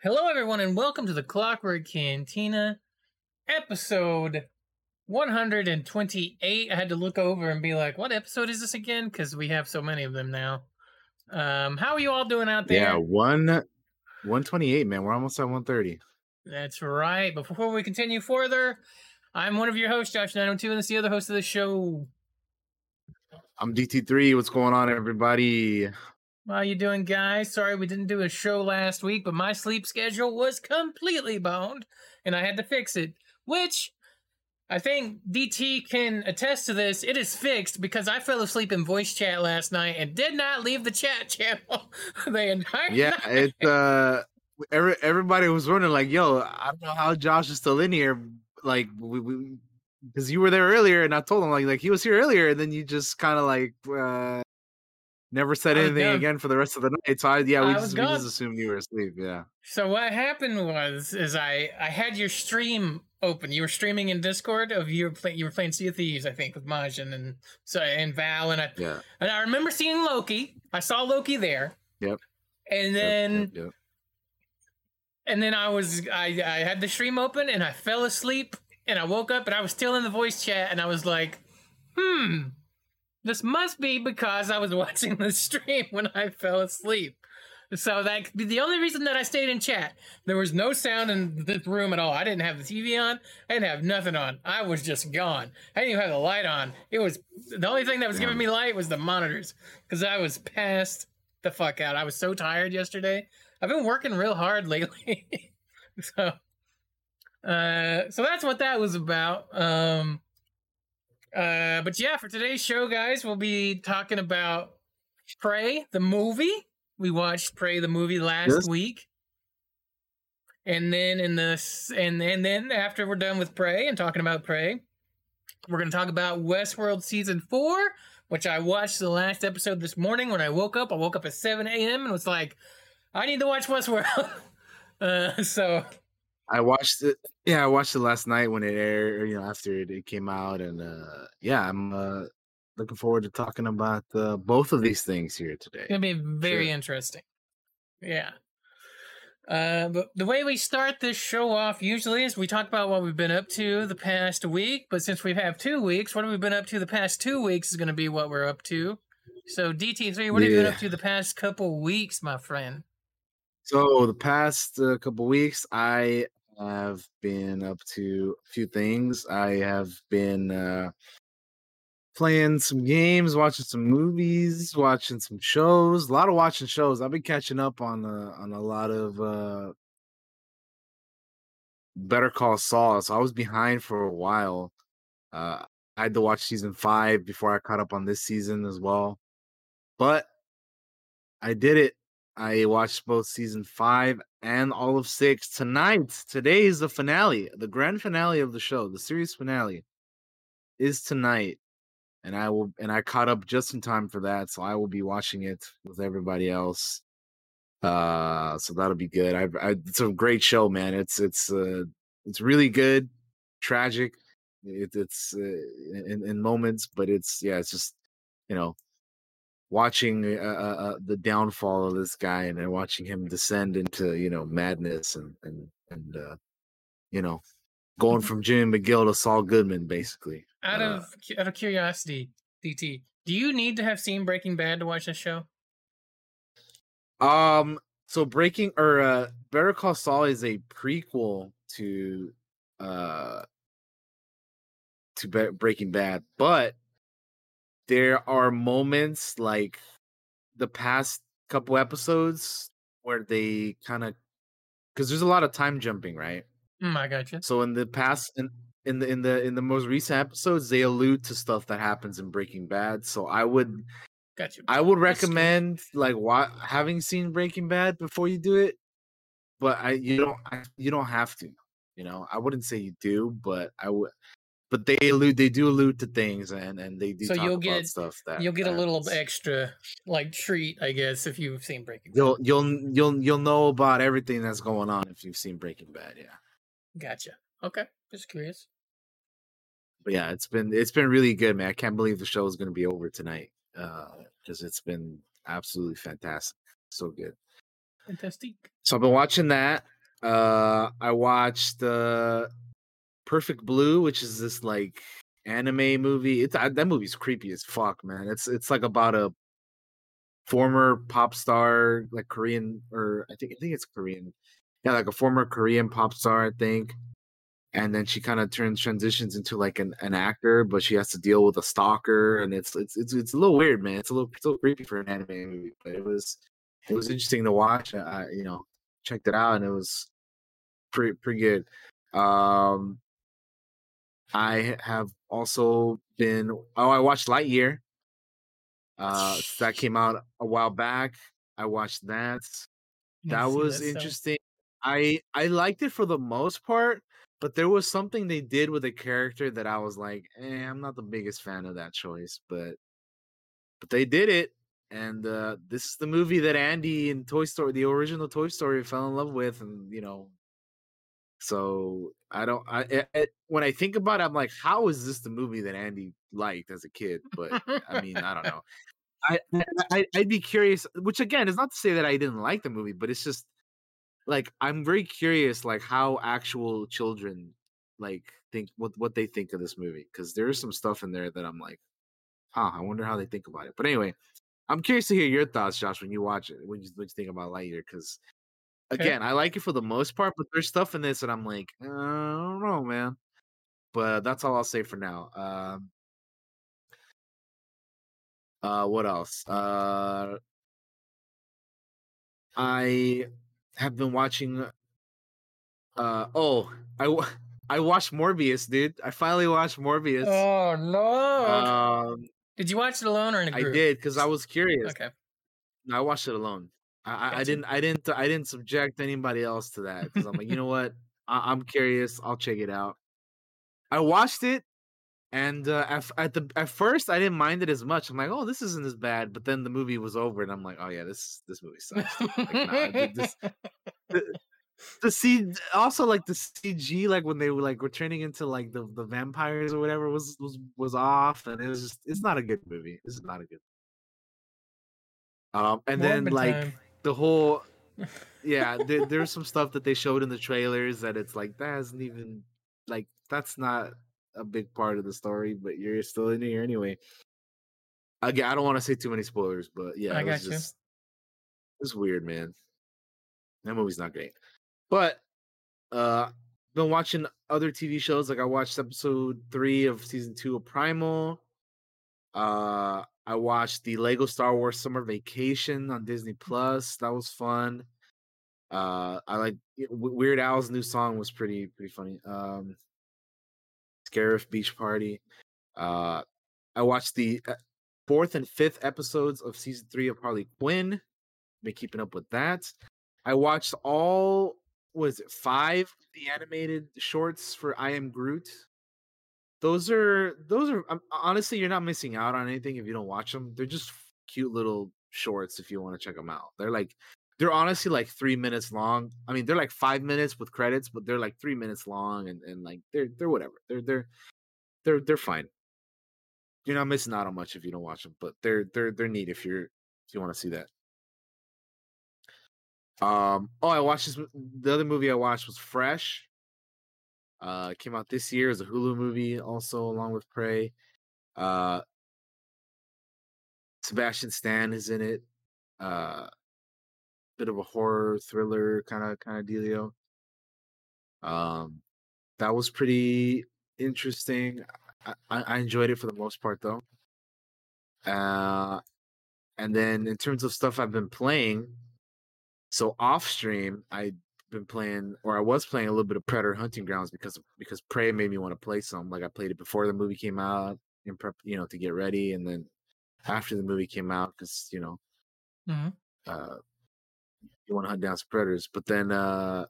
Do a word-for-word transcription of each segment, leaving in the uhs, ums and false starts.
Hello, everyone, and welcome to the Clockwork Cantina, episode one hundred twenty-eight. I had to look over and be like, what episode is this again? Because we have so many of them now. Um, how are you all doing out there? Yeah, one, one twenty-eight, man. We're almost at one thirty. That's right. Before we continue further, I'm one of your hosts, Josh nine oh two, and this is the other host of the show. I'm D T three. What's going on, everybody? How you doing, guys? Sorry we didn't do a show last week, but my sleep schedule was completely boned, and I had to fix it, which I think D T can attest to this. It is fixed because I fell asleep in voice chat last night and did not leave the chat channel the entire yeah, night. Yeah, it's, uh, every, everybody was wondering, like, yo, I don't know how Josh is still in here, like, we... we because you were there earlier, and I told him, like, like he was here earlier, and then you just kind of, like... Uh... Never said anything again for the rest of the night. So I, yeah, we, I just, we just assumed you were asleep. Yeah. So what happened was, is I, I had your stream open. You were streaming in Discord of you were playing you were playing Sea of Thieves, I think, with Majin and so and Val and I. Yeah. And I remember seeing Loki. I saw Loki there. Yep. And then, yep, yep, yep. and then I was I I had the stream open and I fell asleep and I woke up and I was still in the voice chat and I was like, hmm. this must be because I was watching the stream when I fell asleep. So that could be the only reason that I stayed in chat. There was no sound in the room at all. I didn't have the T V on. I didn't have nothing on. I was just gone. I didn't even have the light on. It was the only thing that was giving me light was the monitors because I was passed the fuck out. I was so tired yesterday. I've been working real hard lately. so, uh, so that's what that was about. Um, Uh, but yeah, for today's show, guys, we'll be talking about Prey, the movie. We watched Prey, the movie last yes. week. And then in the, and, and then after we're done with Prey and talking about Prey, we're going to talk about Westworld Season four, which I watched the last episode this morning when I woke up. I woke up at seven a.m. and was like, I need to watch Westworld. uh, so... I watched it. Yeah, I watched it last night when it aired, you know, after it, it came out. And uh, yeah, I'm uh, looking forward to talking about uh, both of these things here today. It's going to be very sure. interesting. Yeah. Uh, but the way we start this show off usually is we talk about what we've been up to the past week. But since we have two weeks, what have we been up to the past two weeks is going to be what we're up to. So D T three, what yeah. have you been up to the past couple weeks, my friend? So the past uh, couple weeks, I... I've been up to a few things. I have been uh, playing some games, watching some movies, watching some shows. A lot of watching shows. I've been catching up on uh, on a lot of uh, Better Call Saul. So I was behind for a while. Uh, I had to watch season five before I caught up on this season as well. But I did it. I watched both season five and all of six tonight. Today is the finale, the grand finale of the show. The series finale is tonight, and I will and I caught up just in time for that, so I will be watching it with everybody else. Uh, so that'll be good. I, I, it's a great show, man. It's it's uh, it's really good, tragic. It, it's uh, in, in moments, but it's yeah, it's just you know. watching uh, uh, the downfall of this guy and then watching him descend into, you know, madness and, and, and uh, you know, going from Jimmy McGill to Saul Goodman, basically. Out of, uh, out of curiosity, D T, do you need to have seen Breaking Bad to watch this show? Um, so Breaking, or uh, Better Call Saul is a prequel to, uh, to Be- Breaking Bad, but there are moments like the past couple episodes where they kind of, because there's a lot of time jumping, right? Mm, I gotcha. So in the past, in, in the in the in the most recent episodes, they allude to stuff that happens in Breaking Bad. So I would, gotcha. I would recommend like wa- having seen Breaking Bad before you do it, but I you don't I, you don't have to, you know. I wouldn't say you do, but I would. But they allude, they do allude to things, and, and they do so talk you'll get, about stuff that you'll get happens. A little extra like treat, I guess, if you've seen Breaking Bad. You'll you'll you'll you'll know about everything that's going on if you've seen Breaking Bad. Yeah, gotcha. Okay, just curious. But yeah, it's been it's been really good, man. I can't believe the show is going to be over tonight because uh, it's been absolutely fantastic. So good. Fantastic. So I've been watching that. Uh, I watched uh, Perfect Blue, which is this like anime movie. It's I, that movie's creepy as fuck, man. It's it's like about a former pop star, like Korean, or I think I think it's Korean. Yeah, like a former Korean pop star, I think. And then she kind of turns transitions into like an, an actor, but she has to deal with a stalker, and it's it's it's it's a little weird, man. It's a little it's a little creepy for an anime movie, but it was it was interesting to watch. I you know checked it out, and it was pretty pretty good. Um, I have also been oh I watched Lightyear. Uh, that came out a while back. I watched that. That was interesting. I I liked it for the most part. But there was something they did with a character that I was like, eh, I'm not the biggest fan of that choice. But but they did it. And uh, this is the movie that Andy in Toy Story, the original Toy Story, fell in love with. And, you know, so I don't, I, it, it, when I think about it, I'm like, how is this the movie that Andy liked as a kid? But I mean, I don't know. I, I, I'd be curious, which again, is not to say that I didn't like the movie, but it's just, like, I'm very curious, like, how actual children, like, think, what, what they think of this movie. Because there is some stuff in there that I'm like, huh, I wonder how they think about it. But anyway, I'm curious to hear your thoughts, Josh, when you watch it, when you, when you think about Lightyear. Because, again, okay. I like it for the most part, but there's stuff in this that I'm like, uh, I don't know, man. But that's all I'll say for now. Um, uh, what else? Uh, I... have been watching uh oh I, I watched Morbius, dude. I finally watched Morbius. Oh no. Um, did you watch it alone or in a group? I did, cuz I was curious. Okay. No, I watched it alone. I, gotcha. I didn't I didn't I didn't subject anybody else to that, cuz I'm like, you know what? I, I'm curious. I'll check it out. I watched it, and uh, at, at the at first I didn't mind it as much. I'm like, oh, this isn't as bad. But then the movie was over, and I'm like, oh yeah, this this movie sucks. Like, nah, dude, this, the, the C also like the C G, like when they were like were turning into like the, the vampires or whatever was, was was off, and it was just it's not a good movie. This is not a good. Um, and Morbid then like time. The whole, yeah, there, there's some stuff that they showed in the trailers that it's like that isn't even like that's not a big part of the story, but you're still in here anyway. Again, I don't want to say too many spoilers, but yeah, I it was got just you. It's weird, man. That movie's not great. But uh been watching other T V shows. Like I watched episode three of season two of Primal. Uh I watched the Lego Star Wars Summer Vacation on Disney Plus. That was fun. Uh I like Weird Al's new song was pretty pretty funny. Um Scarif Beach Party. Uh, I watched the fourth and fifth episodes of season three of Harley Quinn. Been keeping up with that. I watched all was it five of the animated shorts for I Am Groot. Those are those are um, honestly, you're not missing out on anything if you don't watch them. They're just cute little shorts if you want to check them out. They're like they're honestly like three minutes long. I mean, they're like five minutes with credits, but they're like three minutes long, and, and like they're they're whatever. They're they're they're they're fine. You're not missing out on much if you don't watch them, but they're they're they're neat if you're if you want to see that. Um. Oh, I watched this. The other movie I watched was Fresh. Uh, it came out this year. It was a Hulu movie, also along with Prey. Uh, Sebastian Stan is in it. Uh. Bit of a horror thriller kind of kind of dealio. Um, that was pretty interesting. I, I, I enjoyed it for the most part, though. Uh, and then in terms of stuff I've been playing, so off stream I've been playing, or I was playing a little bit of Predator Hunting Grounds because because Prey made me want to play some. Like I played it before the movie came out in prep, you know, to get ready, and then after the movie came out because you know. Mm-hmm. Uh, You want to hunt down some predators, but then uh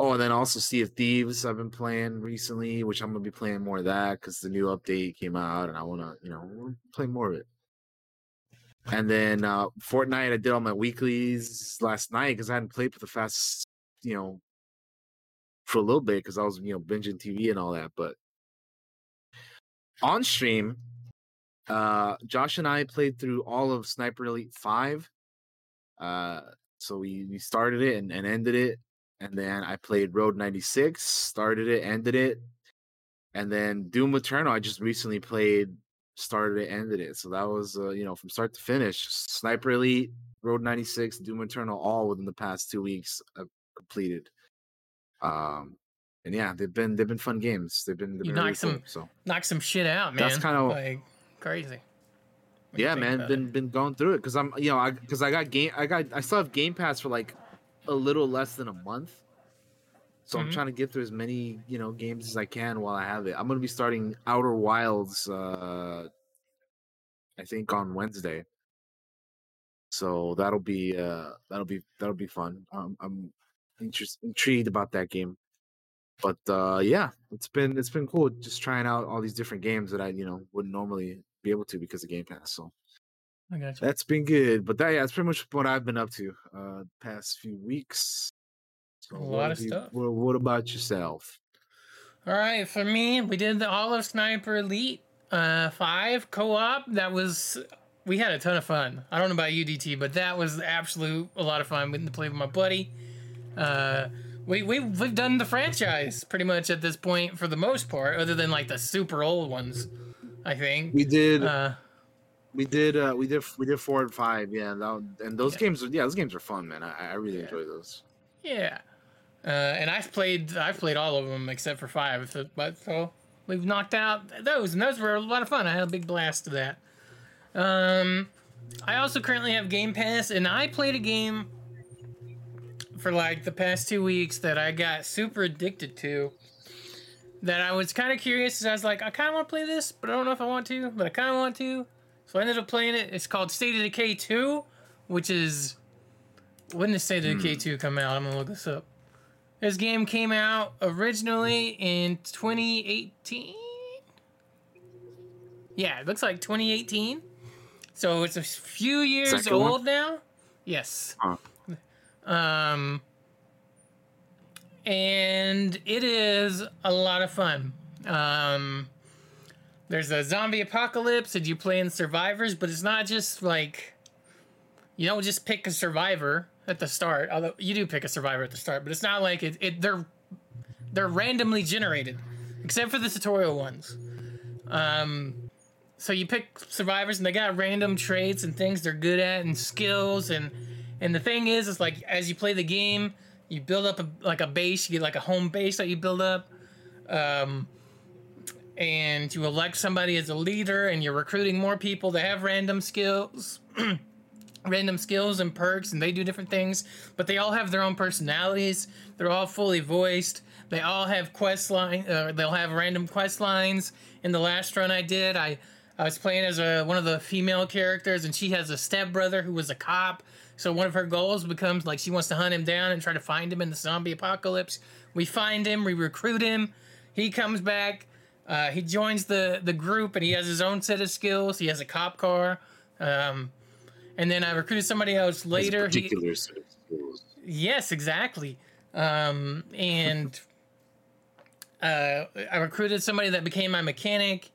oh, and then also Sea of Thieves I've been playing recently, which I'm gonna be playing more of that because the new update came out, and I want to you know play more of it. And then uh Fortnite, I did all my weeklies last night because I hadn't played for the fast you know for a little bit because I was you know binging T V and all that. But on stream, uh Josh and I played through all of Sniper Elite five. Uh, So we, we started it and, and ended it. And then I played Road ninety-six, started it, ended it. And then Doom Eternal, I just recently played, started it, ended it. So that was, uh, you know, from start to finish, Sniper Elite, Road ninety-six, Doom Eternal, all within the past two weeks I've completed. Um, and yeah, they've been they've been fun games. They've been, they've been knock really some cool, so. knock some shit out, man. That's kind of like crazy. What yeah, man, been it? been going through it because I'm, you know, I because I got game, I got I still have Game Pass for like a little less than a month. So mm-hmm. I'm trying to get through as many, you know, games as I can while I have it. I'm going to be starting Outer Wilds, uh, I think on Wednesday. So that'll be, uh, that'll be, that'll be fun. Um, I'm interest, intrigued about that game, but, uh, yeah, it's been, it's been cool just trying out all these different games that I, you know, wouldn't normally be able to because of Game Pass. So I got you. That's been good, but that, yeah, that's pretty much what I've been up to, uh, the past few weeks. So a lot of you, stuff. What, what about yourself? All right, for me, we did the all of Sniper Elite uh, five co-op. That was, we had a ton of fun. I don't know about you, D T, but that was absolute a lot of fun. We played with my buddy. Uh, we we we've done the franchise pretty much at this point for the most part, other than like the super old ones. I think we did. Uh, we did. Uh, we did. We did four and five. Yeah, that, and those yeah. games. Yeah, those games are fun, man. I, I really yeah. enjoy those. Yeah. Uh, and I've played, I've played all of them except for five. So, but so we've knocked out those, and those were a lot of fun. I had a big blast to that. Um, I also currently have Game Pass, and I played a game for like the past two weeks that I got super addicted to. That I was kind of curious, I was like, I kind of want to play this, but I don't know if I want to. But I kind of want to, so I ended up playing it. It's called State of Decay two, which is when did State of Decay hmm. two come out? I'm gonna look this up. This game came out originally in twenty eighteen. Yeah, it looks like twenty eighteen. So it's a few years Second old one? now. Yes. Oh. Um, and it is a lot of fun. Um, there's a zombie apocalypse and you play in survivors, but it's not just like, you don't just pick a survivor at the start, although you do pick a survivor at the start, but it's not like it, it they're they're randomly generated, except for the tutorial ones. Um, so you pick survivors and they got random traits and things they're good at and skills, and and the thing is, it's like as you play the game, you build up a, like a base, you get like a home base that you build up, um, and you elect somebody as a leader, and you're recruiting more people that have random skills. Random skills and perks, and they do different things, but they all have their own personalities. They're all fully voiced. They all have quest line. Uh, they'll have random quest lines. In the last run I did, I, I was playing as a, one of the female characters, and she has a stepbrother who was a cop. So one of her goals becomes like she wants to hunt him down and try to find him in the zombie apocalypse. We find him. We recruit him. He comes back. Uh, he joins the the group, and he has his own set of skills. He has a cop car. Um, And then I recruited somebody else later. Particular he, set of skills. Yes, exactly. Um, and uh, I recruited somebody that became my mechanic,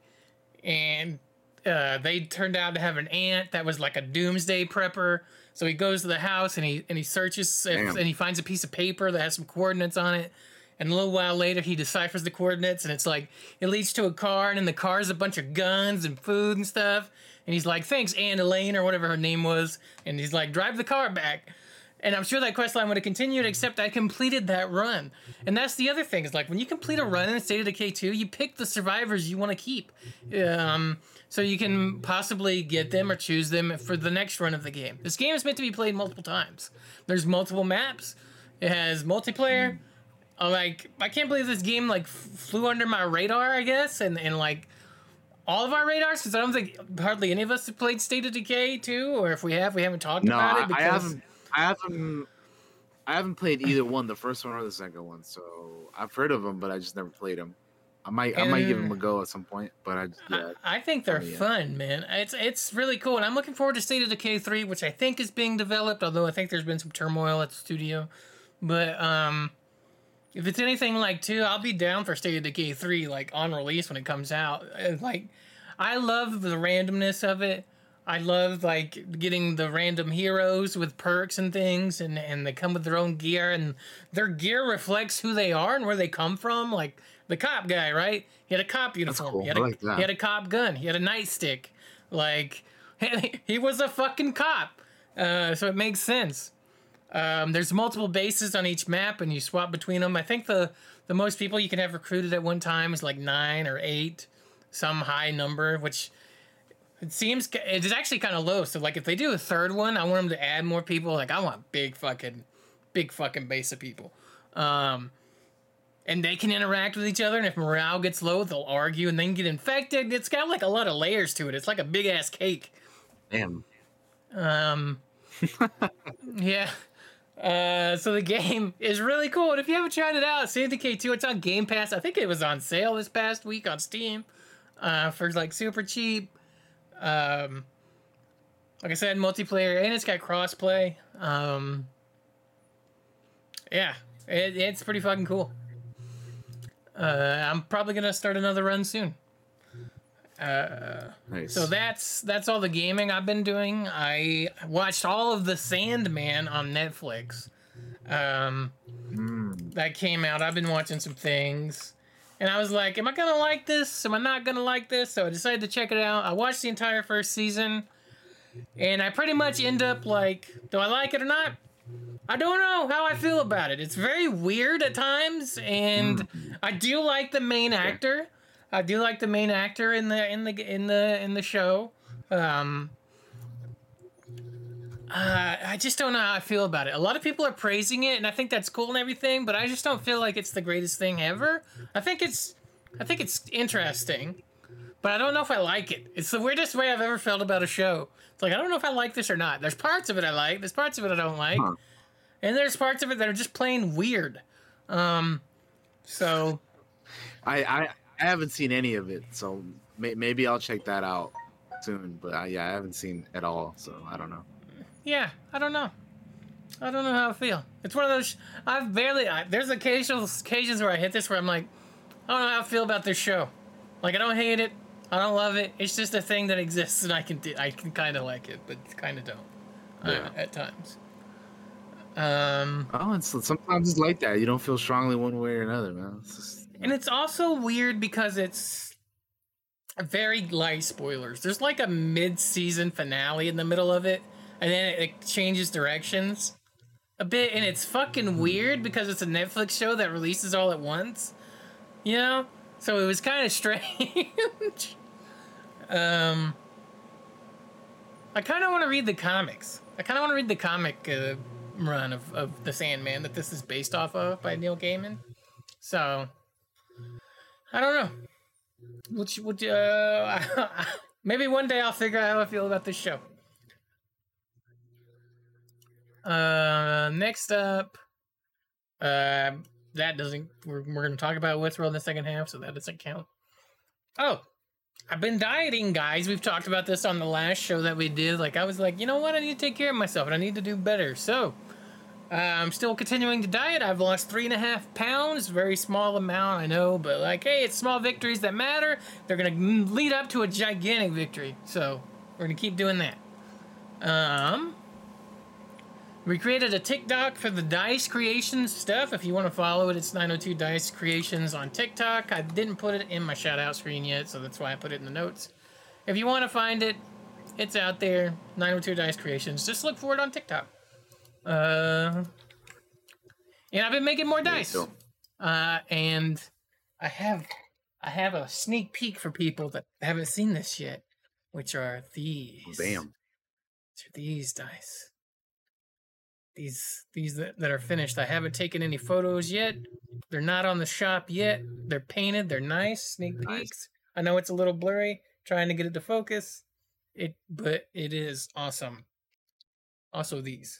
and uh, they turned out to have an aunt that was like a doomsday prepper. So he goes to the house and he and he searches if, and he finds a piece of paper that has some coordinates on it. And a little while later, he deciphers the coordinates, and it's like it leads to a car, and in the car is a bunch of guns and food and stuff. And he's like, thanks, Anne Elaine, or whatever her name was. And he's like, drive the car back. And I'm sure that quest line would have continued, except I completed that run. And that's the other thing. Is like when you complete a run in State of Decay two, you pick the survivors you want to keep. Um, so you can possibly get them or choose them for the next run of the game. This game is meant to be played multiple times. There's multiple maps. It has multiplayer. Mm. Like, I can't believe this game like f- flew under my radar, I guess. And, and like... all of our radars, because I don't think hardly any of us have played State of Decay two, or if we have, we haven't talked no, about it. Because... I haven't, I haven't, I haven't played either one, the first one or the second one. So I've heard of them, but I just never played them. I might, and I might give them a go at some point, but I. Yeah, I, I think they're I mean, fun, yeah. man. It's it's really cool, and I'm looking forward to State of Decay three, which I think is being developed. Although I think there's been some turmoil at the studio, but um, if it's anything like two, I'll be down for State of Decay three, like, on release when it comes out. Like, I love the randomness of it. I love like getting the random heroes with perks and things, and, and they come with their own gear, and their gear reflects who they are and where they come from. Like the cop guy, right? He had a cop uniform. Cool. He, had a, like he had a cop gun. He had a nightstick. Like he was a fucking cop. Uh, so it makes sense. Um, there's multiple bases on each map, and you swap between them. I think the, the most people you can have recruited at one time is like nine or eight, some high number, which it seems it's actually kind of low. So like if they do a third one, I want them to add more people. Like I want big fucking, big fucking base of people, um, and they can interact with each other. And if morale gets low, they'll argue and then get infected. It's got like a lot of layers to it. It's like a big ass cake. Damn. Um. Yeah. Uh, so the game is really cool, and if you haven't tried it out, State of Decay two, it's on Game Pass. I think it was on sale this past week on Steam, uh, for like super cheap. Um, like I said, multiplayer, and it's got crossplay. Um, yeah, it, it's pretty fucking cool. Uh, I'm probably gonna start another run soon. Uh, nice. So that's that's all the gaming I've been doing. I watched all of The Sandman on Netflix. Um, mm. That came out. I've been watching some things, and I was like, "Am I gonna like this? Am I not gonna like this?" So I decided to check it out. I watched the entire first season, and I pretty much end up like, "Do I like it or not? I don't know how I feel about it." It's very weird at times, and mm. I do like the main okay. actor. I do like the main actor in the in the in the in the show. Um, uh, I just don't know how I feel about it. A lot of people are praising it, and I think that's cool and everything. But I just don't feel like it's the greatest thing ever. I think it's I think it's interesting, but I don't know if I like it. It's the weirdest way I've ever felt about a show. It's like I don't know if I like this or not. There's parts of it I like. There's parts of it I don't like, huh. and there's parts of it that are just plain weird. Um, so, I. I... I haven't seen any of it, so may- maybe I'll check that out soon. But uh, yeah, I haven't seen it all, so I don't know. Yeah, I don't know. I don't know how I feel. It's one of those. Sh- I've barely. I, there's occasional occasions where I hit this where I'm like, I don't know how I feel about this show. Like I don't hate it, I don't love it. It's just a thing that exists, and I can do, I can kind of like it, but kind of don't. Yeah. Uh, at times. Um. Oh, and so sometimes it's like that. You don't feel strongly one way or another, man. It's just, and it's also weird because it's very light spoilers. There's like a mid-season finale in the middle of it, and then it changes directions a bit, and it's fucking weird because it's a Netflix show that releases all at once, you know? So it was kind of strange. um, I kind of want to read the comics. I kind of want to read the comic uh, run of, of The Sandman that this is based off of by Neil Gaiman. So... I don't know. Would you, would you, uh, maybe one day I'll figure out how I feel about this show. Uh, next up, uh, that doesn't. We're we're gonna talk about Westworld in the second half, so that doesn't count. Oh, I've been dieting, guys. We've talked about this on the last show that we did. Like I was like, you know what? I need to take care of myself, and I need to do better. So. Uh, I'm still continuing to diet. I've lost three and a half pounds. Very small amount, I know, but like, hey, it's small victories that matter. They're going to lead up to a gigantic victory. So we're going to keep doing that. Um, we created a TikTok for the Dice Creations stuff. If you want to follow it, it's nine oh two Dice Creations on TikTok. I didn't put it in my shout-out screen yet, so that's why I put it in the notes. If you want to find it, it's out there, nine oh two Dice Creations. Just look for it on TikTok. Uh, and I've been making more dice. Uh, and I have, I have a sneak peek for people that haven't seen this yet, which are these. Bam. Which are these dice. These, these that, that are finished. I haven't taken any photos yet. They're not on the shop yet. They're painted. They're nice. Sneak nice. peeks. I know it's a little blurry, trying to get it to focus. It, but it is awesome. Also these.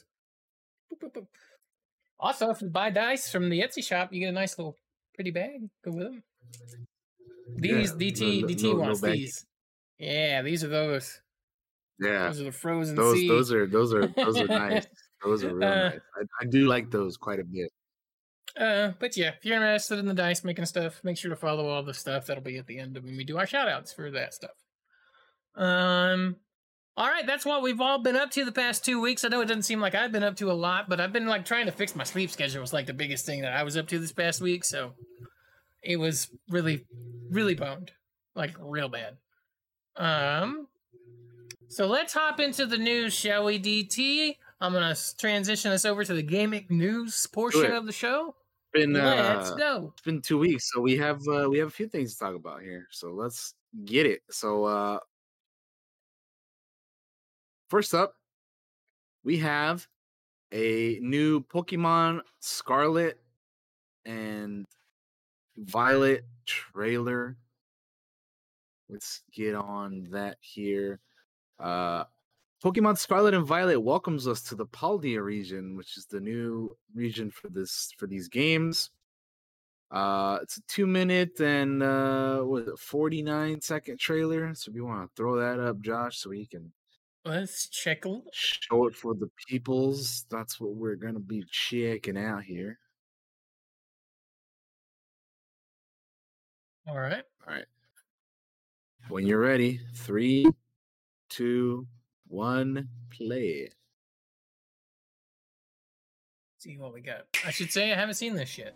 Also, if you buy dice from the Etsy shop, you get a nice little pretty bag. Go with them. These yeah, D T no, D T no, wants no these. Yeah, these are those. Yeah, those are the frozen. Those sea. those are those are those are nice. Those are real uh, nice. I, I do like those quite a bit. Uh, but yeah, if you're interested in the dice making stuff, make sure to follow all the stuff that'll be at the end of when we do our shout outs for that stuff. Um, All right, that's what we've all been up to the past two weeks. I know it doesn't seem like I've been up to a lot, but I've been like trying to fix my sleep schedule was like the biggest thing that I was up to this past week. So it was really, really boned, like real bad. Um, so let's hop into the news, shall we, D T? I'm gonna transition us over to the gaming news portion of the show. Been, uh, let's go. It's been two weeks, so we have uh, we have a few things to talk about here. So let's get it. So. Uh... First up, we have a new Pokemon Scarlet and Violet trailer. Let's get on that here. Uh, Pokemon Scarlet and Violet welcomes us to the Paldea region, which is the new region for this for these games. Uh, it's a two-minute and uh, what was it, forty-nine second trailer. So if you want to throw that up, Josh, so we can. Let's check. Show it for the peoples. That's what we're going to be checking out here. All right. All right. When you're ready, three, two, one, play. See what we got. I should say I haven't seen this yet.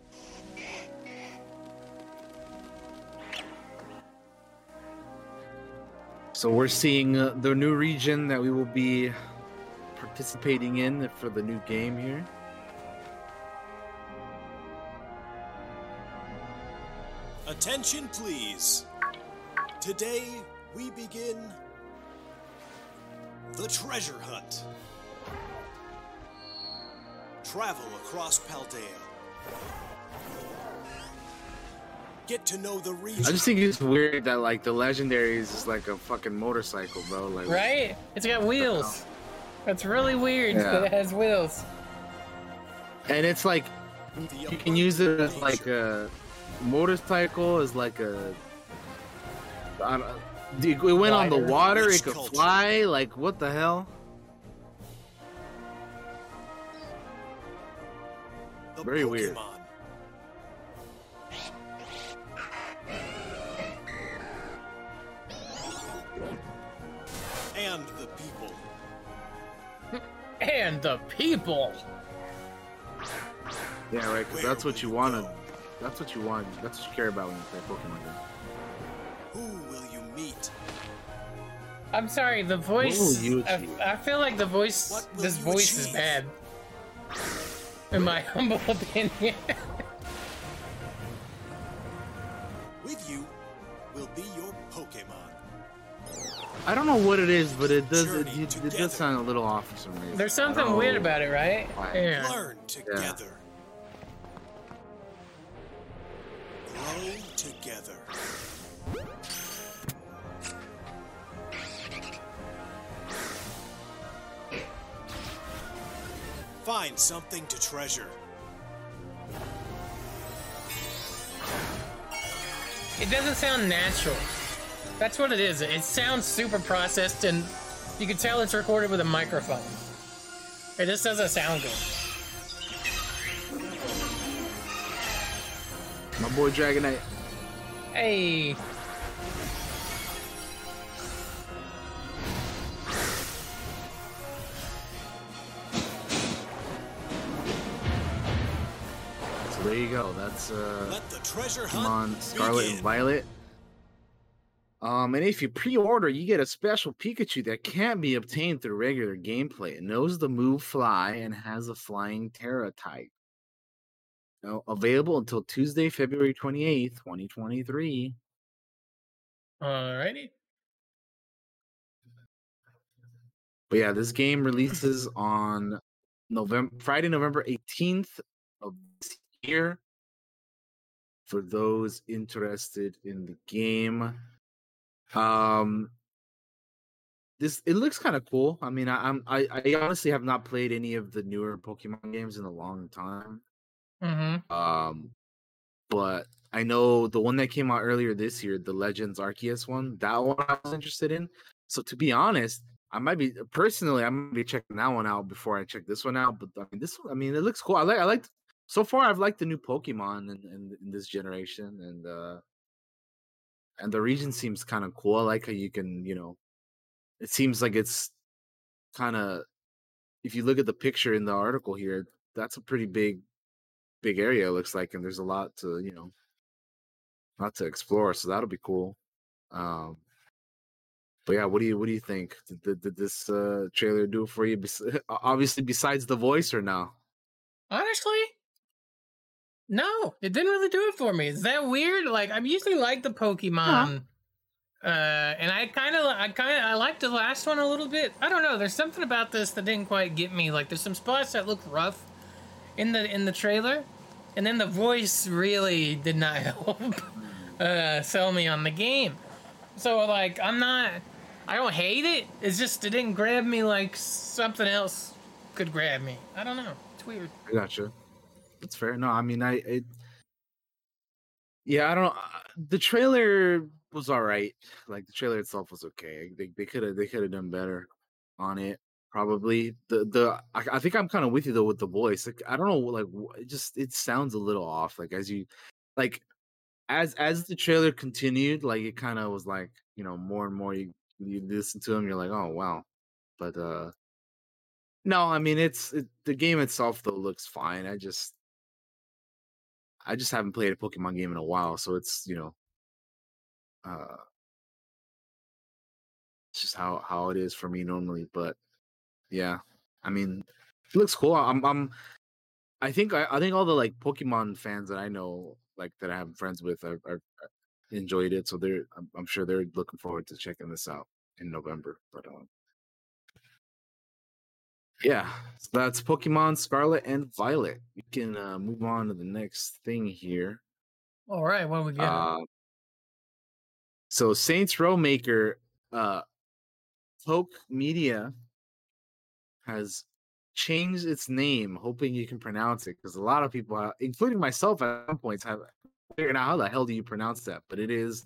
So we're seeing uh, the new region that we will be participating in for the new game here. Attention, please. Today, we begin the treasure hunt. Travel across Paldea. Get to know the region. I just think it's weird that like the legendary is just like a fucking motorcycle, bro. Like, right? It's got wheels. That's really weird yeah. that it has wheels. And it's like you can use it as like a motorcycle, as like a. I don't, it went on the water. It could fly. Like what the hell? Very weird. And the people. And the people. Yeah, right. Because that's what you want to. That's what you want. That's what you care about when you play Pokemon game. Who will you meet? I'm sorry. The voice. I, I feel like the voice. This voice achieve? Is bad. In my humble opinion. With you will be your Pokemon. I don't know what it is, but it does it, it, it does sound a little off for some reason. There's something weird about it, right? Yeah. Learn together. Grow yeah. together. Find something to treasure. It doesn't sound natural. That's what it is. It sounds super processed, and you can tell it's recorded with a microphone. It just doesn't sound good. My boy Dragonite. Hey. So there you go. That's uh, come on, Scarlet begin. And Violet. Um, and if you pre-order, you get a special Pikachu that can't be obtained through regular gameplay. It knows the move Fly and has a flying Terra type. Now, available until Tuesday, February twenty-eighth, twenty twenty-three. Alrighty. But yeah, this game releases on November Friday, November eighteenth of this year. For those interested in the game. Um, this it looks kind of cool. I mean, I, I'm I, I honestly have not played any of the newer Pokemon games in a long time. Mm-hmm. Um, but I know the one that came out earlier this year, the Legends Arceus one, that one I was interested in. So to be honest, I might be personally I might be checking that one out before I check this one out. But I mean, this one, I mean, it looks cool. I like I like so far. I've liked the new Pokemon in, in, in this generation, and uh. And the region seems kind of cool. I like how you can, you know, it seems like it's kind of, if you look at the picture in the article here, that's a pretty big, big area, it looks like, and there's a lot to, you know, lot to explore. So that'll be cool. Um, but yeah, what do you what do you think? Did, did, did this uh, trailer do for you? Bes- obviously, besides the voice, or no? Honestly, no, it didn't really do it for me. Is that weird? Like, I'm usually like the Pokemon, huh. uh, and I kind of, I kind of, I liked the last one a little bit. I don't know. There's something about this that didn't quite get me. Like, there's some spots that look rough in the in the trailer, and then the voice really did not help uh, sell me on the game. So, like, I'm not, I don't hate it. It's just it didn't grab me like something else could grab me. I don't know. It's weird. I gotcha. That's fair. No, I mean, I, it, yeah, I don't. The trailer was all right. Like, the trailer itself was okay. They they could have they could have done better on it. Probably the the. I, I think I'm kind of with you though with the voice. Like, I don't know. Like, it just it sounds a little off. Like as you, like. As as the trailer continued, like it kind of was like, you know, more and more you, you listen to them, you're like, oh wow. But uh, no, I mean it's it, the game itself though looks fine. I just I just haven't played a Pokemon game in a while, so it's, you know, uh, it's just how, how it is for me normally. But yeah, I mean it looks cool. I'm I'm I think I, I think all the like Pokemon fans that I know, like that I have friends with, I, I enjoyed it. So they're, I'm, I'm sure they're looking forward to checking this out in November. But um, yeah, so that's Pokemon Scarlet and Violet. We can uh, move on to the next thing here. All right, what we got? Uh, so Saints Row maker uh, Koch Media has changed its name, hoping you can pronounce it, because a lot of people, including myself at some points, have figured out how the hell do you pronounce that. But it is,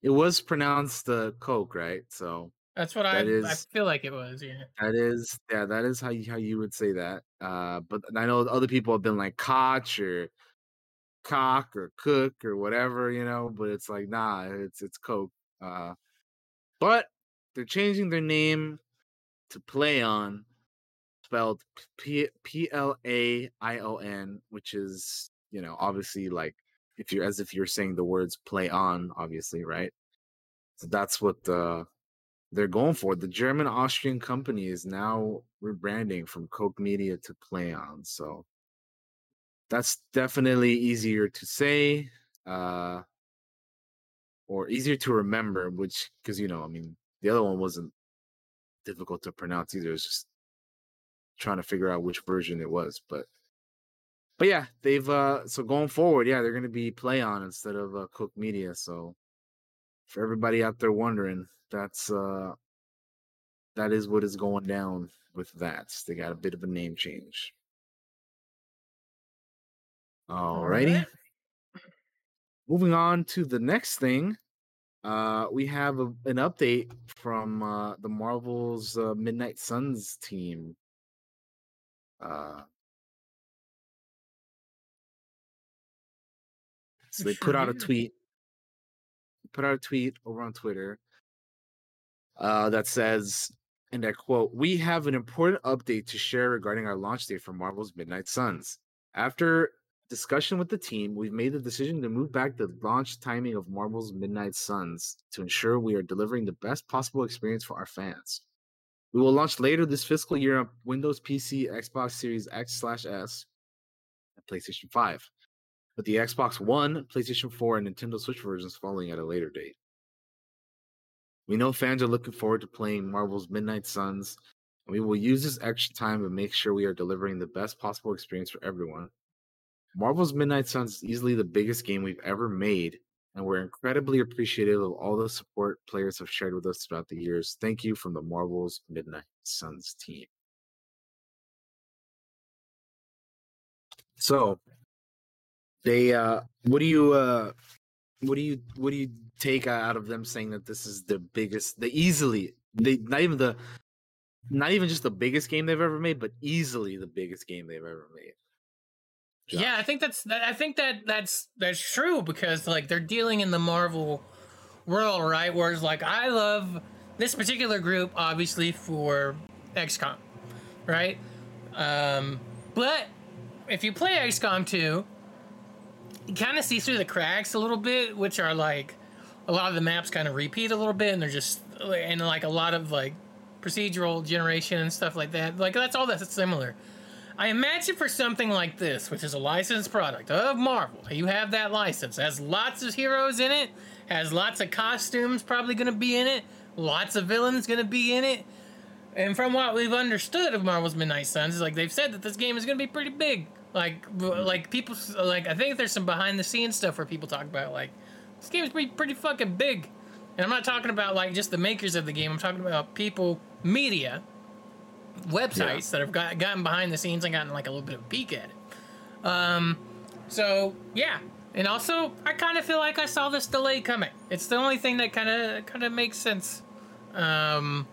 it was pronounced the uh, Coke, right? So that's what that I is, I feel like it was. Yeah, that is, yeah, that is how you how you would say that. Uh, but I know other people have been like Koch or Cock or Cook or whatever, you know. But it's like, nah, it's it's Coke. Uh, but they're changing their name to Plaion. Spelled P L A I O N, which is, you know, obviously like if you're as if you're saying the words play on, obviously, right? So that's what uh, they're going for. The German-Austrian company is now rebranding from Koch Media to Plaion. So that's definitely easier to say uh, or easier to remember, which, because, you know, I mean, the other one wasn't difficult to pronounce either. It's just trying to figure out which version it was, but but yeah, they've uh so going forward, yeah, they're going to be Plaion instead of uh, Koch Media. So for everybody out there wondering, that's uh that is what is going down with that. They got a bit of a name change. Alrighty, moving on to the next thing. Uh, we have a, an update from uh, the Marvel's uh, Midnight Suns team. Uh, so they put out a tweet, put out a tweet over on Twitter uh, that says, and I quote, "We have an important update to share regarding our launch date for Marvel's Midnight Suns. After discussion with the team, we've made the decision to move back the launch timing of Marvel's Midnight Suns to ensure we are delivering the best possible experience for our fans. We will launch later this fiscal year on Windows P C, Xbox Series X slash S, and PlayStation five, with the Xbox One, PlayStation four, and Nintendo Switch versions following at a later date. We know fans are looking forward to playing Marvel's Midnight Suns, and we will use this extra time to make sure we are delivering the best possible experience for everyone. Marvel's Midnight Suns is easily the biggest game we've ever made, and we're incredibly appreciative of all the support players have shared with us throughout the years. Thank you from the Marvel's Midnight Suns team." So, they, uh, what do you, uh, what do you, what do you take out of them saying that this is the biggest, the easily, they not even the, not even just the biggest game they've ever made, but easily the biggest game they've ever made? Josh. Yeah, I think that's I think that that's that's true, because like they're dealing in the Marvel world, right? Where it's like I love this particular group, obviously, for X COM, right? Um, but if you play X COM two, you kind of see through the cracks a little bit, which are like a lot of the maps kind of repeat a little bit, and they're just, and like a lot of like procedural generation and stuff like that. Like, that's all that's similar. I imagine for something like this, which is a licensed product of Marvel, you have that license, has lots of heroes in it, has lots of costumes probably going to be in it, lots of villains going to be in it. And from what we've understood of Marvel's Midnight Suns, is like they've said that this game is going to be pretty big. Like, like people, like I think there's some behind the scenes stuff where people talk about like this game is pretty, pretty fucking big. And I'm not talking about like just the makers of the game. I'm talking about people, media, websites yeah. that have got, gotten behind the scenes and gotten like a little bit of a peek at it. Um, so yeah, and also I kind of feel like I saw this delay coming. It's the only thing that kind of kind of makes sense. Um,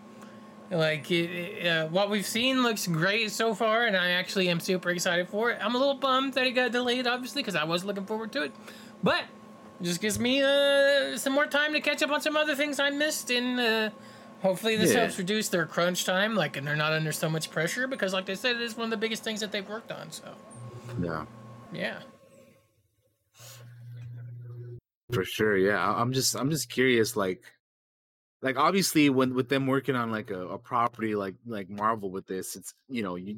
Like, it, uh, what we've seen looks great so far, and I actually am super excited for it. I'm a little bummed that it got delayed, obviously, because I was looking forward to it. But it just gives me uh, some more time to catch up on some other things I missed, and uh, hopefully this yeah. helps reduce their crunch time, like, and they're not under so much pressure, because, like I said, it is one of the biggest things that they've worked on, so. Yeah. Yeah. For sure, yeah. I'm just, I'm just curious, like, Like obviously, when with them working on like a, a property like like Marvel with this, it's you know, you,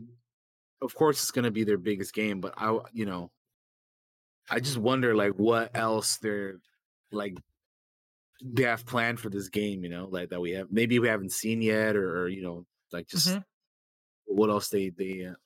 of course it's gonna be their biggest game. But I you know, I just wonder like what else they're like they have planned for this game. You know, like that we have maybe we haven't seen yet, or, or you know, like just mm-hmm. what else they they uh,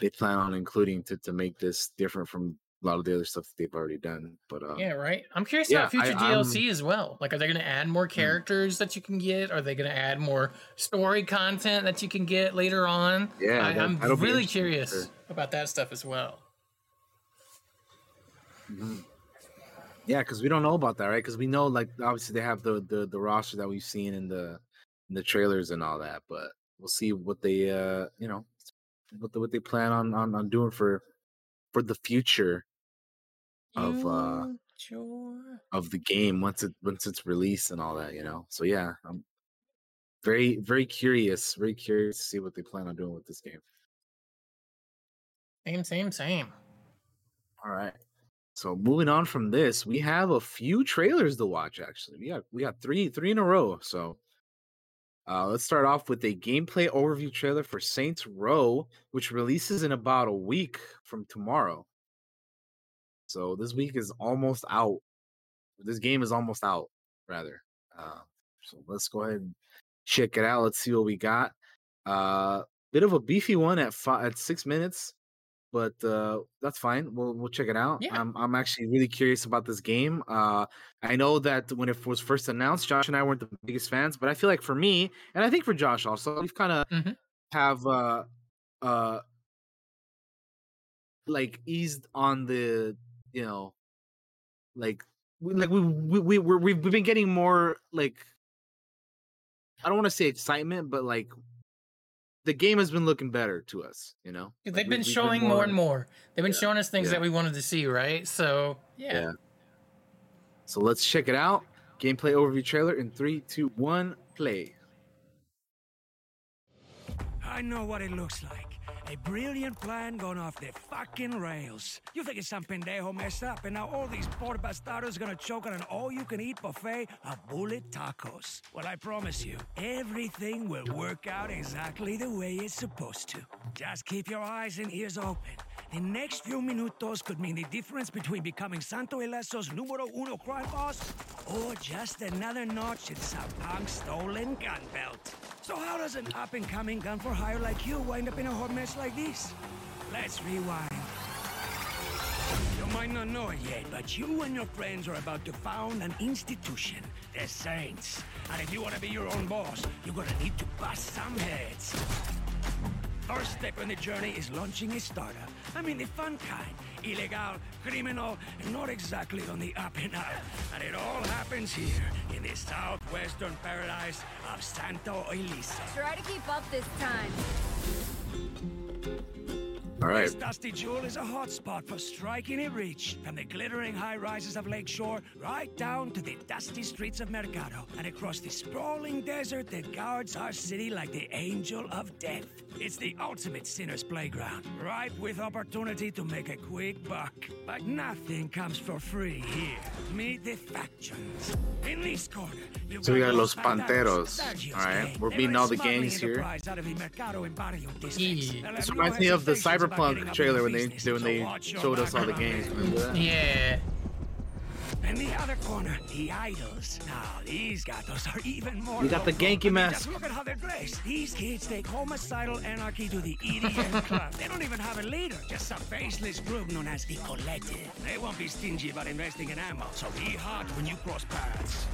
they plan on including to to make this different from a lot of the other stuff that they've already done, but uh, yeah, right. I'm curious yeah, about future I, D L C as well. Like, are they going to add more characters mm. that you can get? Are they going to add more story content that you can get later on? Yeah, I, that, I'm really curious sure. about that stuff as well. Mm. Yeah, because we don't know about that, right? Because we know, like, obviously they have the, the the roster that we've seen in the in the trailers and all that, but we'll see what they uh you know what the, what they plan on on, on doing for for the future. Of uh, sure. of the game once it once it's released and all that, you know. So yeah, I'm very very curious, very curious to see what they plan on doing with this game. Same, same, same. All right. So moving on from this, we have a few trailers to watch. Actually, we got we got three three in a row. So uh, let's start off with a gameplay overview trailer for Saints Row, which releases in about a week from tomorrow. So this week is almost out. This game is almost out, rather. Uh, so let's go ahead and check it out. Let's see what we got. Uh, bit of a beefy one at five, at six minutes, but uh, that's fine. We'll we'll check it out. Yeah. I'm I'm actually really curious about this game. Uh, I know that when it was first announced, Josh and I weren't the biggest fans, but I feel like for me, and I think for Josh also, we've kind of mm-hmm. have uh, uh, like eased on the. You know, like, we, like we we we we're, we've been getting more like I don't want to say excitement, but like the game has been looking better to us. You know, they've like, been we, showing been more, more and more. They've been yeah, showing us things yeah. that we wanted to see, right? So yeah. yeah. So let's check it out. Gameplay overview trailer in three, two, one, play. I know what it looks like. A brilliant plan gone off the fucking rails. You think it's some pendejo messed up, and now all these poor bastardos gonna choke on an all-you-can-eat buffet of bullet tacos. Well, I promise you, everything will work out exactly the way it's supposed to. Just keep your eyes and ears open. The next few minutos could mean the difference between becoming Santo Ileso's numero uno crime boss or just another notch in some punk's stolen gun belt. So how does an up-and-coming gun for hire like you wind up in a hot mess like this? Let's rewind. You might not know it yet, but you and your friends are about to found an institution, the Saints. And if you want to be your own boss, you're going to need to bust some heads. First step on the journey is launching a startup. I mean, the fun kind. Illegal, criminal, and not exactly on the up and up. And it all happens here, in the southwestern paradise of Santo Ileso. Try to keep up this time. All right. This dusty jewel is a hot spot for striking a reach from the glittering high rises of Lakeshore right down to the dusty streets of Mercado and across the sprawling desert that guards our city like the angel of death. It's the ultimate sinner's playground, ripe with opportunity to make a quick buck. But nothing comes for free here. Meet the factions. In this corner, you so we got Los Panteros. Panteros. Alright, we're beating all the gangs here. Yeah. This reminds me of the Cyberpunk trailer when they when they showed us all the gangs. Yeah. In the other corner, the idols. Now these gatos are even more. We got the Genki mask. Look at how they're dressed. These kids take homicidal anarchy to the E D M club. They don't even have a leader, just some faceless group known as the Collective. They won't be stingy about investing in ammo, so be hot when you cross paths.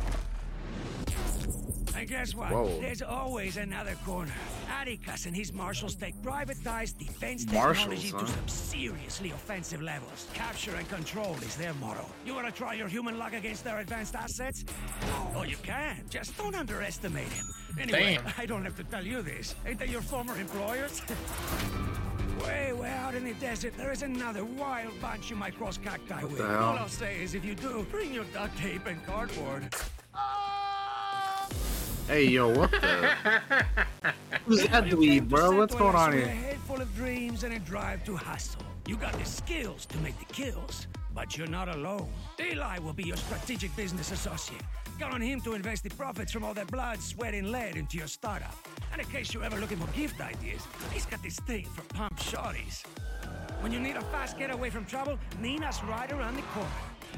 And guess what? Whoa. There's always another corner. Atticus and his marshals take privatized defense marshals, technology huh? to some seriously offensive levels. Capture and control is their motto. You want to try your human luck against their advanced assets? Oh, you can. Just don't underestimate him. Anyway, damn. I don't have to tell you this. Ain't they your former employers? Way, way out in the desert, there is another wild bunch you might cross cacti with. Hell? All I'll say is if you do, bring your duct tape and cardboard. Hey, yo, what the? Who's that dweeb, bro? What's going on here? A head full of dreams and a drive to hustle. You got the skills to make the kills, but you're not alone. Eli will be your strategic business associate. Count on him to invest the profits from all that blood, sweat, and lead into your startup. And in case you're ever looking for gift ideas, he's got this thing for pump shorties. When you need a fast getaway from trouble, Nina's right around the corner.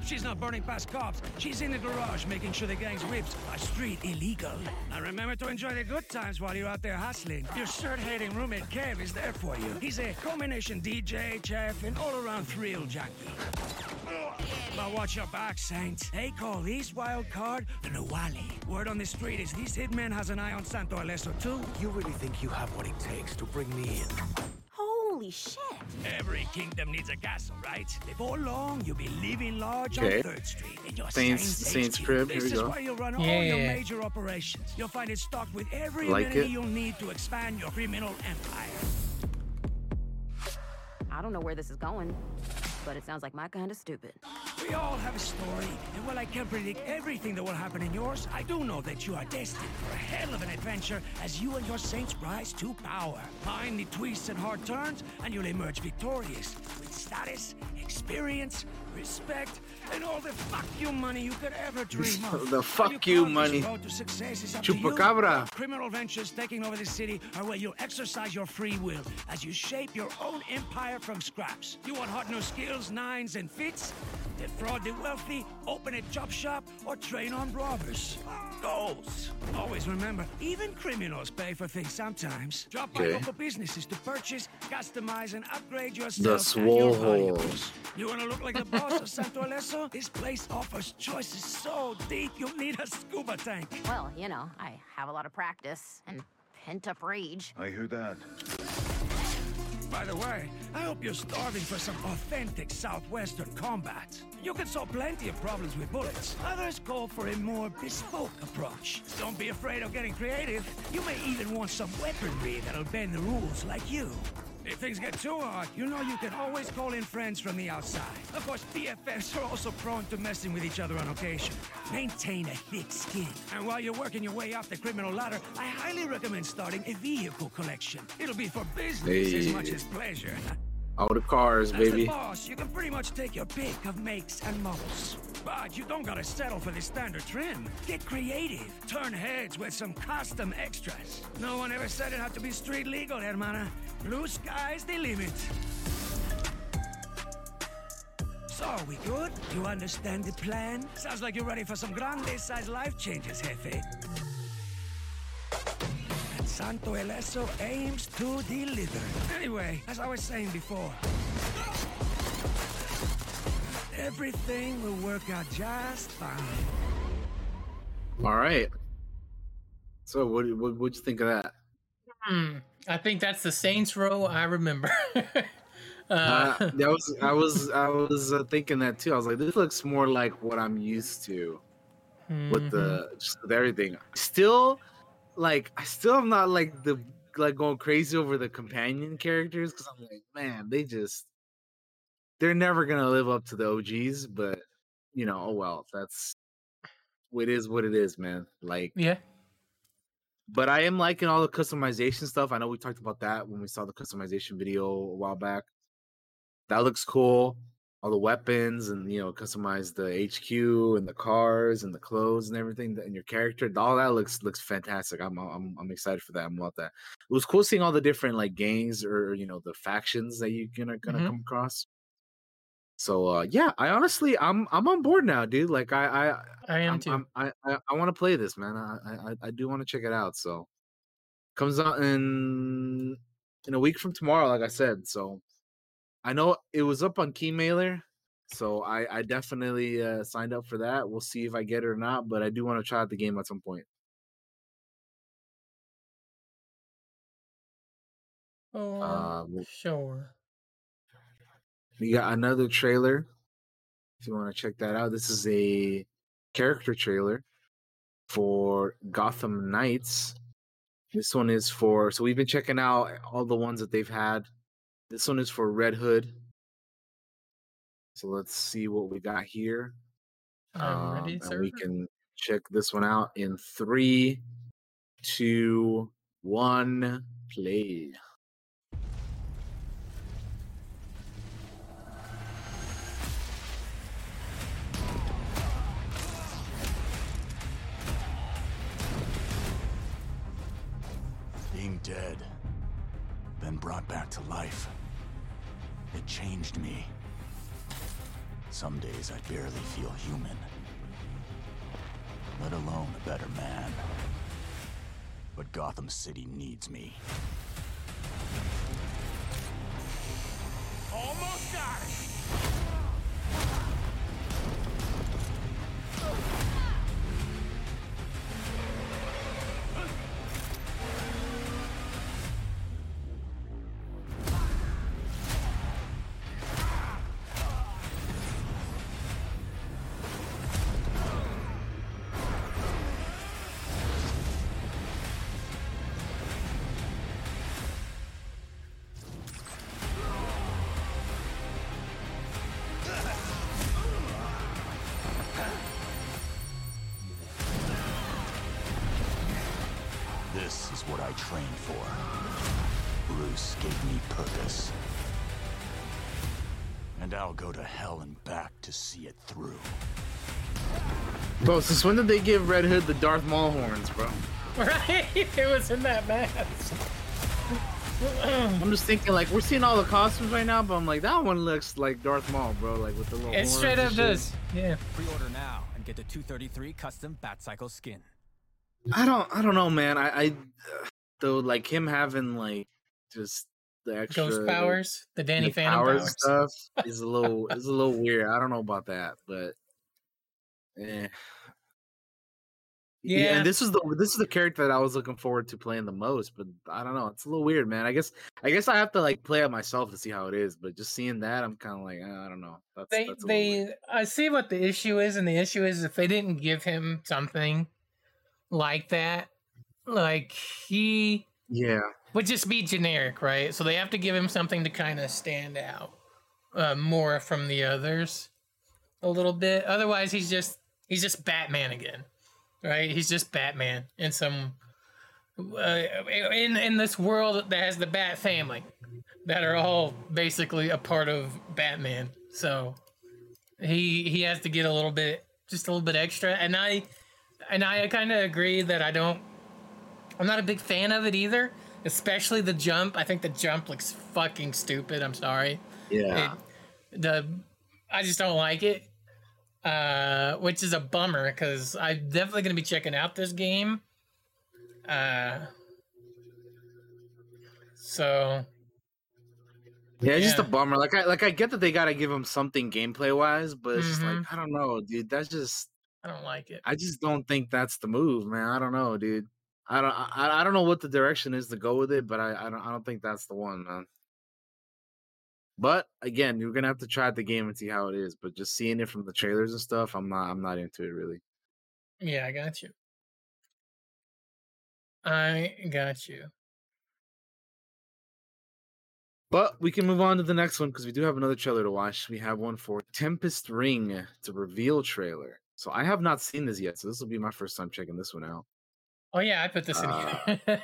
She's not burning past cops. She's in the garage making sure the gang's whips are street illegal. Now remember to enjoy the good times while you're out there hustling. Your shirt-hating roommate Kev is there for you. He's a combination D J, chef, and all-around thrill junkie. But watch your back, Saints. They call this wild card the Nawali. Word on the street is this hitman has an eye on Santo Ileso too. You really think you have what it takes to bring me in? Holy shit. Every kingdom needs a castle, right? Before long, you'll be living large okay. on third street in your Saints, Saints crib. Here we go. This is where you'll run yeah. all your major operations. You'll find it stocked with every like amenity you'll need to expand your criminal empire. I don't know where this is going, but it sounds like my kind of stupid. We all have a story, and while I can't predict everything that will happen in yours, I do know that you are destined for a hell of an adventure as you and your saints rise to power. Find the twists and hard turns, and you'll emerge victorious with status, experience, respect, and all the fuck you money you could ever dream of. The fuck you, you money. Chupacabra. You. Criminal ventures taking over the city are where you'll exercise your free will as you shape your own empire from scraps. You want hot new skills, nines, and fits? Defraud the wealthy, open a chop shop, or train on robbers. Goals. Always remember, even criminals pay for things sometimes. Drop by okay. local businesses to purchase, customize, and upgrade yourself. The swole holes. You want to look like the boss of Santo Ileso? This place offers choices so deep you'll need a scuba tank. Well, you know, I have a lot of practice and pent-up rage. I hear that. By the way, I hope you're starving for some authentic Southwestern combat. You can solve plenty of problems with bullets. Others call for a more bespoke approach. Don't be afraid of getting creative. You may even want some weaponry that'll bend the rules like you. If things get too hard, you know you can always call in friends from the outside. Of course, B F Fs are also prone to messing with each other on occasion. Maintain a thick skin. And while you're working your way up the criminal ladder, I highly recommend starting a vehicle collection. It'll be for business hey. as much as pleasure. All the cars, baby. As the boss, you can pretty much take your pick of makes and models. But you don't gotta settle for the standard trim. Get creative. Turn heads with some custom extras. No one ever said it had to be street legal, hermana. Blue sky's the limit. So, we good? You understand the plan? Sounds like you're ready for some grande-sized life changes, jefe. And Santo Ileso aims to deliver. Anyway, as I was saying before, everything will work out just fine. All right. So, what what what'd you think of that? Hmm. I think that's the Saints Row I remember. uh, uh, that was I was I was uh, thinking that too. I was like, this looks more like what I'm used to mm-hmm. with the just with everything. Still, like I still am not like the like going crazy over the companion characters because I'm like, man, they just they're never gonna live up to the O Gs. But you know, oh well, that's it is what it is, man. Like, yeah. But I am liking all the customization stuff. I know we talked about that when we saw the customization video a while back. That looks cool. All the weapons and, you know, customize the H Q and the cars and the clothes and everything and your character. All that looks looks fantastic. I'm I'm I'm excited for that. I'm about that. It was cool seeing all the different like gangs or, you know, the factions that you're gonna gonna mm-hmm. come across. So uh, yeah, I honestly, I'm I'm on board now, dude. Like I I, I am I'm, too. I'm, I I, I want to play this, man. I I, I do want to check it out. So comes out in in a week from tomorrow, like I said. So I know it was up on Keymailer, so I I definitely uh, signed up for that. We'll see if I get it or not, but I do want to try out the game at some point. Oh, uh, we'll- sure. We got another trailer, if you want to check that out. This is a character trailer for Gotham Knights. This one is for... So we've been checking out all the ones that they've had. This one is for Red Hood. So let's see what we got here. I'm um, ready, sir. And we can check this one out in three, two, one, play. Dead, then brought back to life. It changed me. Some days I barely feel human, let alone a better man. But Gotham City needs me. Almost got it! Bro, since when did they give Red Hood the Darth Maul horns, bro? Right? It was in that match. I'm just thinking, like, we're seeing all the costumes right now, but I'm like, that one looks like Darth Maul, bro, like with the little horns. It straight up does. Yeah. Pre-order now and get the two thirty-three custom Batcycle skin. I don't, I don't know, man. I, I though, like him having like just the extra ghost powers, the Danny the Phantom power powers stuff is a little, is a little weird. I don't know about that, but. Yeah. yeah, and this is the this is the character that I was looking forward to playing the most, but I don't know, it's a little weird, man. I guess I guess I have to like play it myself to see how it is, but just seeing that, I'm kind of like, oh, I don't know. That's, they that's they I see what the issue is, and the issue is if they didn't give him something like that, like he yeah would just be generic, right? So they have to give him something to kind of stand out uh, more from the others a little bit. Otherwise, he's just. He's just Batman again, right? He's just Batman in some uh, in in this world that has the Bat family that are all basically a part of Batman. So he he has to get a little bit, just a little bit extra. And I and I kind of agree that I don't. I'm not a big fan of it either, especially the jump. I think the jump looks fucking stupid. I'm sorry. Yeah. It, the I just don't like it. Uh, which is a bummer because I'm definitely going to be checking out this game. Uh, so yeah, it's yeah. just a bummer. Like I like I get that they got to give him something gameplay wise, but mm-hmm. it's just like I don't know, dude. That's just I don't like it. I just don't think that's the move, man. I don't know, dude. I don't I, I don't know what the direction is to go with it, but I, I don't I don't think that's the one, man. But again, you're gonna have to try out the game and see how it is. But just seeing it from the trailers and stuff, I'm not, I'm not into it really. Yeah, I got you. I got you. But we can move on to the next one because we do have another trailer to watch. We have one for Tempest Ring. It's a reveal trailer. So I have not seen this yet. So this will be my first time checking this one out. Oh, yeah. I put this uh, in here.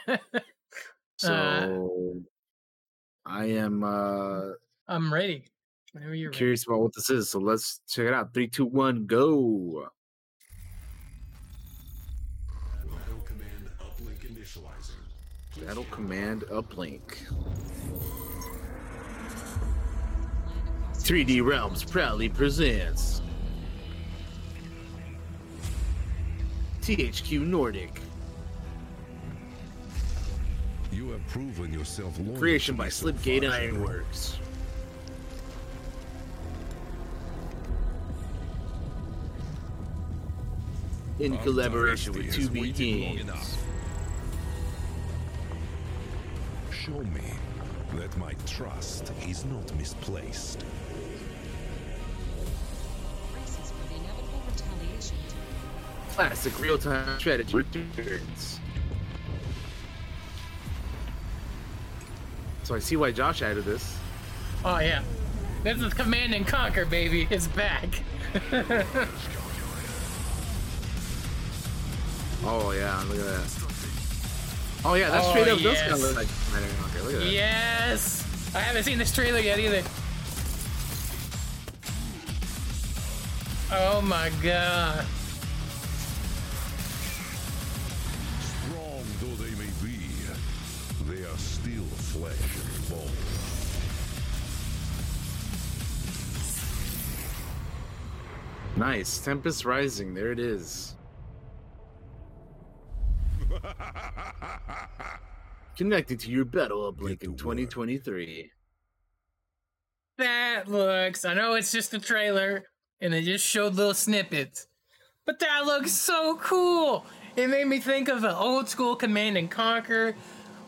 so uh, I am... Uh, I'm ready. Whenever you're curious ready. About what this is. So let's check it out. Three, two, one, go. Battle command uplink initializing. Battle command uplink. three D Realms proudly presents T H Q Nordic. You have proven yourself loyal. Creation by Slipgate Ironworks. In Our collaboration with two B Games. Show me that my trust is not misplaced. Classic real-time strategy returns. So I see why Josh added this. Oh yeah, this is Command and Conquer, baby. It's back. Oh yeah, look at that. Oh yeah, that's oh, straight up. Yes. Those kind of look like Command and Conquer. Look at that. Yes, I haven't seen this trailer yet either. Oh my god. Nice. Tempest Rising. There it is. Connecting to your battle uplink in twenty twenty-three. That looks... I know it's just a trailer, and it just showed little snippets. But that looks so cool! It made me think of an old-school Command and Conquer.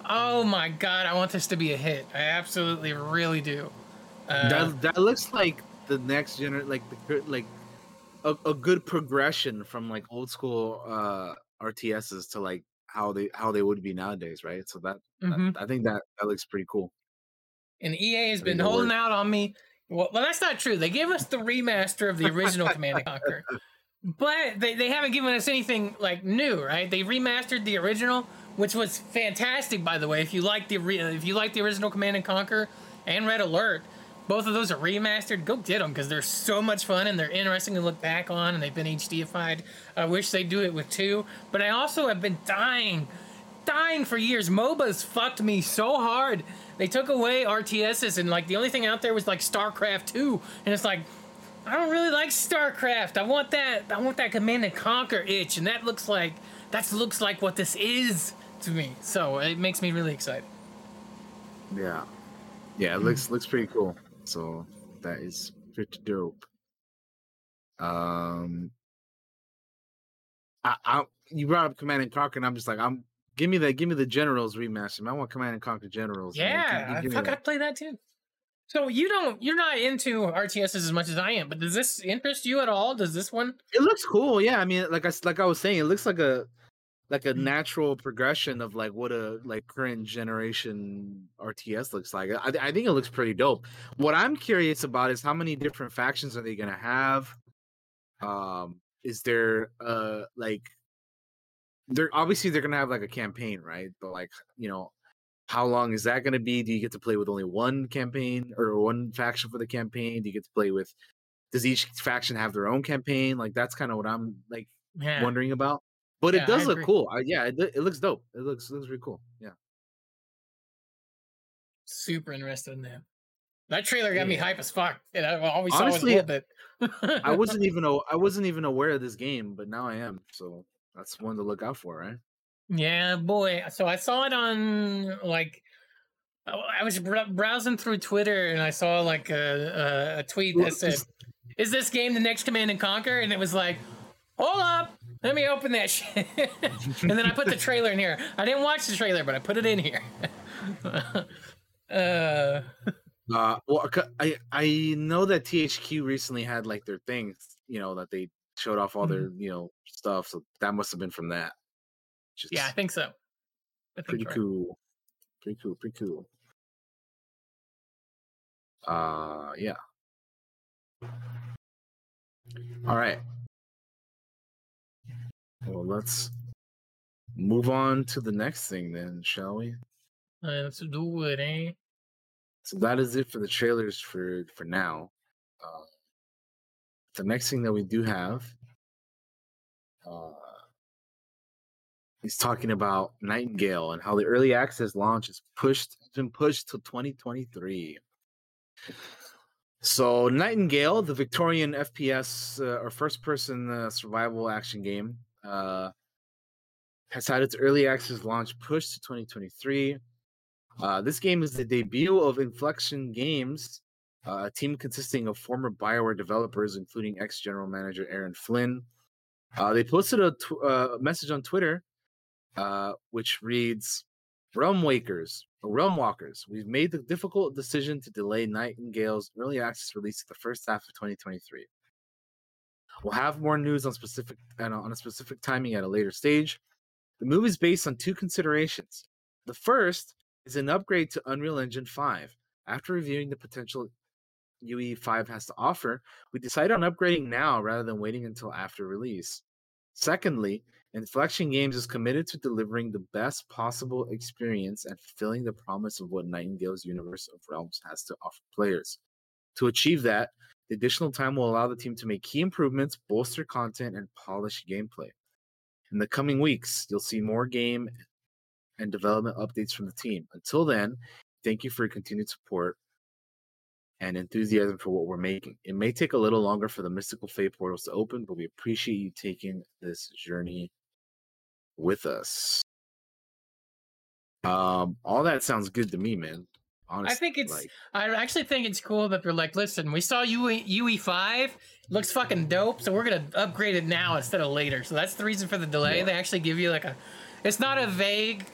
Oh my god, I want this to be a hit. I absolutely really do. Uh, that, that looks like the next gener... Like, the, like... A, a good progression from like old school uh, R T Ses to like how they how they would be nowadays, right? So that, mm-hmm. that I think that, that looks pretty cool. And E A has I been holding out on me. Well, well, that's not true. They gave us the remaster of the original Command and Conquer, but they, they haven't given us anything like new, right? They remastered the original, which was fantastic, by the way. If you like the if you like the original Command and Conquer and Red Alert. Both of those are remastered. Go get them because they're so much fun and they're interesting to look back on and they've been H D-ified. I wish they'd do it with two. But I also have been dying, dying for years. MOBAs fucked me so hard. They took away R T Ses and like the only thing out there was like StarCraft two. And it's like, I don't really like StarCraft. I want that, I want that Command and Conquer itch. And that looks like, that looks like what this is to me. So it makes me really excited. Yeah. Yeah, it mm-hmm. looks looks pretty cool. So that is pretty dope. Um, I, I you brought up Command and Conquer, and I'm just like, I'm give me that, give me the Generals remaster. Man. I want Command and Conquer Generals. Yeah, I fuck, I play that too. So you don't, you're not into R T Ses as much as I am, but does this interest you at all? Does this one? It looks cool. Yeah, I mean, like I like I was saying, it looks like a like a mm-hmm. natural progression of like what a like current generation R T S looks like. I, I think it looks pretty dope. What I'm curious about is how many different factions are they going to have? Um, is there uh like they're obviously they're going to have like a campaign, right? But like, you know, how long is that going to be? Do you get to play with only one campaign or one faction for the campaign? Do you get to play with, does each faction have their own campaign? Like, that's kind of what I'm like yeah. wondering about. But yeah, it does look cool. I, yeah, it, it looks dope. It looks looks really cool. Yeah. Super interested in that. That trailer got yeah. me hype as fuck. And I always Honestly, saw it a little bit. I wasn't even I wasn't even aware of this game, but now I am. So that's one to look out for, right? Yeah, boy. So I saw it on like I was browsing through Twitter and I saw like a a, a tweet that said, "Is this game the next Command and Conquer?" And it was like, "Hold up. Let me open that shit." And then I put the trailer in here. I didn't watch the trailer, but I put it in here. uh, uh, well, I I know that T H Q recently had like their thing, you know, that they showed off all their, you know, stuff. So that must have been from that. Just yeah, I think so. I think pretty right. cool. Pretty cool. Pretty cool. uh, yeah. All right. Well, let's move on to the next thing then, shall we? Let's do it, eh? So that is it for the trailers for, for now. Uh, the next thing that we do have uh, is talking about Nightingale and how the early access launch is pushed, been pushed to twenty twenty-three. So Nightingale, the Victorian F P S uh, or first-person uh, survival action game, uh, has had its early access launch pushed to twenty twenty-three. Uh, this game is the debut of Inflection Games, uh, a team consisting of former BioWare developers, including ex-general manager Aaron Flynn. Uh, they posted a tw- uh, message on Twitter, uh, which reads, Realm Wakers, Realm Walkers, we've made the difficult decision to delay Nightingale's early access release to the first half of twenty twenty-three. We'll have more news on specific and on a specific timing at a later stage. The move is based on two considerations. The first is an upgrade to Unreal Engine five. After reviewing the potential U E five has to offer, we decided on upgrading now rather than waiting until after release. Secondly, Inflection Games is committed to delivering the best possible experience and fulfilling the promise of what Nightingale's universe of realms has to offer players. To achieve that, the additional time will allow the team to make key improvements, bolster content, and polish gameplay. In the coming weeks, you'll see more game and development updates from the team. Until then, thank you for your continued support and enthusiasm for what we're making. It may take a little longer for the Mystical Fate portals to open, but we appreciate you taking this journey with us. Um, all that sounds good to me, man. Honestly, I think it's. Like, I actually think it's cool that they're like, listen, we saw U E five looks fucking dope, so we're gonna upgrade it now instead of later. So that's the reason for the delay. Yeah. They actually give you like a. It's not a vague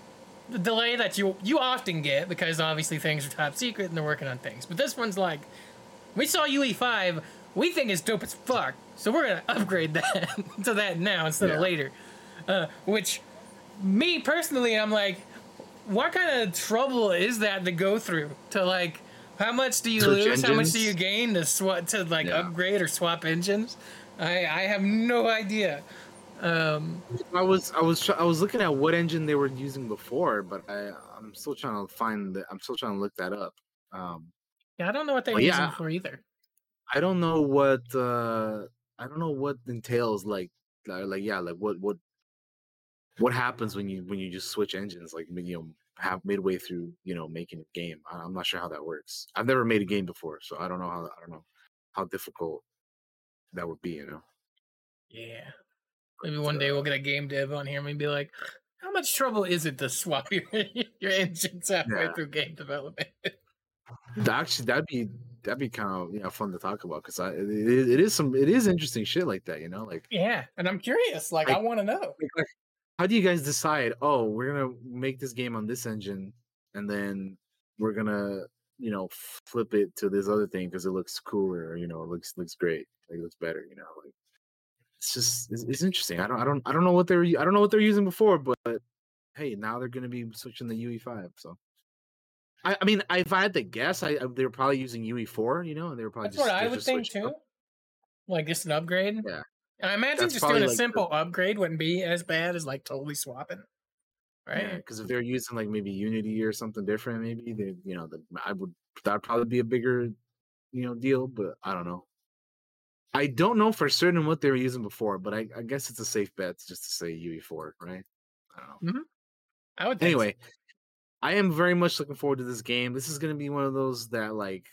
delay that you you often get because obviously things are top secret and they're working on things. But this one's like, we saw U E five, we think it's dope as fuck, so we're gonna upgrade that to that now instead yeah. of later. Uh, which, me personally, I'm like, what kind of trouble is that to go through? To like, how much do you Search lose? Engines. How much do you gain to swap to like yeah. upgrade or swap engines? I I have no idea. Um, I was I was I was looking at what engine they were using before, but I I'm still trying to find the I'm still trying to look that up. Um, yeah, I don't know what they're using yeah, for either. I don't know what uh, I don't know what entails like like yeah like what what. What happens when you when you just switch engines, like you know, have midway through you know making a game? I'm not sure how that works. I've never made a game before, so I don't know how I don't know how difficult that would be. You know. Yeah, maybe one so, day we'll get a game dev on here and be like, "How much trouble is it to swap your your engines halfway yeah. through game development?" Actually, that'd be that'd be kind of you know fun to talk about because I it, it is some it is interesting shit like that. You know, like yeah, and I'm curious. Like I, I want to know. Like, how do you guys decide, oh, we're going to make this game on this engine and then we're going to, you know, flip it to this other thing because it looks cooler, or, you know, it looks looks great. Like it looks better, you know. Like it's just it's, it's interesting. I don't I don't I don't know what they're I don't know what they're using before, but, but hey, now they're going to be switching to U E five, so I, I mean, if I had to guess, I, I they were probably using U E four, you know, and they were probably That's just That's what I would think too. Up. Like just an upgrade. Yeah. And I imagine That's just doing a like simple the, upgrade wouldn't be as bad as like totally swapping, right? Because yeah, if they're using like maybe Unity or something different, maybe they, you know, the, I would that'd probably be a bigger, you know, deal. But I don't know. I don't know for certain what they were using before, but I, I guess it's a safe bet just to say U E four, right? I don't know. Mm-hmm. I would. Think anyway, so. I am very much looking forward to this game. This is going to be one of those that like,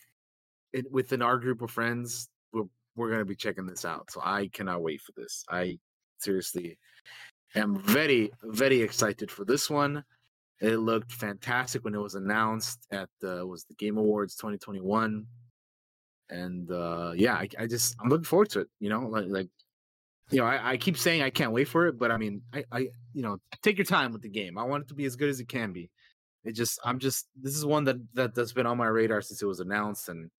it, within our group of friends, we'll. We're gonna be checking this out, so I cannot wait for this. I seriously am very, very excited for this one. It looked fantastic when it was announced at the was the Game Awards twenty twenty-one, and uh, yeah, I, I just I'm looking forward to it. You know, like, like you know, I, I keep saying I can't wait for it, but I mean, I, I, you know, take your time with the game. I want it to be as good as it can be. It just, I'm just, this is one that, that that's been on my radar since it was announced, and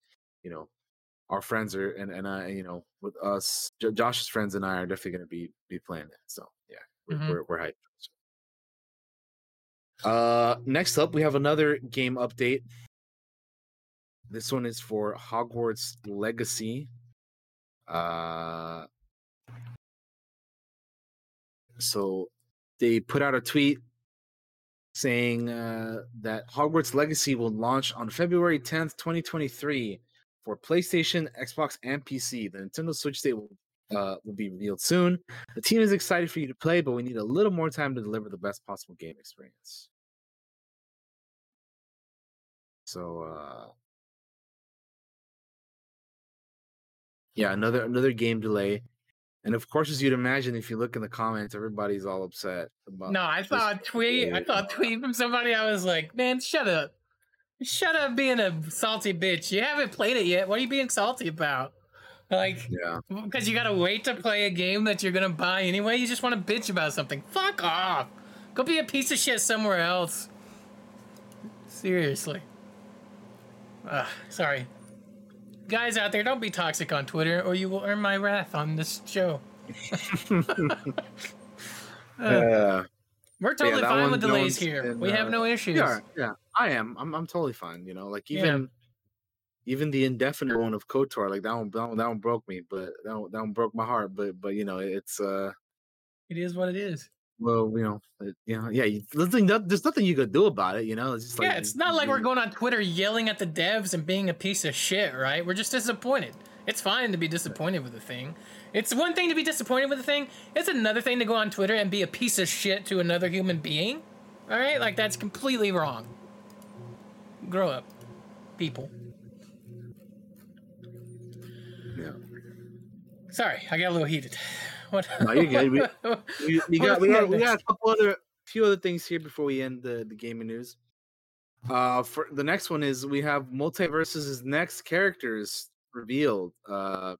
you know. Our friends are and and I, you know, with us, J- Josh's friends and I are definitely going to be be playing it. So yeah, we're mm-hmm. we're, we're hyped. Uh, next up, we have another game update. This one is for Hogwarts Legacy. Uh, so they put out a tweet saying uh, that Hogwarts Legacy will launch on February tenth, twenty twenty-three for PlayStation, Xbox, and P C. The Nintendo Switch date will, uh, will be revealed soon. The team is excited for you to play, but we need a little more time to deliver the best possible game experience. So, uh, yeah, another another game delay. And of course, as you'd imagine, if you look in the comments, everybody's all upset about. No, I saw a tweet. Game. I saw a tweet from somebody. I was like, "Man, shut up! Shut up, being a salty bitch. You haven't played it yet. What are you being salty about? Like, yeah, because you gotta wait to play a game that you're gonna buy anyway. You just want to bitch about something. Fuck off. Go be a piece of shit somewhere else. Seriously. Ugh, sorry." Guys out there, don't be toxic on Twitter or you will earn my wrath on this show. uh, uh, we're totally yeah, fine with delays here. And, we uh, have no issues. Yeah, yeah, I am. I'm I'm totally fine, you know. Like even yeah. even the indefinite one of KOTOR, like that one that one, that one broke me, but that one, that one broke my heart, but but you know, it's uh it is what it is. Well, you know, it, you know, yeah. Nothing, there's nothing you could do about it, you know. It's just like, yeah, it's not like we're going on Twitter yelling at the devs and being a piece of shit, right? We're just disappointed. It's fine to be disappointed with a thing. It's one thing to be disappointed with a thing. It's another thing to go on Twitter and be a piece of shit to another human being. All right, like that's completely wrong. Grow up, people. Yeah. Sorry, I got a little heated. What? No, you're good. We, we, we got we got we got a couple other few other things here before we end the, the gaming news. Uh, for the next one is we have Multiverse's next characters revealed. Uh,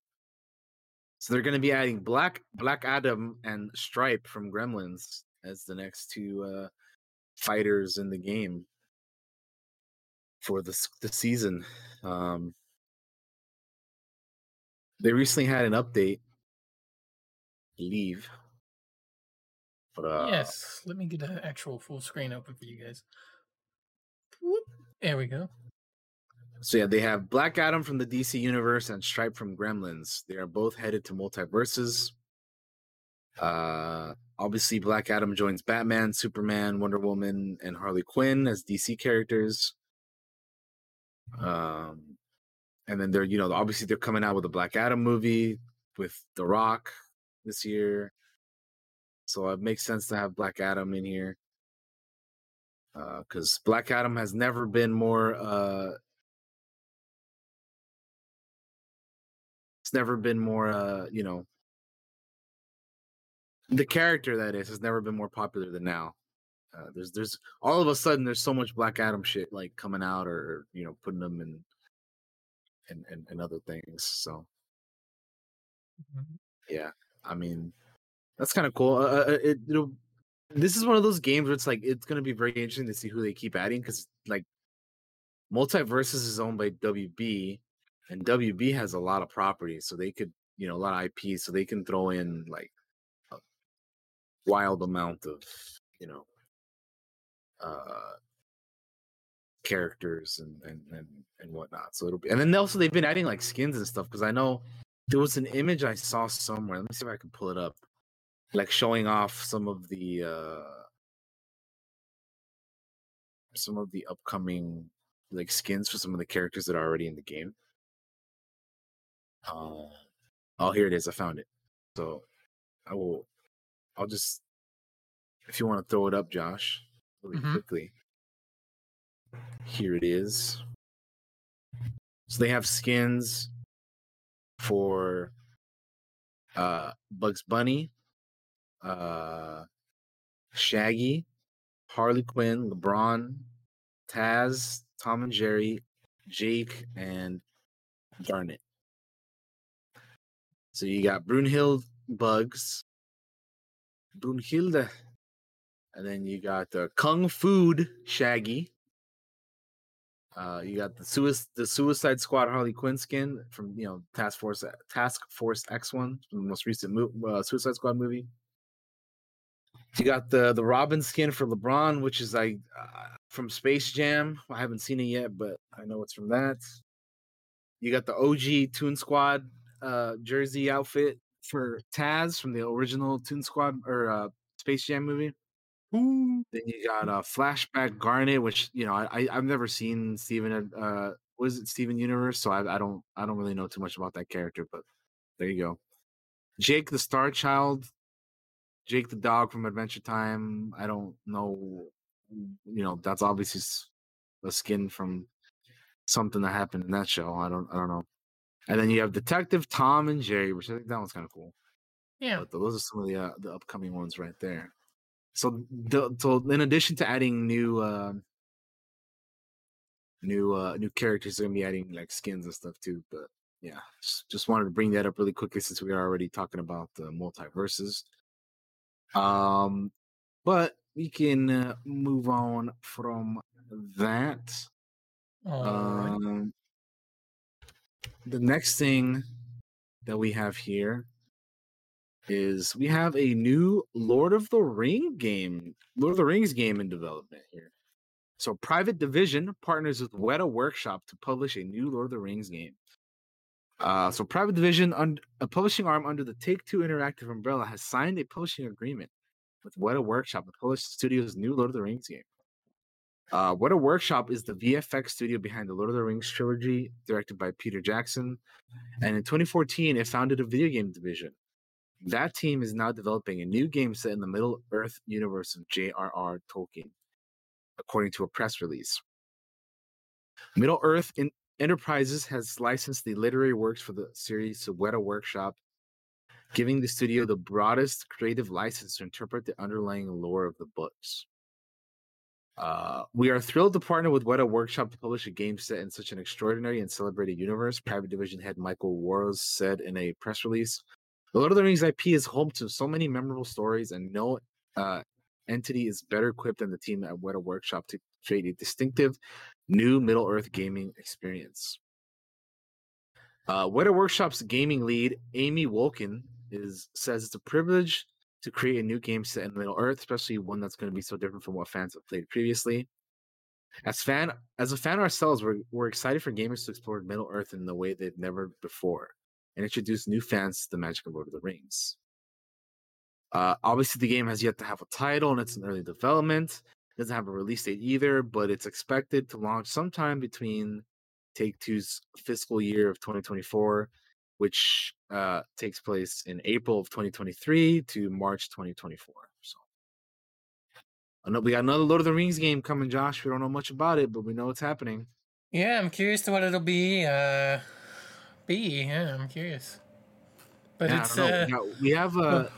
so they're going to be adding Black Black Adam and Stripe from Gremlins as the next two uh, fighters in the game for the the season. Um, they recently had an update. Leave. But, uh, yes, let me get an actual full screen open for you guys. Whoop. There we go. So yeah, they have Black Adam from the D C Universe and Stripe from Gremlins. They are both headed to multiverses. Uh, obviously, Black Adam joins Batman, Superman, Wonder Woman, and Harley Quinn as D C characters. Um, and then they're you know obviously they're coming out with a Black Adam movie with The Rock this year, so it makes sense to have Black Adam in here because uh, Black Adam has never been more uh, it's never been more uh, you know the character that is has never been more popular than now. Uh, there's there's all of a sudden there's so much Black Adam shit like coming out or you know putting them in and and, and other things. So yeah. I mean, that's kind of cool. Uh, it, it'll, this is one of those games where it's like it's going to be very interesting to see who they keep adding because like Multiverses is owned by W B, and W B has a lot of properties, so they could you know a lot of I P, so they can throw in like a wild amount of you know uh, characters and, and and and whatnot. So it'll be, and then also they've been adding like skins and stuff because I know. There was an image I saw somewhere. Let me see if I can pull it up. Like showing off some of the uh, some of the upcoming like skins for some of the characters that are already in the game. Uh, oh, here it is. I found it. So I will. I'll just if you want to throw it up, Josh, really mm-hmm. quickly. Here it is. So they have skins for uh, Bugs Bunny, uh, Shaggy, Harley Quinn, LeBron, Taz, Tom and Jerry, Jake, and Garnet. So you got Brunhild, Bugs, Brunhilde, and then you got uh, Kung Food, Shaggy. Uh, you got the, sui- the Suicide Squad Harley Quinn skin from you know Task Force Task Force X one, the most recent mo- uh, Suicide Squad movie. You got the the Robin skin for LeBron, which is like uh, from Space Jam. I haven't seen it yet, but I know it's from that. You got the O G Toon Squad uh, jersey outfit for Taz from the original Toon Squad or uh, Space Jam movie. Ooh. Then you got a uh, Flashback Garnet, which, you know, I, I I've never seen Steven. Uh, was it Steven Universe? So I I don't I don't really know too much about that character, but there you go. Jake the Star Child, Jake the dog from Adventure Time. I don't know, you know, that's obviously a skin from something that happened in that show. I don't I don't know. And then you have Detective Tom and Jerry, which I think that one's kind of cool. Yeah, but those are some of the uh, the upcoming ones right there. So, so in addition to adding new, uh, new, uh, new characters, they're gonna be adding like skins and stuff too. But yeah, just, just wanted to bring that up really quickly since we are already talking about the multiverses. Um, but we can uh, move on from that. All um, right. The next thing that we have here is we have a new Lord of the Ring game, Lord of the Rings game in development here. So Private Division partners with Weta Workshop to publish a new Lord of the Rings game. Uh, so Private Division, un- a publishing arm under the Take-Two Interactive umbrella, has signed a publishing agreement with Weta Workshop to publish the studio's new Lord of the Rings game. Uh, Weta Workshop is the V F X studio behind the Lord of the Rings trilogy, directed by Peter Jackson. And in twenty fourteen, it founded a video game division. That team is now developing a new game set in the Middle-earth universe of J R R. Tolkien, according to a press release. Middle-earth in- Enterprises has licensed the literary works for the series to Weta Workshop, giving the studio the broadest creative license to interpret the underlying lore of the books. Uh, we are thrilled to partner with Weta Workshop to publish a game set in such an extraordinary and celebrated universe, Private Division head Michael Waros said in a press release. The Lord of the Rings I P is home to so many memorable stories, and no uh, entity is better equipped than the team at Weta Workshop to create a distinctive new Middle-earth gaming experience. Uh, Weta Workshop's gaming lead, Amy Wolkin, is, says it's a privilege to create a new game set in Middle-earth, especially one that's going to be so different from what fans have played previously. As, fan, as a fan ourselves, we're, we're excited for gamers to explore Middle-earth in the way they've never before, and introduce new fans to the magic of Lord of the Rings. Uh, obviously, the game has yet to have a title, and it's in early development. It doesn't have a release date either, but it's expected to launch sometime between Take-Two's fiscal year of twenty twenty-four, which uh, takes place in April of twenty twenty-three to March twenty twenty-four. So, I know we got another Lord of the Rings game coming, Josh. We don't know much about it, but we know it's happening. Yeah, I'm curious to what it'll be. Uh... Yeah, I'm curious, but yeah, it's uh, no, we have a. Uh,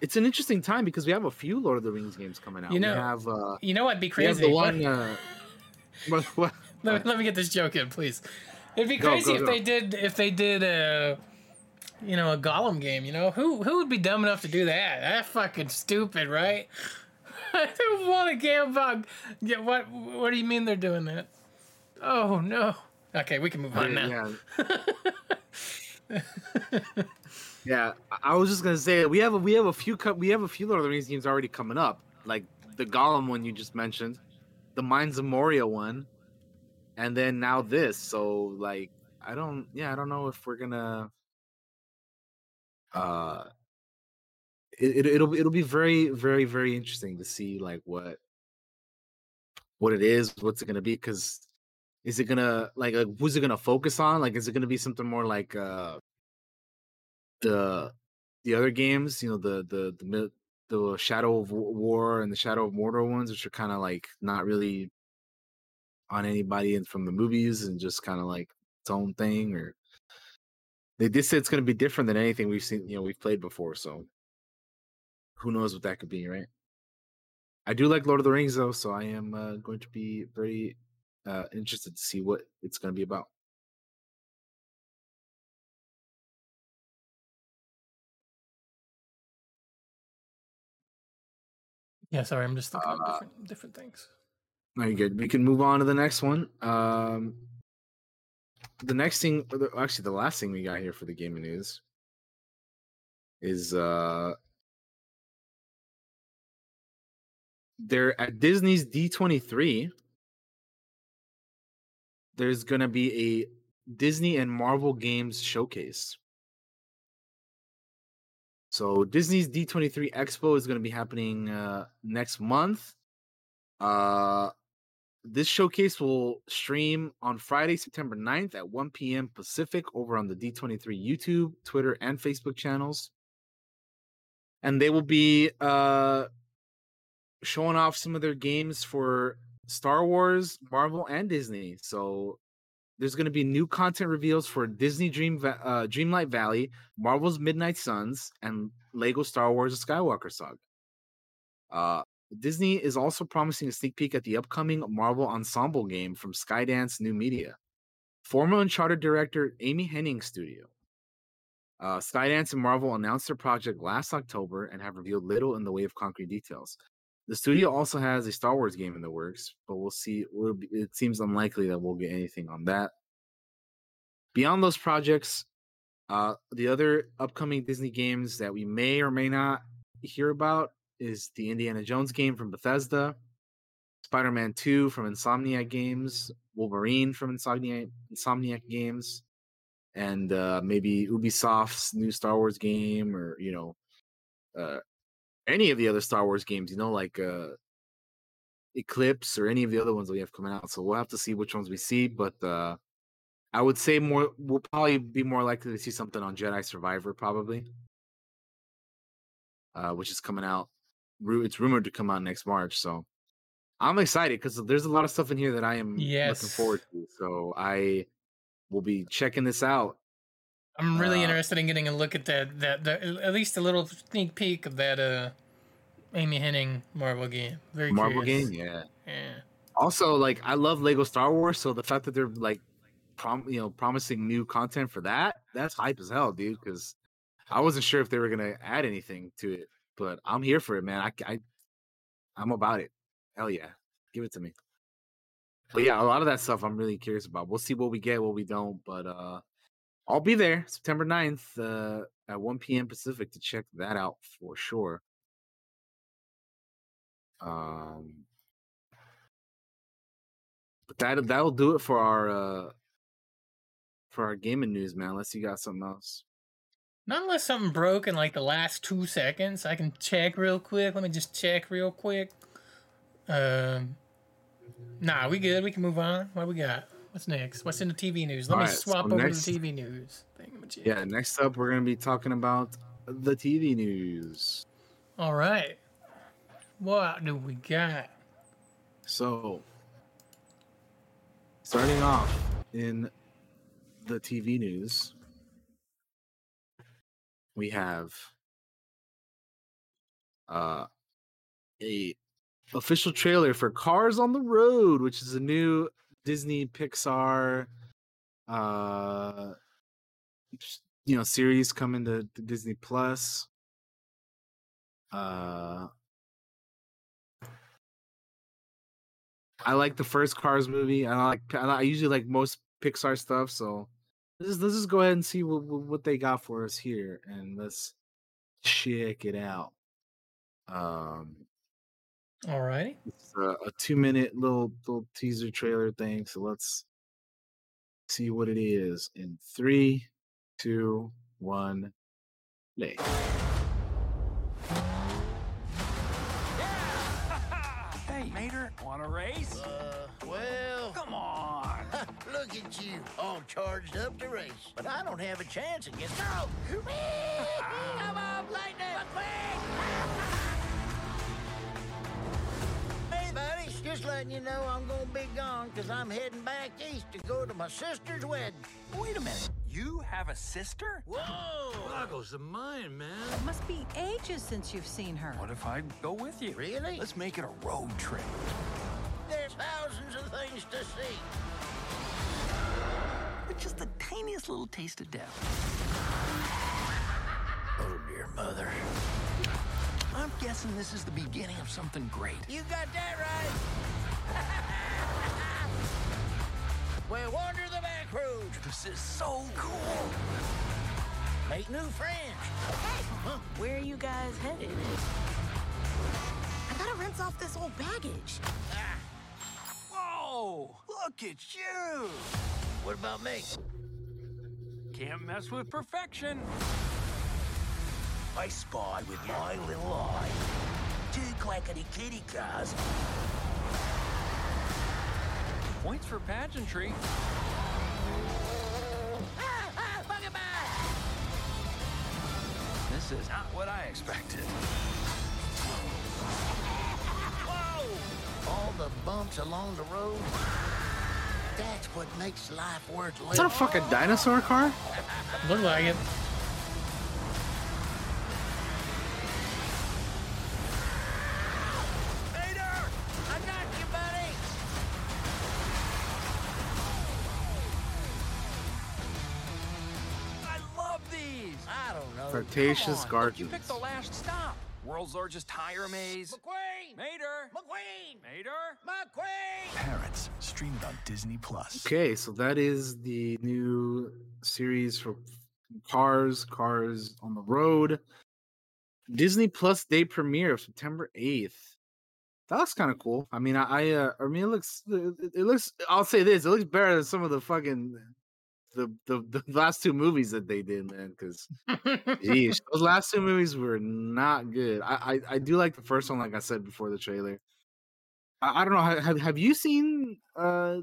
it's an interesting time because we have a few Lord of the Rings games coming out. You know, we have, uh, you know what'd be crazy? We have the one. Uh, what, what? Let, let me get this joke in, please. It'd be crazy go, go, if go. they did if they did a, you know, a Gollum game. You know, who who would be dumb enough to do that? That's fucking stupid, right? I don't want a game about. Yeah, what what do you mean they're doing that? Oh no. Okay, we can move on now. Yeah. Yeah, I was just gonna say we have a, we have a few co- we have a few Lord of the Rings games already coming up, like the Gollum one you just mentioned, the Mines of Moria one, and then now this. So like, I don't, yeah, I don't know if we're gonna. Uh, it, it it'll it'll be very very very interesting to see like what what it is, what's it gonna be, because. Is it gonna like, like who's it gonna focus on? Like, is it gonna be something more like uh, the the other games? You know, the the the, the Shadow of War and the Shadow of Mordor ones, which are kind of like not really on anybody and from the movies and just kind of like its own thing. Or they did say it's gonna be different than anything we've seen. You know, we've played before, so who knows what that could be, right? I do like Lord of the Rings though, so I am uh, going to be very. Uh, interested to see what it's going to be about. Yeah, sorry, I'm just thinking uh, of different, different things. Very good. We can move on to the next one. Um, the next thing, actually, the last thing we got here for the gaming news is uh, they're at Disney's D twenty-three. There's going to be Disney and Marvel Games Showcase. So Disney's D twenty-three Expo is going to be happening uh, next month. Uh, this showcase will stream on Friday, September ninth at one p.m. Pacific over on the D twenty-three YouTube, Twitter, and Facebook channels. And they will be uh, showing off some of their games for Star Wars, Marvel, and Disney. So there's going to be new content reveals for Disney Dream uh, Dreamlight Valley, Marvel's Midnight Suns, and Lego Star Wars: The Skywalker Saga. Uh, Disney is also promising a sneak peek at the upcoming Marvel Ensemble game from Skydance New Media, former Uncharted director Amy Hennig's studio. Uh, Skydance and Marvel announced their project last October and have revealed little in the way of concrete details. The studio also has a Star Wars game in the works, but we'll see. It seems unlikely that we'll get anything on that. Beyond those projects, uh, the other upcoming Disney games that we may or may not hear about is the Indiana Jones game from Bethesda, Spider-Man two from Insomniac Games, Wolverine from Insomniac, Insomniac Games, and uh, maybe Ubisoft's new Star Wars game, or, you know, uh, any of the other Star Wars games, you know, like uh, Eclipse or any of the other ones that we have coming out. So we'll have to see which ones we see. But uh, I would say more, we'll probably be more likely to see something on Jedi Survivor, probably, uh, which is coming out. It's rumored to come out next March. So I'm excited because there's a lot of stuff in here that I am yes. looking forward to. So I will be checking this out. I'm really uh, interested in getting a look at that, that, that, at least a little sneak peek of that uh, Amy Hennig Marvel game. Very Marvel curious. game, yeah. Yeah. Also, like, I love Lego Star Wars, so the fact that they're like, prom- you know, promising new content for that, that's hype as hell, dude. Because I wasn't sure if they were gonna add anything to it, but I'm here for it, man. I, I, I'm about it. Hell yeah, give it to me. But yeah, a lot of that stuff I'm really curious about. We'll see what we get, what we don't, but uh. I'll be there September ninth uh, at one p.m. Pacific to check that out for sure. Um, but that that'll do it for our uh, for our gaming news, man. Unless you got something else. Not unless something broke in like the last two seconds. I can check real quick. Let me just check real quick. Um, nah, we good. We can move on. What we got? What's next? What's in the T V news? Let All me right, swap so over next, to the T V news. Yeah, next up, we're going to be talking about the T V news. All right. What do we got? So, starting off in the T V news, we have uh, a official trailer for Cars on the Road, which is a new Disney Pixar uh you know series coming to, to Disney Plus. Uh I like the first Cars movie. I like I usually like most Pixar stuff, so let's let's just go ahead and see what what they got for us here and let's check it out. Um All right. It's a, a two-minute little little teaser trailer thing. So let's see what it is in three, two, one, play. Yeah! Hey, Mater, want a race? Uh, well, come on. Look at you, all charged up to race. But I don't have a chance against. No! Come on, Lightning! But just letting you know I'm gonna be gone because I'm heading back east to go to my sister's wedding. Wait a minute. You have a sister? Whoa! Boggles the mind, man. It must be ages since you've seen her. What if I go with you? Really? Let's make it a road trip. There's thousands of things to see. But just the tiniest little taste of death. Oh, dear mother. I'm guessing this is the beginning of something great. You got that right. We'll wander the back roads. This is so cool. Make new friends. Hey, huh? Where are you guys headed? I gotta rinse off this old baggage. Ah. Whoa, look at you. What about me? Can't mess with perfection. I spy with my little eye two clackety-kitty cars. Points for pageantry. Ah, ah, Pokemon! This is not what I expected. Whoa! All the bumps along the road. That's what makes life worth living. Is that a fucking dinosaur car? Look like it. Cretaceous Gardens. You picked the last stop. World's largest tire maze. McQueen! Mater! McQueen! Mater! McQueen! Parrots, streamed on Disney Plus. Okay, so that is the new series for Cars, Cars on the Road. Disney Plus Day premiere of September eighth. That looks kind of cool. I mean, I, I, uh, I mean, it looks, it, it looks, I'll say this, it looks better than some of the fucking... The, the the last two movies that they did, man, because those last two movies were not good. I, I, I do like the first one, like I said before the trailer. I, I don't know. Have have you seen uh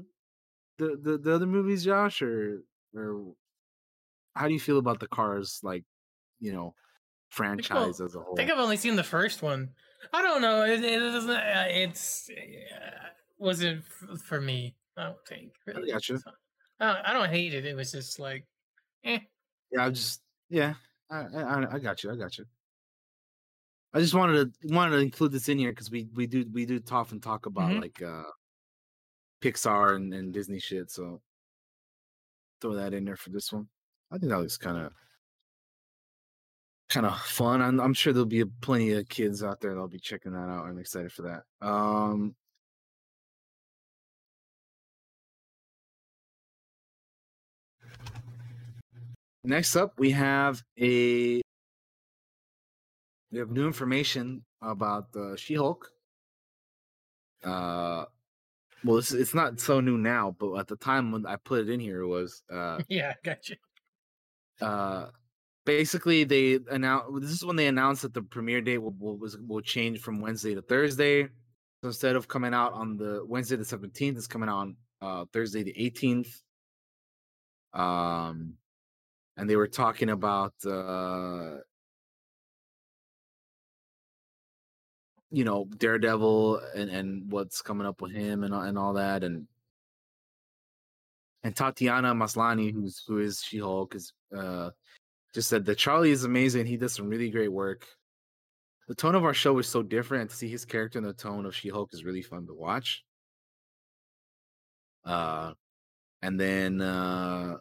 the, the, the other movies, Josh, or or how do you feel about the Cars, like, you know, franchise as a whole? I think I've only seen the first one. I don't know. It, it doesn't. Uh, it's uh, wasn't f- for me. I don't think. Really. I gotcha. I don't hate it. It was just like, eh. Yeah, I just, yeah, I, I, I got you. I got you. I just wanted to wanted to include this in here because we, we do we do talk and talk about mm-hmm. like uh, Pixar and, and Disney shit. So throw that in there for this one. I think that looks kind of kind of fun. I'm, I'm sure there'll be plenty of kids out there that'll be checking that out. I'm excited for that. Um. Next up, we have a we have new information about uh, She-Hulk. Uh, well, it's, it's not so new now, but at the time when I put it in here, it was uh, yeah, gotcha. Uh, basically, they announced this is when they announced that the premiere date will will, will change from Wednesday to Thursday. So instead of coming out on the Wednesday the seventeenth, it's coming out on uh, Thursday the eighteenth. Um. And they were talking about, uh, you know, Daredevil and, and what's coming up with him and and all that. And and Tatiana Maslany, who's, who is She-Hulk, is, uh, just said that Charlie is amazing. He does some really great work. The tone of our show is so different. And to see his character and the tone of She-Hulk is really fun to watch. Uh, and then... Uh,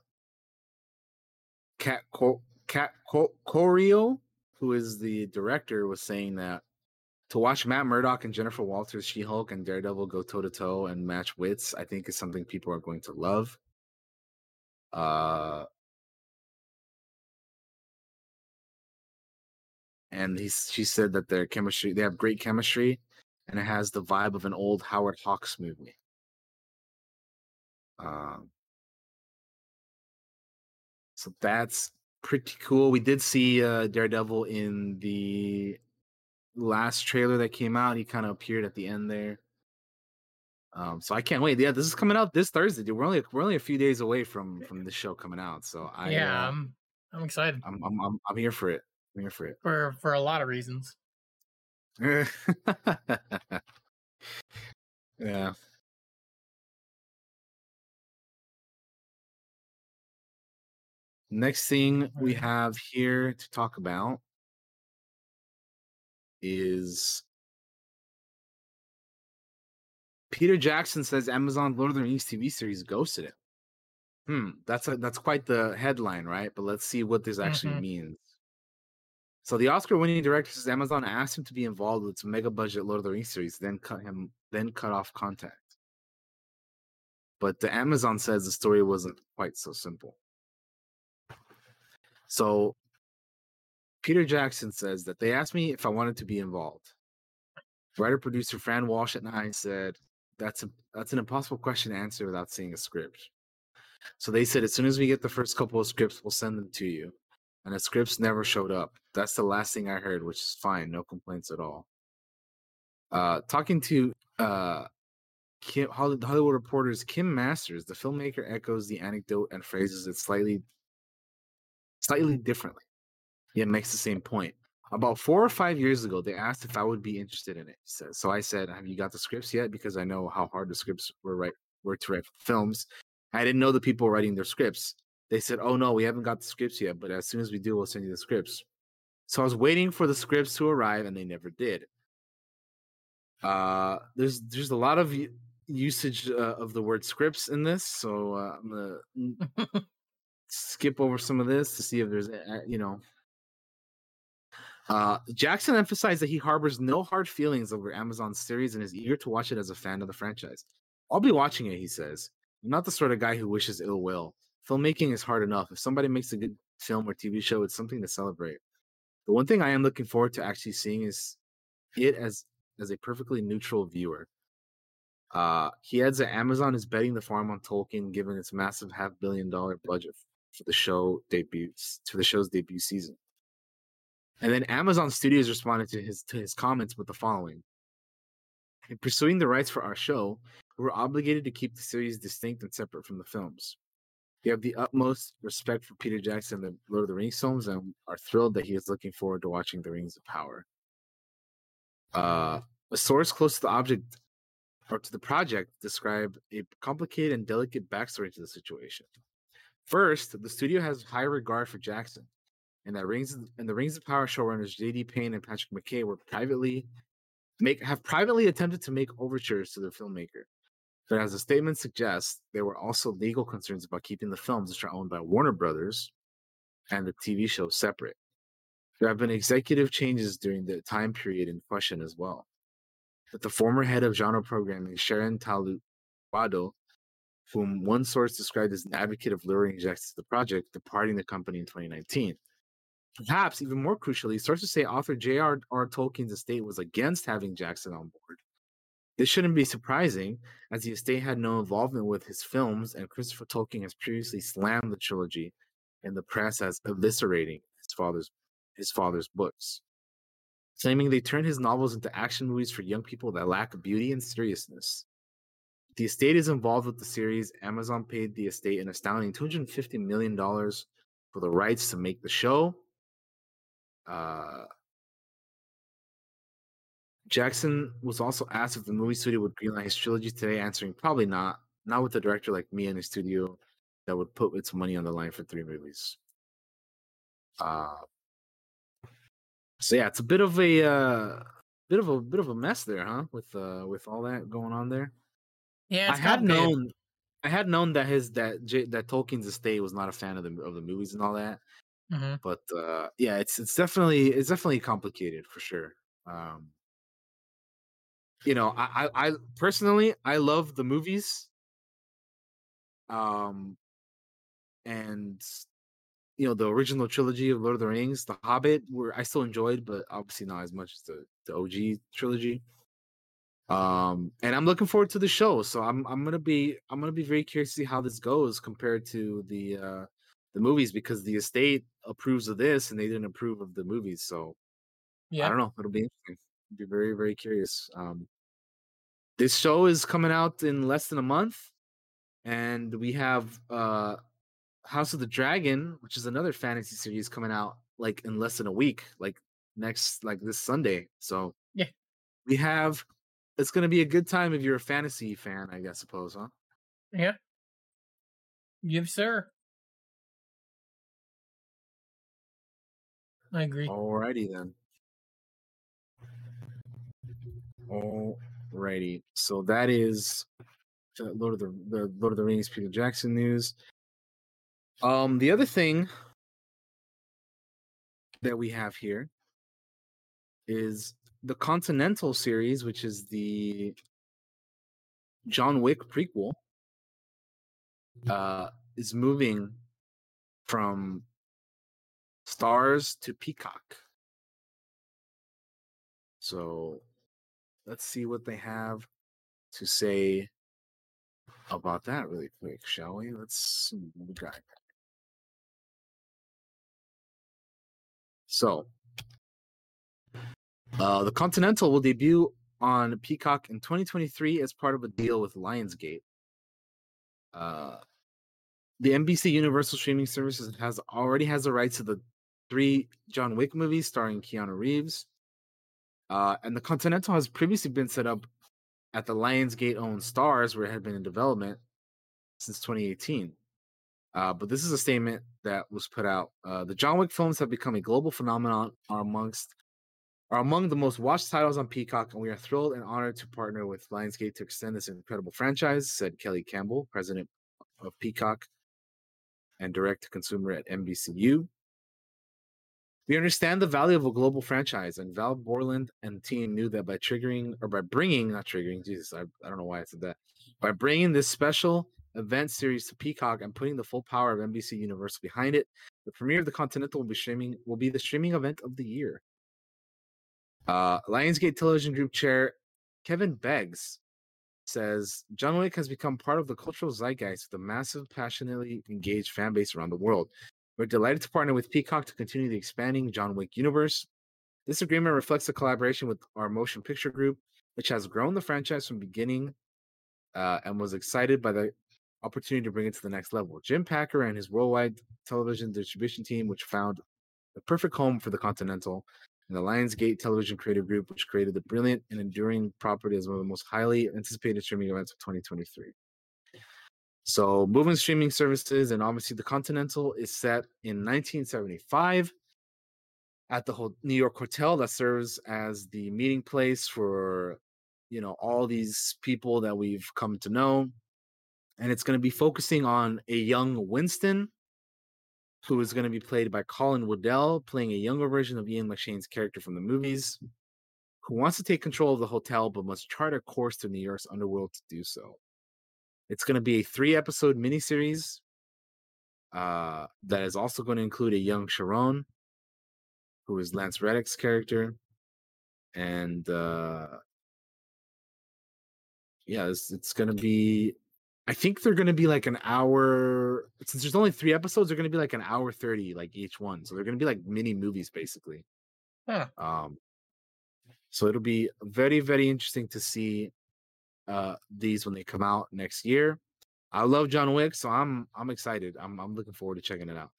Kat, Co- Kat Co- Corio, who is the director, was saying that to watch Matt Murdock and Jennifer Walters, She-Hulk and Daredevil go toe-to-toe and match wits, I think is something people are going to love. Uh, and he, she said that their chemistry, they have great chemistry, and it has the vibe of an old Howard Hawks movie. Um. Uh, So that's pretty cool. We did see uh, Daredevil in the last trailer that came out. He kind of appeared at the end there. Um, so I can't wait. Yeah, this is coming out this Thursday, dude. We're only we're only a few days away from from this show coming out. So I yeah, uh, I'm I'm excited. I'm, I'm I'm I'm here for it. I'm here for it for for a lot of reasons. Yeah. Next thing we have here to talk about is Peter Jackson says Amazon Lord of the Rings T V series ghosted it. Hmm, that's a, that's quite the headline, right? But let's see what this actually mm-hmm. means. So the Oscar-winning director says Amazon asked him to be involved with its mega-budget Lord of the Rings series, then cut him, then cut off contact. But the Amazon says the story wasn't quite so simple. So Peter Jackson says that they asked me if I wanted to be involved. Writer-producer Fran Walsh and I said, that's a, that's an impossible question to answer without seeing a script. So they said, as soon as we get the first couple of scripts, we'll send them to you. And the scripts never showed up. That's the last thing I heard, which is fine. No complaints at all. Uh, talking to uh, Kim, Hollywood Reporter's Kim Masters, the filmmaker echoes the anecdote and phrases it slightly, slightly differently, yet makes the same point. About four or five years ago, they asked if I would be interested in it. He said, so I said, have you got the scripts yet? Because I know how hard the scripts were, write, were to write for films. I didn't know the people writing their scripts. They said, oh, no, we haven't got the scripts yet, but as soon as we do, we'll send you the scripts. So I was waiting for the scripts to arrive, and they never did. Uh, there's there's a lot of usage uh, of the word scripts in this, so uh, I'm going to skip over some of this to see if there's, you know. Uh, Jackson emphasized that he harbors no hard feelings over Amazon's series and is eager to watch it as a fan of the franchise. I'll be watching it, he says. I'm not the sort of guy who wishes ill will. Filmmaking is hard enough. If somebody makes a good film or T V show, it's something to celebrate. The one thing I am looking forward to actually seeing is it as, as a perfectly neutral viewer. Uh, he adds that Amazon is betting the farm on Tolkien, given its massive half billion dollar budget for the show debuts for the show's debut season. And then Amazon Studios responded to his to his comments with the following. In pursuing the rights for our show, we're obligated to keep the series distinct and separate from the films. We have the utmost respect for Peter Jackson and the Lord of the Rings films and are thrilled that he is looking forward to watching The Rings of Power. Uh, a source close to the object or to the project described a complicated and delicate backstory to the situation. First, the studio has high regard for Jackson. And that Rings and the Rings of Power showrunners J D Payne and Patrick McKay were privately make have privately attempted to make overtures to the filmmaker, but as the statement suggests, there were also legal concerns about keeping the films, which are owned by Warner Brothers, and the T V show separate. There have been executive changes during the time period in question as well, but the former head of genre programming Sharon Talu-Wado, whom one source described as an advocate of luring Jackson to the project, departing the company in twenty nineteen. Perhaps even more crucially, sources say author J R R Tolkien's estate was against having Jackson on board. This shouldn't be surprising, as the estate had no involvement with his films, and Christopher Tolkien has previously slammed the trilogy in the press as eviscerating his father's his father's books, claiming they turned his novels into action movies for young people that lack beauty and seriousness. The estate is involved with the series. Amazon paid the estate an astounding two hundred fifty million dollars for the rights to make the show. Uh, Jackson was also asked if the movie studio would greenlight his trilogy today, answering, probably not. Not with a director like me in a studio that would put its money on the line for three movies. Uh, so yeah, it's a bit of a uh, bit of a bit of a mess there, huh? With uh, with all that going on there. Yeah, I had known, I had known that his that J, that Tolkien's estate was not a fan of the of the movies and all that. Mm-hmm. But uh, yeah, it's it's definitely it's definitely complicated for sure. Um, you know, I, I, I personally I love the movies, um, and you know the original trilogy of Lord of the Rings, The Hobbit, were I still enjoyed, but obviously not as much as the, the O G trilogy. Um, and I'm looking forward to the show, so I'm I'm gonna be I'm gonna be very curious to see how this goes compared to the. Uh, The movies, because the estate approves of this and they didn't approve of the movies, so yeah, I don't know. It'll be interesting. I'll be very, very curious. Um, this show is coming out in less than a month, and we have uh, House of the Dragon, which is another fantasy series, coming out like in less than a week, like next, like this Sunday. So yeah, we have. It's going to be a good time if you're a fantasy fan, I guess. Suppose, huh? Yeah. Yes, sir. I agree. Alrighty then. Alrighty. So that is Lord of the, the Lord of the Rings Peter Jackson news. Um, the other thing that we have here is the Continental series, which is the John Wick prequel, uh, is moving from Stars to Peacock. So let's see what they have to say about that really quick, shall we? Let's see what we got. So, uh, the Continental will debut on Peacock in twenty twenty-three as part of a deal with Lionsgate. Uh, the N B C Universal streaming service has already has the rights to the three John Wick movies starring Keanu Reeves. Uh, and the Continental has previously been set up at the Lionsgate-owned Stars, where it had been in development since twenty eighteen. Uh, but this is a statement that was put out. Uh, the John Wick films have become a global phenomenon, are amongst are among the most watched titles on Peacock, and we are thrilled and honored to partner with Lionsgate to extend this incredible franchise, said Kelly Campbell, president of Peacock and direct-to-consumer at N B C U. We understand the value of a global franchise, and Val Borland and team knew that by triggering or by bringing, not triggering, Jesus, I, I don't know why I said that, by bringing this special event series to Peacock and putting the full power of N B C Universal behind it, the premiere of the Continental will be streaming will be the streaming event of the year. Uh, Lionsgate Television Group Chair Kevin Beggs says, John Wick has become part of the cultural zeitgeist with a massive, passionately engaged fan base around the world. We're delighted to partner with Peacock to continue the expanding John Wick universe. This agreement reflects a collaboration with our motion picture group, which has grown the franchise from the beginning uh, and was excited by the opportunity to bring it to the next level. Jim Packer and his worldwide television distribution team, which found the perfect home for the Continental, and the Lionsgate Television Creative Group, which created the brilliant and enduring property as one of the most highly anticipated streaming events of twenty twenty-three. So, moving streaming services, and obviously the Continental is set in nineteen seventy-five at the New York Hotel that serves as the meeting place for, you know, all these people that we've come to know. And it's going to be focusing on a young Winston, who is going to be played by Colin Waddell, playing a younger version of Ian McShane's character from the movies, who wants to take control of the hotel but must chart a course through New York's underworld to do so. It's going to be a three-episode miniseries uh, that is also going to include a young Sharon, who is Lance Reddick's character. And, uh, yeah, it's, it's going to be... I think they're going to be like an hour... Since there's only three episodes, they're going to be like an hour thirty, like, each one. So they're going to be like mini-movies, basically. Huh. Um, so it'll be very, very interesting to see uh these when they come out next year. I love John Wick, so I'm I'm excited. I'm I'm looking forward to checking it out.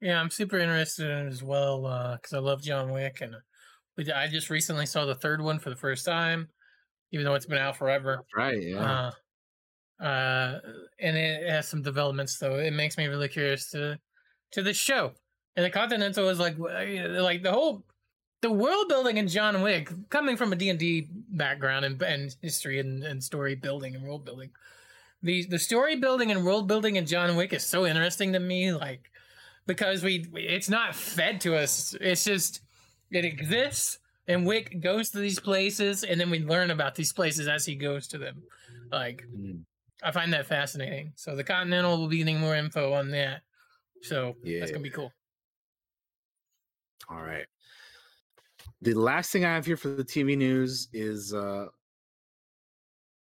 Yeah, I'm super interested in it as well uh because I love John Wick, and uh, I just recently saw the third one for the first time, even though it's been out forever. That's right. Yeah. Uh, uh, and it has some developments, though. It makes me really curious to to the show. And the Continental is like like the whole. The world building in John Wick, coming from a D and D background and, and history and, and story building and world building, the the story building and world building in John Wick is so interesting to me, like, because we it's not fed to us. It's just, it exists, and Wick goes to these places, and then we learn about these places as he goes to them. Like, I find that fascinating. So the Continental will be getting more info on that. So yeah. That's going to be cool. All right. The last thing I have here for the T V news is uh,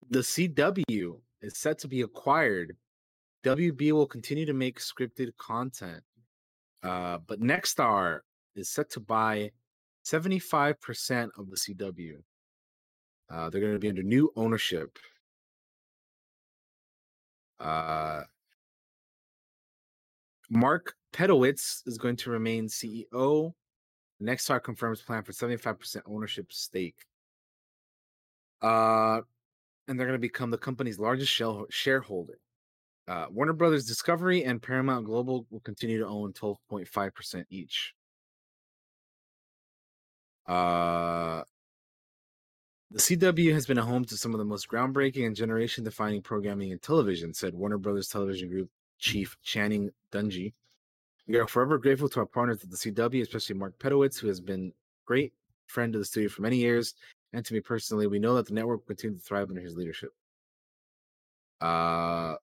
the C W is set to be acquired. W B will continue to make scripted content, uh, but Nexstar is set to buy seventy-five percent of the C W. Uh, they're going to be under new ownership. Uh, Mark Pedowitz is going to remain C E O. Nexstar confirms plan for seventy-five percent ownership stake. Uh, and they're going to become the company's largest shell- shareholder. Uh, Warner Brothers Discovery and Paramount Global will continue to own twelve point five percent each. Uh, the C W has been a home to some of the most groundbreaking and generation-defining programming in television, said Warner Brothers Television Group Chief Channing Dungey. We are forever grateful to our partners at the C W, especially Mark Pedowitz, who has been a great friend of the studio for many years. And to me personally, we know that the network will continue to thrive under his leadership. Uh,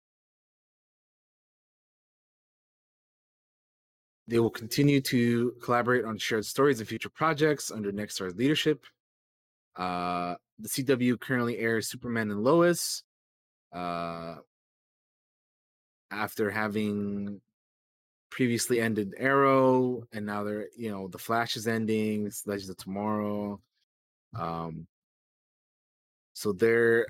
they will continue to collaborate on shared stories and future projects under Nextstar's leadership. Uh, the C W currently airs Superman and Lois. Uh, after having previously ended Arrow, and now they're, you know, The Flash is ending, Legends of Tomorrow. Um, so they're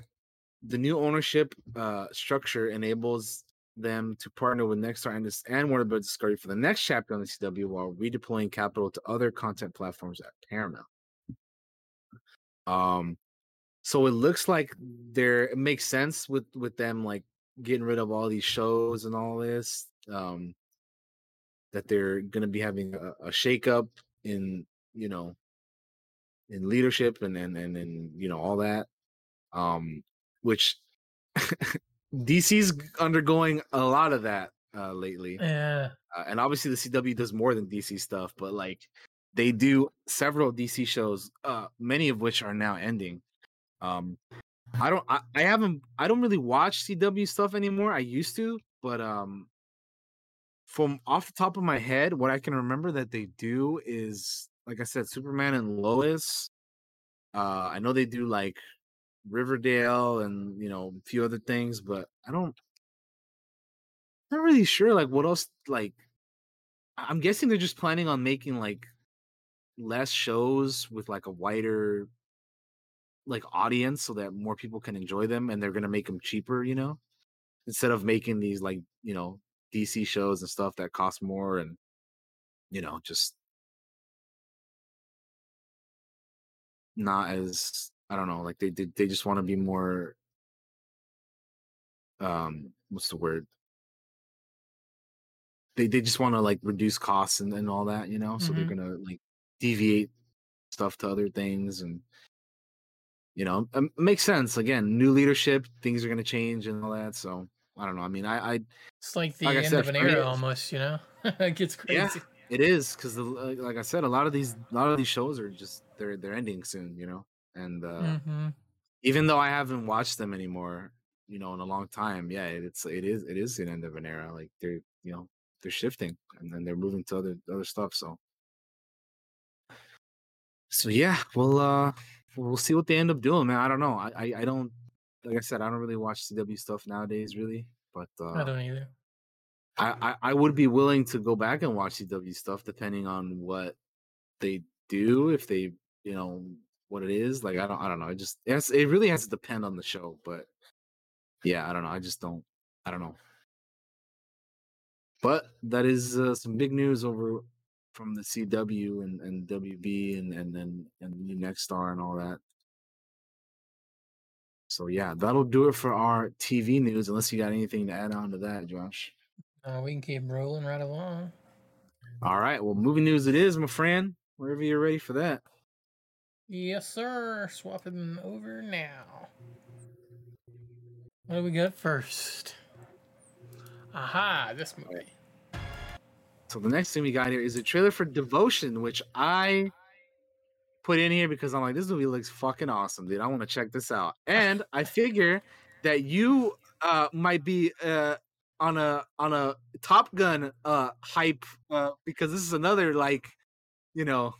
the new ownership uh, structure enables them to partner with Nexstar and, and Warner Bros. Discovery for the next chapter on the C W while redeploying capital to other content platforms at Paramount. Um, so it looks like there it makes sense with, with them like getting rid of all these shows and all this, um, that they're going to be having a, a shakeup in, you know, in leadership and and and, and you know all that, um, which D C's undergoing a lot of that uh, lately. Yeah, uh, and obviously the C W does more than D C stuff, but like. They do several D C shows, uh, many of which are now ending. Um, I don't, I, I haven't, I don't really watch C W stuff anymore. I used to, but um, from off the top of my head, what I can remember that they do is, like I said, Superman and Lois. Uh, I know they do like Riverdale and you know a few other things, but I don't, I'm not really sure like what else. Like, I'm guessing they're just planning on making like. Less shows with like a wider like audience so that more people can enjoy them, and they're going to make them cheaper, you know, instead of making these like, you know, D C shows and stuff that cost more and, you know, just not as, I don't know, like they they, they just want to be more, um, what's the word? They, they just want to like reduce costs and, and all that, you know, mm-hmm. so they're going to like, deviate stuff to other things, and you know it makes sense. Again, new leadership, things are going to change and all that, so I don't know. I mean, I, I it's like the like end said, of an era almost, you know. It gets crazy. Yeah, it is, because like I said, a lot of these a lot of these shows are just they're they're ending soon, you know, and uh mm-hmm. even though I haven't watched them anymore, you know, in a long time, yeah, it's it is it is an end of an era. Like they're, you know, they're shifting and then they're moving to other other stuff, so So yeah, we'll uh, we'll see what they end up doing, man. I don't know. I, I, I don't like I said. I don't really watch C W stuff nowadays, really. But uh, I don't either. I, I, I would be willing to go back and watch C W stuff, depending on what they do. If they, you know, what it is. Like I don't I don't know. It just it, has, it really has to depend on the show. But yeah, I don't know. I just don't. I don't know. But that is uh, some big news over. From the C W and, and W B and and then and, and Nexstar and all that. So yeah, that'll do it for our T V news. Unless you got anything to add on to that, Josh. Uh, we can keep rolling right along. All right. Well, movie news it is, my friend. Wherever you're ready for that. Yes, sir. Swapping them over now. What do we got first? Aha! This movie. So the next thing we got here is a trailer for Devotion, which I put in here because I'm like, this movie looks fucking awesome, dude. I want to check this out. And I figure that you uh, might be uh, on a on a Top Gun uh, hype uh, because this is another like, you know,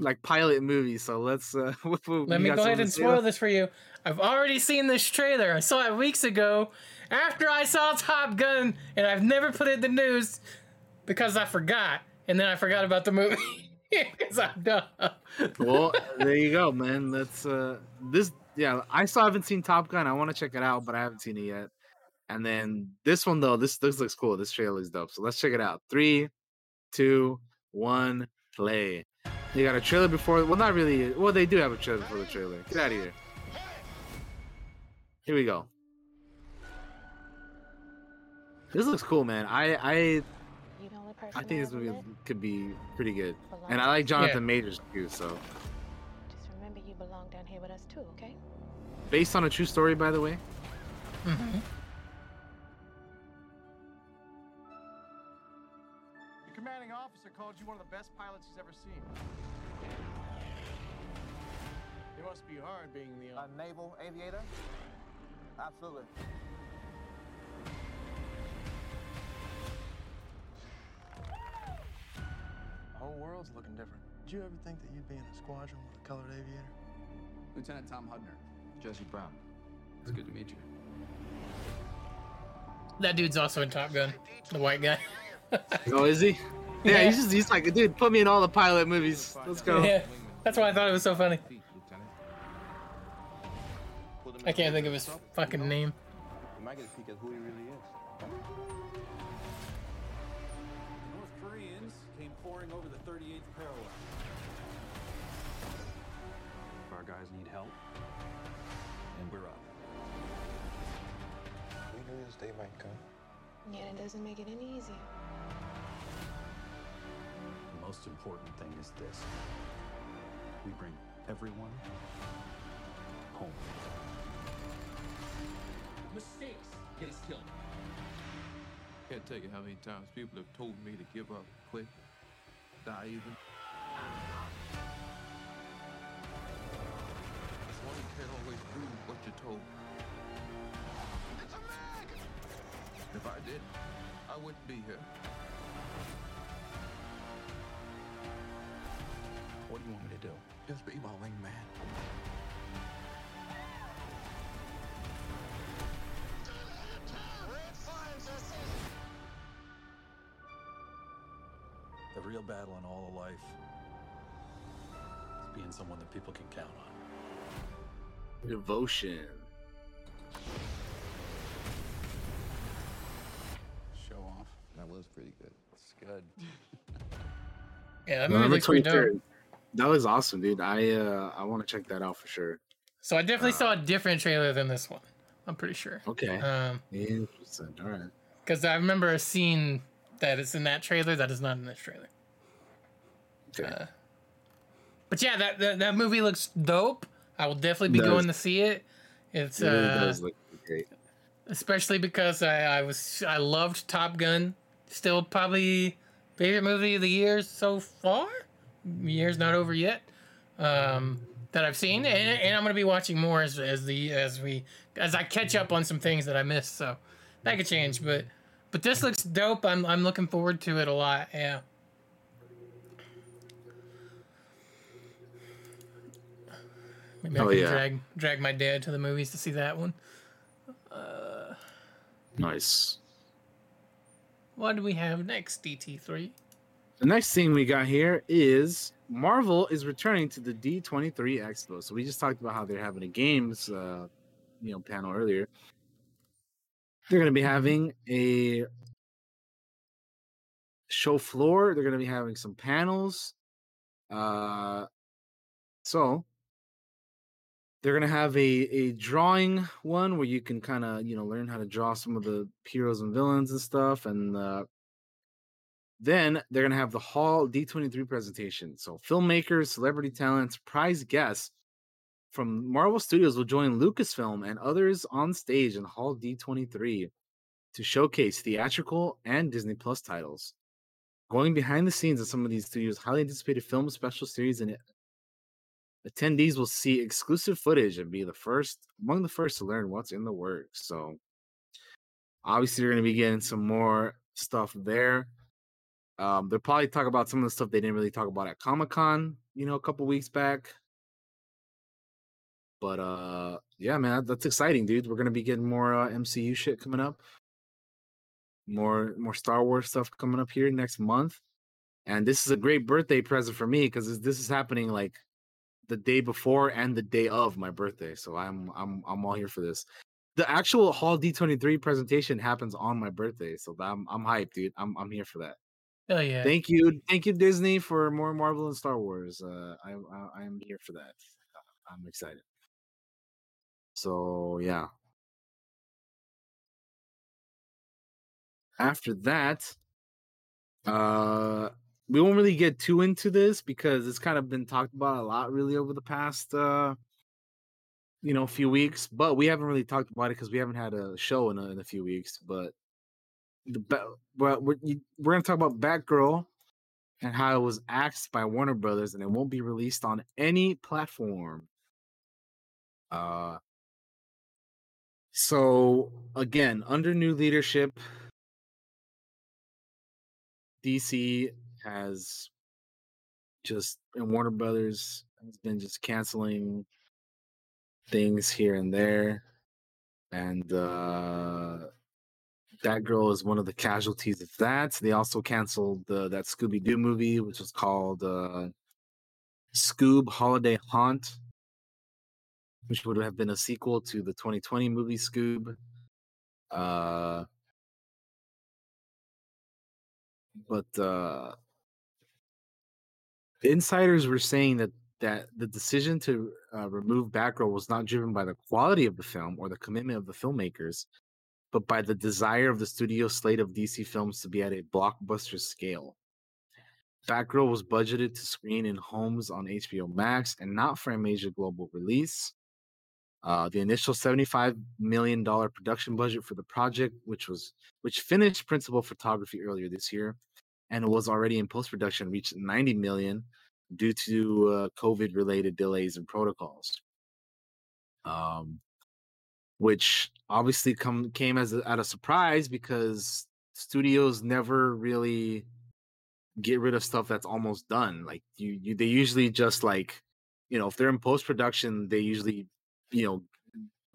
like pilot movie. So let's uh, what, what, let me go ahead and spoil this for you. I've already seen this trailer. I saw it weeks ago after I saw Top Gun, and I've never put it in the news. Because I forgot, and then I forgot about the movie because I'm dumb. Well, there you go, man. That's uh, this. Yeah, I still haven't seen Top Gun. I want to check it out, but I haven't seen it yet. And then this one though, this this looks cool. This trailer is dope. So let's check it out. Three, two, one, play. They got a trailer before. Well, not really. Well, they do have a trailer before the trailer. Get out of here. Here we go. This looks cool, man. I I. I think this movie could be pretty good. And I like Jonathan yeah. Majors too, so. Just remember you belong down here with us too, okay? Based on a true story, by the way. Mm-hmm. The commanding officer called you one of the best pilots he's ever seen. It must be hard being the uh, naval aviator. Absolutely. The whole world's looking different. Did you ever think that you'd be in a squadron with a colored aviator? Lieutenant Tom Hudner. Jesse Brown. It's good to meet you. That dude's also in Top Gun. The white guy. Oh, is he? Yeah, yeah, he's just he's like, dude, put me in all the pilot movies. Let's go. Yeah, that's why I thought it was so funny. I can't think of his fucking name. You might get a peek at who he really is. North Koreans came pouring over the thirty-eighth parallel. If our guys need help, and we're up. We knew this day might come. Yeah, it doesn't make it any easier. The most important thing is this. We bring everyone home. Mistakes get us killed. Can't tell you how many times people have told me to give up, quit, die even. That's why you can't always do what you're told. It's a mag! If I did, I wouldn't be here. What do you want me to do? Just be my wingman. The real battle in all of life is being someone that people can count on. Devotion. Show off. That was pretty good. It's good. Yeah, that movie looks pretty dope. That was awesome, dude. I uh, I want to check that out for sure. So I definitely uh, saw a different trailer than this one. I'm pretty sure. Okay. Um, Interesting. All right. Because I remember a scene that is in that trailer that is not in this trailer. Okay. Uh, but yeah, that, that that movie looks dope. I will definitely be going to see it. It's it really uh, does look great. Especially because I, I was I loved Top Gun. Still probably favorite movie of the year so far. Year's not over yet. Um, that I've seen, and, and I'm gonna be watching more as as the as we as I catch up on some things that I missed. So that could change, but. But this looks dope. I'm I'm looking forward to it a lot. Yeah. Maybe oh, I can yeah. drag drag my dad to the movies to see that one. Uh, nice. What do we have next, D T three? The next thing we got here is Marvel is returning to the D twenty-three Expo. So we just talked about how they're having a games, uh, you know, panel earlier. They're going to be having a show floor. They're going to be having some panels. Uh, so they're going to have a, a drawing one where you can kind of, you know, learn how to draw some of the heroes and villains and stuff. And uh, then they're going to have the Hall D twenty-three presentation. So filmmakers, celebrity talents, prize guests from Marvel Studios will join Lucasfilm and others on stage in Hall D twenty-three to showcase theatrical and Disney Plus titles. Going behind the scenes of some of these studios' highly anticipated film special series, and attendees will see exclusive footage and be the first among the first to learn what's in the works. So obviously they're going to be getting some more stuff there. Um, they'll probably talk about some of the stuff they didn't really talk about at Comic-Con, you know, a couple weeks back. But, uh, yeah, man, that's exciting, dude. We're going to be getting more uh, M C U shit coming up. More more Star Wars stuff coming up here next month. And this is a great birthday present for me because this is happening, like, the day before and the day of my birthday. So I'm I'm I'm all here for this. The actual Hall D twenty-three presentation happens on my birthday. So I'm I'm hyped, dude. I'm I'm here for that. Oh, yeah. Thank you. Thank you, Disney, for more Marvel and Star Wars. Uh, I, I I'm here for that. I'm excited. So, yeah. After that, uh, we won't really get too into this because it's kind of been talked about a lot really over the past, uh, you know, few weeks. But we haven't really talked about it because we haven't had a show in a, in a few weeks. But, the, but we're, we're going to talk about Batgirl and how it was axed by Warner Brothers and it won't be released on any platform. Uh, So, again, under new leadership, D C has just, and Warner Brothers has been just canceling things here and there. And uh, that girl is one of the casualties of that. They also canceled uh, that Scooby-Doo movie, which was called uh, Scoob Holiday Haunt, which would have been a sequel to the twenty twenty movie Scoob. Uh, but uh, insiders were saying that that the decision to uh, remove Batgirl was not driven by the quality of the film or the commitment of the filmmakers, but by the desire of the studio slate of D C films to be at a blockbuster scale. Batgirl was budgeted to screen in homes on H B O Max and not for a major global release. Uh, the initial seventy-five million dollars production budget for the project, which was which finished principal photography earlier this year, and was already in post-production, reached ninety million dollars due to uh, COVID-related delays and protocols, um, which obviously come, came as a, at a surprise because studios never really get rid of stuff that's almost done. Like you, you they usually just like, you know, if they're in post-production, they usually, you know,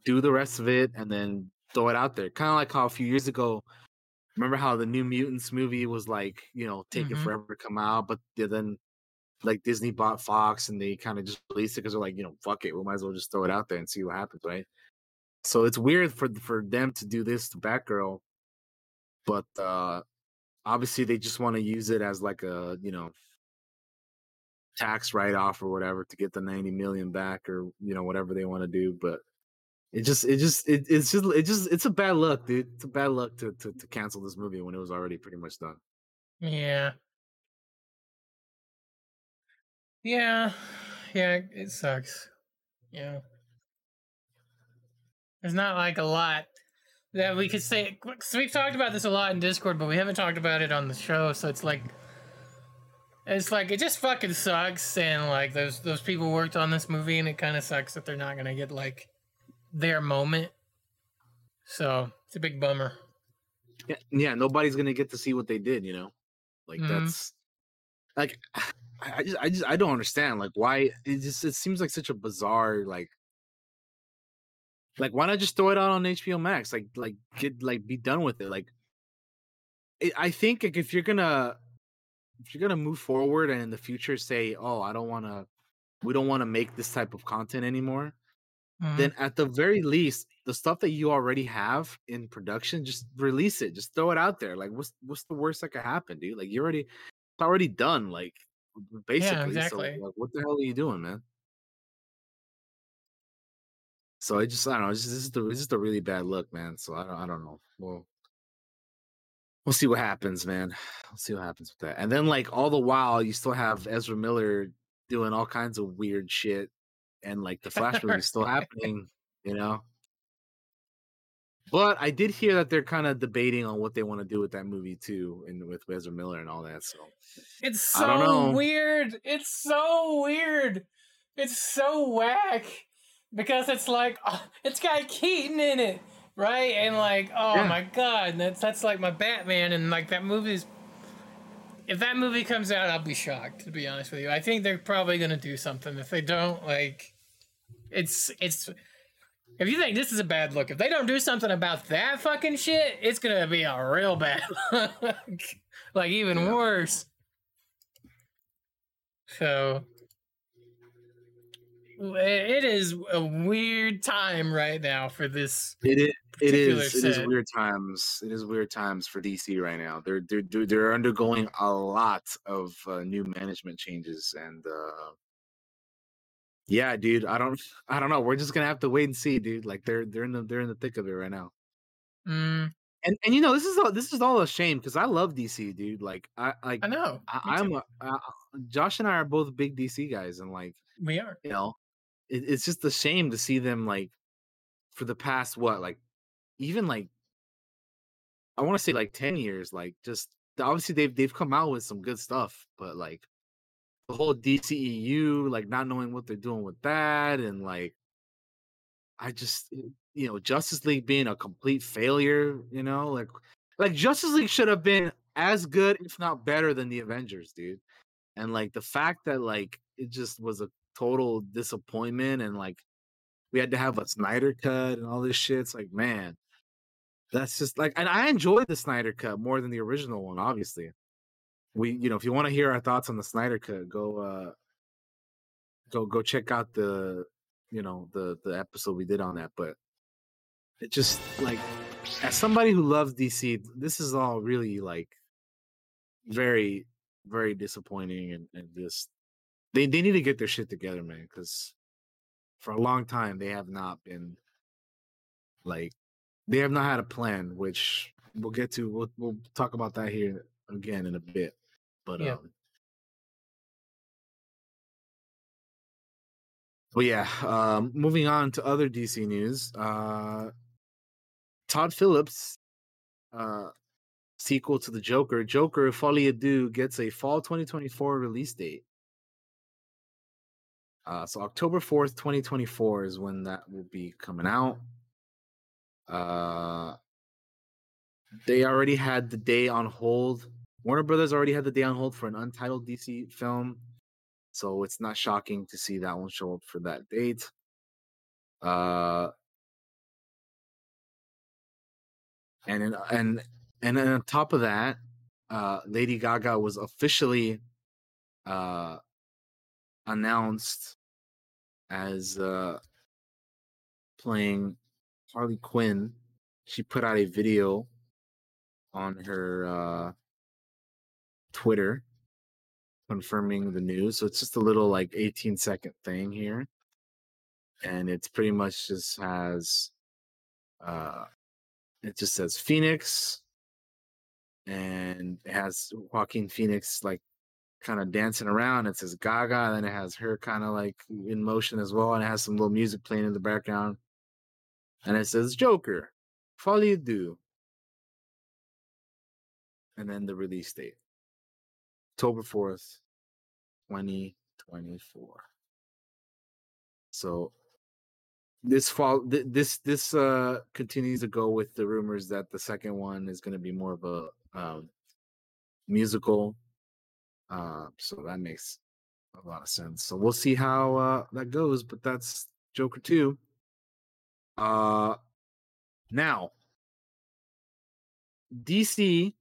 do the rest of it and then throw it out there. Kind of like how a few years ago, remember how the New Mutants movie was like, you know, taking mm-hmm. forever to come out, but then like Disney bought Fox and they kind of just released it because they're like, you know, fuck it, we might as well just throw it out there and see what happens, right? So it's weird for for them to do this to Batgirl, but uh, obviously they just want to use it as like a, you know, tax write-off or whatever to get the ninety million back or, you know, whatever they want to do. But it just, it just, it, it's just, it just, it's a bad luck, dude. It's a bad luck to, to, to cancel this movie when it was already pretty much done. Yeah. Yeah. Yeah. It sucks. Yeah. There's not like a lot that we could say. So we've talked about this a lot in Discord, but we haven't talked about it on the show. So it's like, It's like, it just fucking sucks, and, like, those those people worked on this movie, and it kind of sucks that they're not going to get, like, their moment. So, it's a big bummer. Yeah, yeah, nobody's going to get to see what they did, you know? Like, mm-hmm. that's... Like, I just, I just, I don't understand, like, why... It just, it seems like such a bizarre, like... Like, why not just throw it out on H B O Max? Like, like get, like, be done with it. Like, it, I think, like, if you're going to... If you're gonna move forward and in the future say, "Oh, I don't want to, we don't want to make this type of content anymore," mm-hmm. then at the very least, the stuff that you already have in production, just release it, just throw it out there. Like, what's what's the worst that could happen, dude? Like, you already, it's already done. Like, basically, yeah, exactly. So, like, what the hell are you doing, man? So I just, I don't know. This is the this is the really bad look, man. So I don't, I don't know. Well. We'll see what happens, man. We'll see what happens with that. And then, like, all the while, you still have Ezra Miller doing all kinds of weird shit. And, like, the Flash movie is still happening, you know? But I did hear that they're kind of debating on what they want to do with that movie, too, and with Ezra Miller and all that. So It's so I don't know. weird. It's so weird. It's so whack. Because it's like, oh, it's got Keaton in it. Right? And like, oh yeah. my God, that's that's like my Batman, and like that movie's, if that movie comes out, I'll be shocked, to be honest with you. I think they're probably gonna do something. If they don't, like, it's, it's, if you think this is a bad look, if they don't do something about that fucking shit, it's gonna be a real bad look. Like, even yeah. worse. So, it is a weird time right now for this. It is. It is. Set. It is weird times. It is weird times for D C right now. They're they're they're undergoing a lot of uh, new management changes, and uh, yeah, dude. I don't. I don't know. We're just gonna have to wait and see, dude. Like they're they're in the they're in the thick of it right now. Mm. And and you know this is all, this is all a shame because I love D C, dude. Like I like I know. I, I'm a, I, Josh and I are both big D C guys, and like we are. You know. It's just a shame to see them, like, for the past, what, like, even, like, I want to say, like, ten years, like, just, obviously, they've they've come out with some good stuff, but, like, the whole D C E U, like, not knowing what they're doing with that, and, like, I just, you know, Justice League being a complete failure, you know, like, like, Justice League should have been as good, if not better, than the Avengers, dude, and, like, the fact that, like, it just was a total disappointment, and like we had to have a Snyder cut and all this shit. It's like, man, that's just like, and I enjoyed the Snyder cut more than the original one, obviously. We, you know, if you want to hear our thoughts on the Snyder cut, go, uh, go, go check out the, you know, the, the episode we did on that. But it just, like, as somebody who loves D C, this is all really, like, very, very disappointing, and, and just, they, they need to get their shit together, man, because for a long time they have not been, like, they have not had a plan, which we'll get to. We'll, we'll talk about that here again in a bit. But yeah. um Well, yeah, um, moving on to other D C news. Uh, Todd Phillips' uh, sequel to The Joker, Joker Folie à Deux, gets a fall twenty twenty-four release date. Uh, so October fourth, twenty twenty-four is when that will be coming out. Uh, they already had the day on hold. Warner Brothers already had the day on hold for an untitled D C film. So it's not shocking to see that one show up for that date. Uh, and in, and and then on top of that, uh, Lady Gaga was officially uh, announced as uh, playing Harley Quinn. She put out a video on her uh, Twitter confirming the news. So it's just a little like eighteen second thing here, and it's pretty much just has uh it just says Phoenix, and it has Joaquin Phoenix like kind of dancing around. It says Gaga, and then it has her kind of like in motion as well, and it has some little music playing in the background, and it says Joker Folie à Deux, and then the release date October fourth, twenty twenty-four. So this fall, th- this this uh, continues to go with the rumors that the second one is going to be more of a um, musical. Uh, so that makes a lot of sense. So we'll see how uh, that goes. But that's Joker two. Uh, now, D C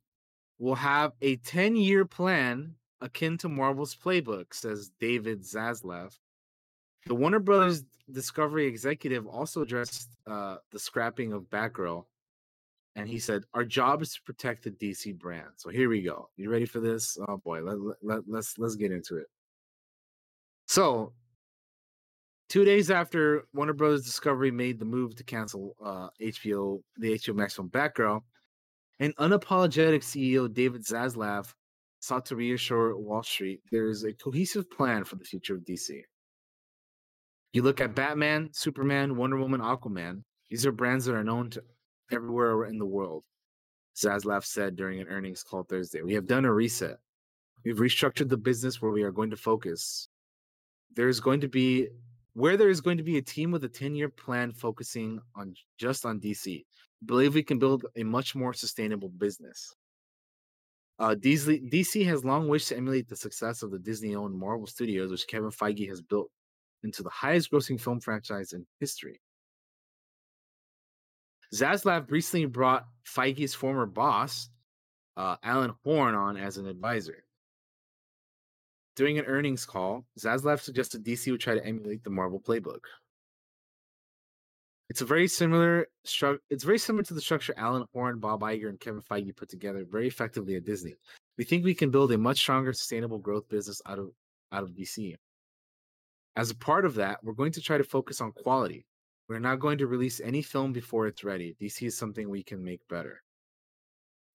will have a ten-year plan akin to Marvel's playbook, says David Zaslav. The Warner Brothers Discovery executive also addressed uh, the scrapping of Batgirl, and he said, "Our job is to protect the D C brand." So here we go. You ready for this? Oh boy, let, let, let, let's let's get into it. So, two days after Warner Brothers Discovery made the move to cancel uh, H B O, the H B O Max film Batgirl, an unapologetic C E O, David Zaslav, sought to reassure Wall Street there is a cohesive plan for the future of D C. You look at Batman, Superman, Wonder Woman, Aquaman. These are brands that are known to everywhere in the world, Zaslav said during an earnings call Thursday. "We have done a reset. We've restructured the business where we are going to focus. There is going to be where there is going to be a team with a ten-year plan focusing on just on D C. Believe we can build a much more sustainable business. Uh, D C has long wished to emulate the success of the Disney-owned Marvel Studios, which Kevin Feige has built into the highest-grossing film franchise in history." Zaslav recently brought Feige's former boss, uh, Alan Horn, on as an advisor. During an earnings call, Zaslav suggested D C would try to emulate the Marvel playbook. It's a very similar stru- It's very similar to the structure Alan Horn, Bob Iger, and Kevin Feige put together very effectively at Disney. We think we can build a much stronger, sustainable growth business out of out of D C. As a part of that, we're going to try to focus on quality. We're not going to release any film before it's ready. D C is something we can make better.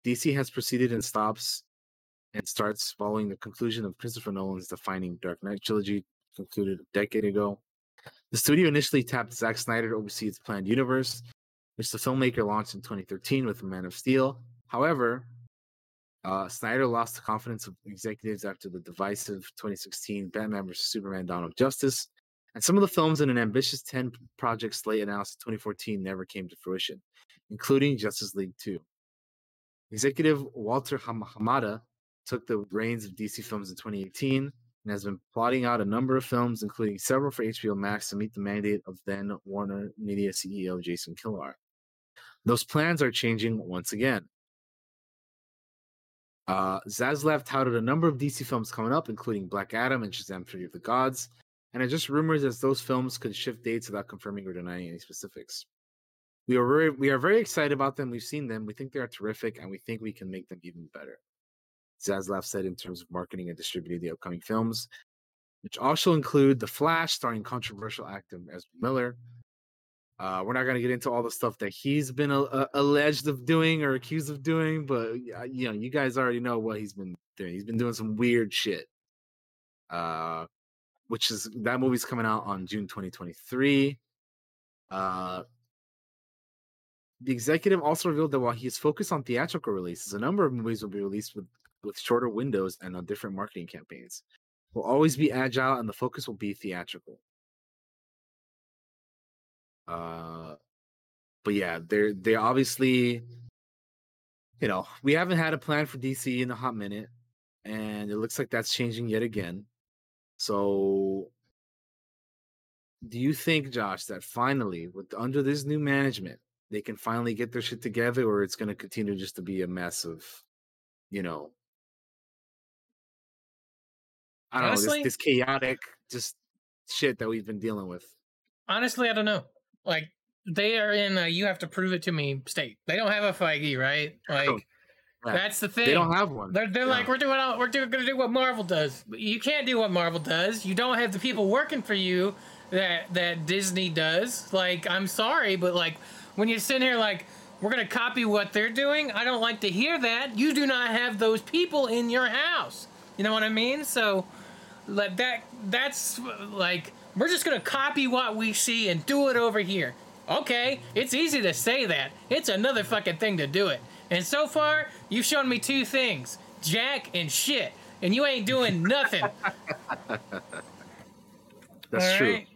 D C has proceeded and stops and starts following the conclusion of Christopher Nolan's defining Dark Knight trilogy, concluded a decade ago. The studio initially tapped Zack Snyder to oversee its planned universe, which the filmmaker launched in twenty thirteen with Man of Steel. However, uh, Snyder lost the confidence of executives after the divisive twenty sixteen Batman versus Superman: Dawn of Justice, and some of the films in an ambitious ten-project slate announced in twenty fourteen never came to fruition, including Justice League two. Executive Walter Hamada took the reins of D C Films in twenty eighteen, and has been plotting out a number of films, including several for H B O Max, to meet the mandate of then Warner Media C E O Jason Kilar. Those plans are changing once again. Uh, Zaslav touted a number of D C films coming up, including Black Adam and Shazam Fury of the Gods, and it just rumors that those films could shift dates without confirming or denying any specifics. We are very, we are very excited about them. We've seen them. We think they are terrific, and we think we can make them even better, Zaslav said in terms of marketing and distributing the upcoming films, which also include The Flash, starring controversial actor Ezra Miller. Uh, we're not going to get into all the stuff that he's been a- a- alleged of doing or accused of doing, but you know, you guys already know what he's been doing. He's been doing some weird shit. Uh, which is that movie's coming out on June twenty twenty-three. Uh, the executive also revealed that while he is focused on theatrical releases, a number of movies will be released with with shorter windows and on different marketing campaigns. We'll always be agile, and the focus will be theatrical. Uh, but yeah, they're, they're obviously, you know, we haven't had a plan for D C in a hot minute, and it looks like that's changing yet again. So do you think, Josh, that finally, with under this new management, they can finally get their shit together, or it's going to continue just to be a mess of, you know, I don't honestly, know, this, this chaotic just shit that we've been dealing with? Honestly, I don't know. Like, they are in a you have to prove it to me state. They don't have a Feige, right? Like, oh, right. That's the thing. They don't have one. They're, they're yeah. like, we're doing all, we're doing, gonna do what Marvel does. But you can't do what Marvel does. You don't have the people working for you that that Disney does. Like, I'm sorry, but like, when you're sitting here like, we're gonna copy what they're doing, I don't like to hear that. You do not have those people in your house. You know what I mean? So, like that, that's like, we're just going to copy what we see and do it over here. Okay, it's easy to say that. It's another fucking thing to do it. And so far, you've shown me two things. Jack and shit. And you ain't doing nothing. That's all true. Right?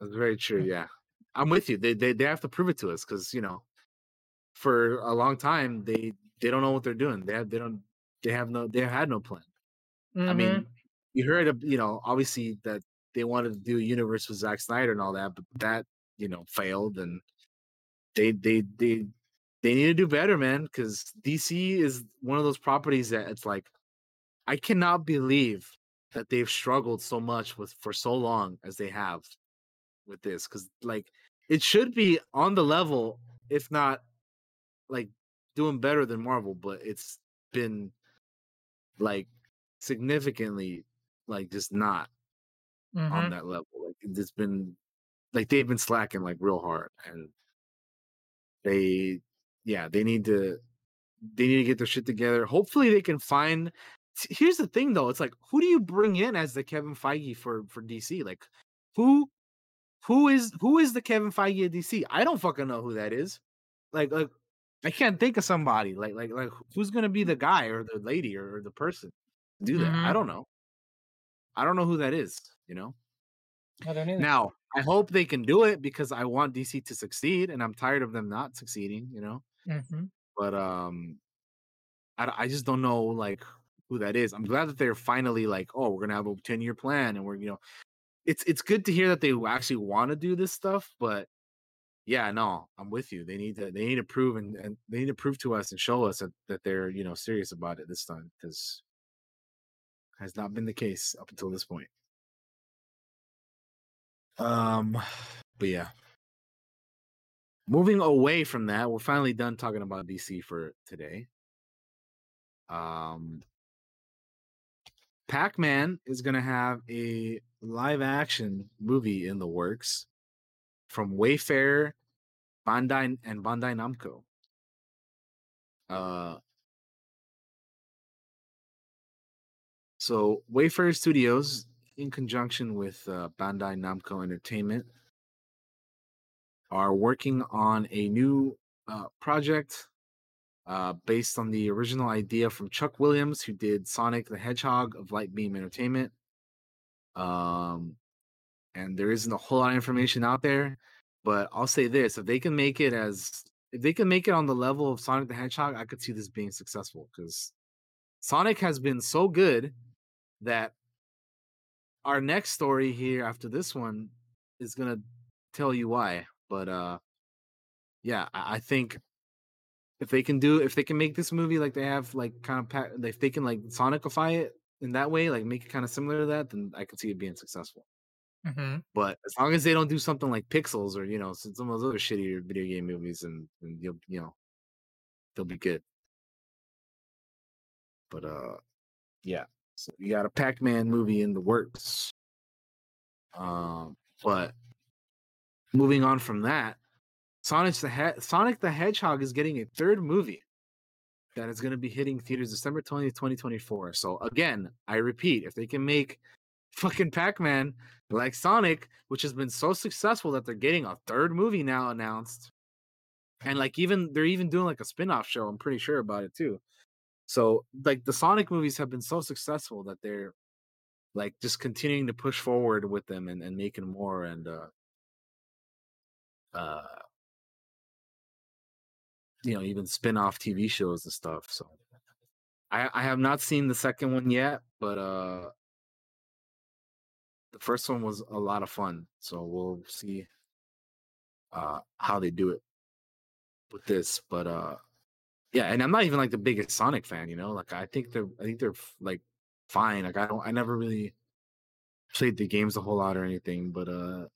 That's very true, yeah. I'm with you. They they, they have to prove it to us because, you know, for a long time, they, they don't know what they're doing. They have, they don't, they have no, they had no plan. Mm-hmm. I mean, you heard, of, you know, obviously that they wanted to do a universe with Zack Snyder and all that, but that, you know, failed, and they they they they need to do better, man, because D C is one of those properties that it's like, I cannot believe that they've struggled so much with for so long as they have with this, because like, it should be on the level, if not like doing better than Marvel, but it's been like significantly like just not Mm-hmm. on that level. Like, it's been like they've been slacking like real hard, and they yeah they need to they need to get their shit together. Hopefully they can find, here's the thing though, it's like, who do you bring in as the Kevin Feige for for D C? Like, who who is who is the Kevin Feige of D C? I don't fucking know who that is. Like, like I can't think of somebody like like like who's gonna be the guy or the lady or, or the person to do that. Mm-hmm. I don't know I don't know who that is, you know? I don't either. Now, I hope they can do it because I want D C to succeed, and I'm tired of them not succeeding, you know? Mm-hmm. But um, I, I just don't know, like, who that is. I'm glad that they're finally like, oh, we're going to have a ten-year plan, and we're, you know... It's it's good to hear that they actually want to do this stuff, but yeah, no, I'm with you. They need to they need to prove and, and they need to prove to us and show us that, that they're, you know, serious about it this time, because has not been the case up until this point. Um, but yeah. Moving away from that, we're finally done talking about D C for today. Um, Pac-Man is going to have a live-action movie in the works from Wayfair, Bandai, and Bandai Namco. Uh, So Wayfair Studios, in conjunction with uh, Bandai Namco Entertainment, are working on a new uh, project uh, based on the original idea from Chuck Williams, who did Sonic the Hedgehog of Lightbeam Entertainment. Um, and there isn't a whole lot of information out there, but I'll say this: if they can make it as, if they can make it on the level of Sonic the Hedgehog, I could see this being successful, because Sonic has been so good that our next story here after this one is going to tell you why. But uh, yeah, I-, I think if they can do, if they can make this movie like they have, like kind of, pa- if they can like sonicify it in that way, like make it kind of similar to that, then I could see it being successful. Mm-hmm. But as long as they don't do something like Pixels or, you know, some of those other shittier video game movies, and, and you'll, you know, they'll be good. But uh, yeah, so you got a Pac-Man movie in the works. Um, but moving on from that, Sonic the he- Sonic the Hedgehog is getting a third movie that is going to be hitting theaters December twentieth, twenty twenty-four. So again, I repeat, if they can make fucking Pac-Man like Sonic, which has been so successful that they're getting a third movie now announced, and like even they're even doing like a spin-off show, I'm pretty sure, about it too. So like the Sonic movies have been so successful that they're like just continuing to push forward with them and, and making more, and uh uh you know, even spin-off T V shows and stuff. So I, I have not seen the second one yet, but uh the first one was a lot of fun, so we'll see uh, how they do it with this. But uh, yeah, and I'm not even like the biggest Sonic fan, you know. Like I think they're, I think they're like fine. Like I don't, I never really played the games a whole lot or anything. But uh,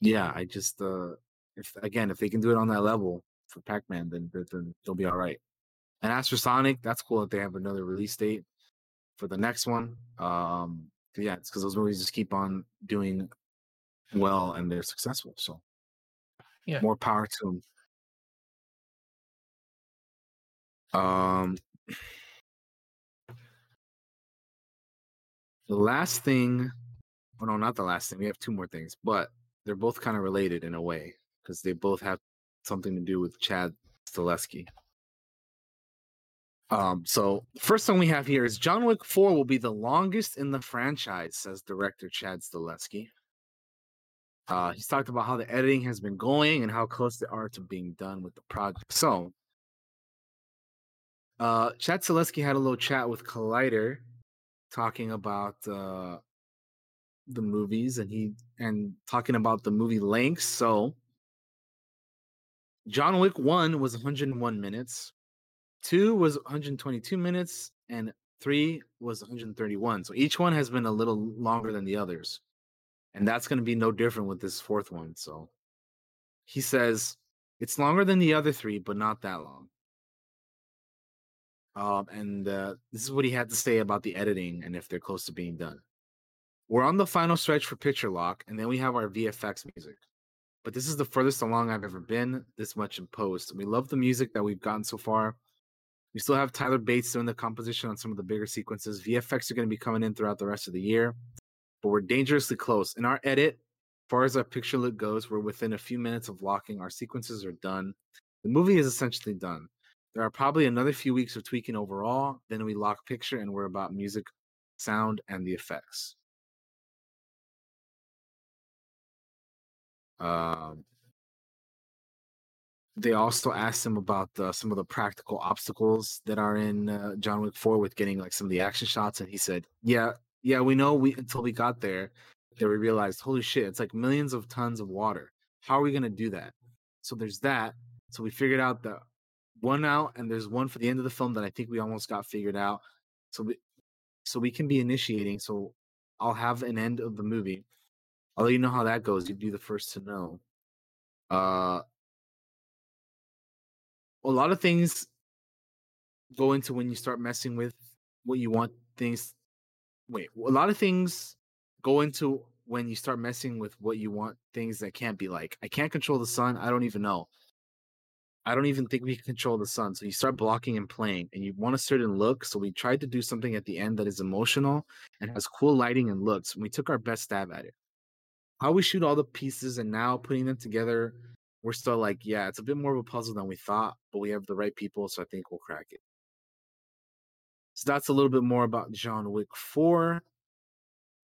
yeah, I just uh, if again, if they can do it on that level for Pac-Man, then, then they'll be all right. And as for Sonic, that's cool that they have another release date for the next one. Um, Yeah, it's because those movies just keep on doing well and they're successful. So, yeah, more power to them. Um, the last thing, well, no, not the last thing. We have two more things, but they're both kind of related in a way because they both have something to do with Chad Stahelski. Um, so first thing we have here is John Wick four will be the longest in the franchise, says director Chad Stahelski. Uh, he's talked about how the editing has been going and how close they are to being done with the project. So, uh, Chad Stahelski had a little chat with Collider talking about, uh, the movies and he, and talking about the movie lengths. So John Wick one was one hundred one minutes. Two was one hundred twenty-two minutes, and three was one hundred thirty-one. So each one has been a little longer than the others. And that's going to be no different with this fourth one. So he says, it's longer than the other three, but not that long. Um, and uh, this is what he had to say about the editing and if they're close to being done. We're on the final stretch for picture lock, and then we have our V F X music. But this is the furthest along I've ever been, this much in post. We love the music that we've gotten so far. We still have Tyler Bates doing the composition on some of the bigger sequences. V F X are going to be coming in throughout the rest of the year, but we're dangerously close. In our edit, as far as our picture look goes, we're within a few minutes of locking. Our sequences are done. The movie is essentially done. There are probably another few weeks of tweaking overall. Then we lock picture, and we're about music, sound, and the effects. Um... They also asked him about uh, some of the practical obstacles that are in uh, John Wick four with getting like some of the action shots. And he said, yeah, yeah, we know we until we got there that we realized, holy shit, it's like millions of tons of water. How are we going to do that? So there's that. So we figured out the one out, and there's one for the end of the film that I think we almost got figured out. So we, so we can be initiating. So I'll have an end of the movie. I'll let you know how that goes. You'd be the first to know. Uh, A lot of things go into when you start messing with what you want things. Wait, a lot of things go into when you start messing with what you want things that can't be like. I can't control the sun. I don't even know. I don't even think we can control the sun. So you start blocking and playing, and you want a certain look. So we tried to do something at the end that is emotional and has cool lighting and looks. And we took our best stab at it. How we shoot all the pieces and now putting them together. We're still like, yeah, it's a bit more of a puzzle than we thought, but we have the right people, so I think we'll crack it. So that's a little bit more about John Wick four,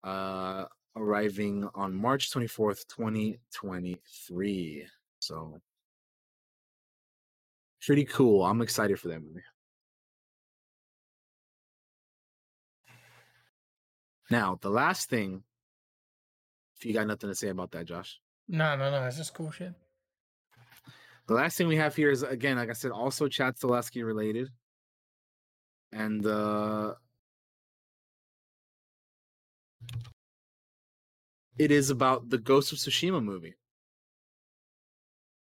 uh, arriving on March twenty-fourth, twenty twenty-three. So pretty cool. I'm excited for that movie. Now, the last thing, if you got nothing to say about that, Josh. No, no, no. It's just cool shit. The last thing we have here is, again, like I said, also Chad Stahelski related. And uh, it is about the Ghost of Tsushima movie.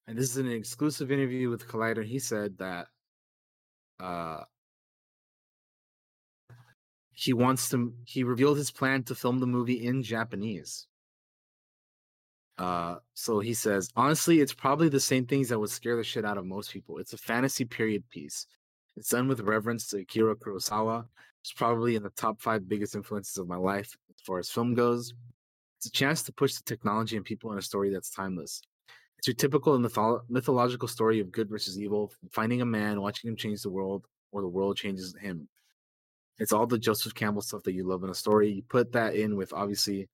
And this is an exclusive interview with Collider. He said that uh, he wants to, he revealed his plan to film the movie in Japanese. Uh, so he says, honestly, it's probably the same things that would scare the shit out of most people. It's a fantasy period piece. It's done with reverence to Akira Kurosawa. It's probably in the top five biggest influences of my life as far as film goes. It's a chance to push the technology and people in a story that's timeless. It's your typical mytholo- mythological story of good versus evil, finding a man, watching him change the world, or the world changes him. It's all the Joseph Campbell stuff that you love in a story. You put that in with, obviously,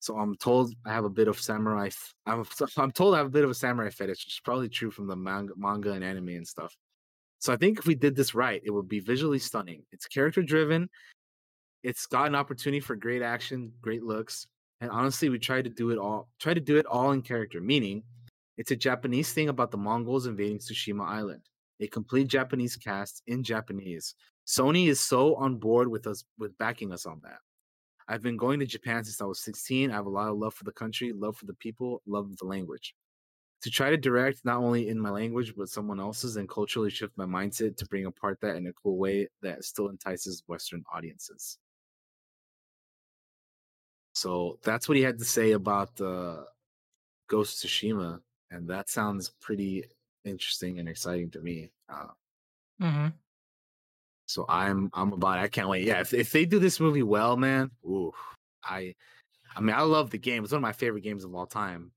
so I'm told I have a bit of samurai. F- I'm, I'm told I have a bit of a samurai fetish, which is probably true from the manga, manga and anime and stuff. So I think if we did this right, it would be visually stunning. It's character-driven. It's got an opportunity for great action, great looks, and honestly, we try to do it all. Try to do it all in character, meaning it's a Japanese thing about the Mongols invading Tsushima Island. A complete Japanese cast in Japanese. Sony is so on board with us, with backing us on that. I've been going to Japan since I was sixteen. I have a lot of love for the country, love for the people, love the language. To try to direct not only in my language, but someone else's and culturally shift my mindset to bring apart that in a cool way that still entices Western audiences. So that's what he had to say about uh, Ghost of Tsushima. And that sounds pretty interesting and exciting to me. Uh, mm-hmm. So I'm I'm about it. I can't wait. Yeah, if if they do this movie well, man, ooh, I I mean I love the game. It's one of my favorite games of all time.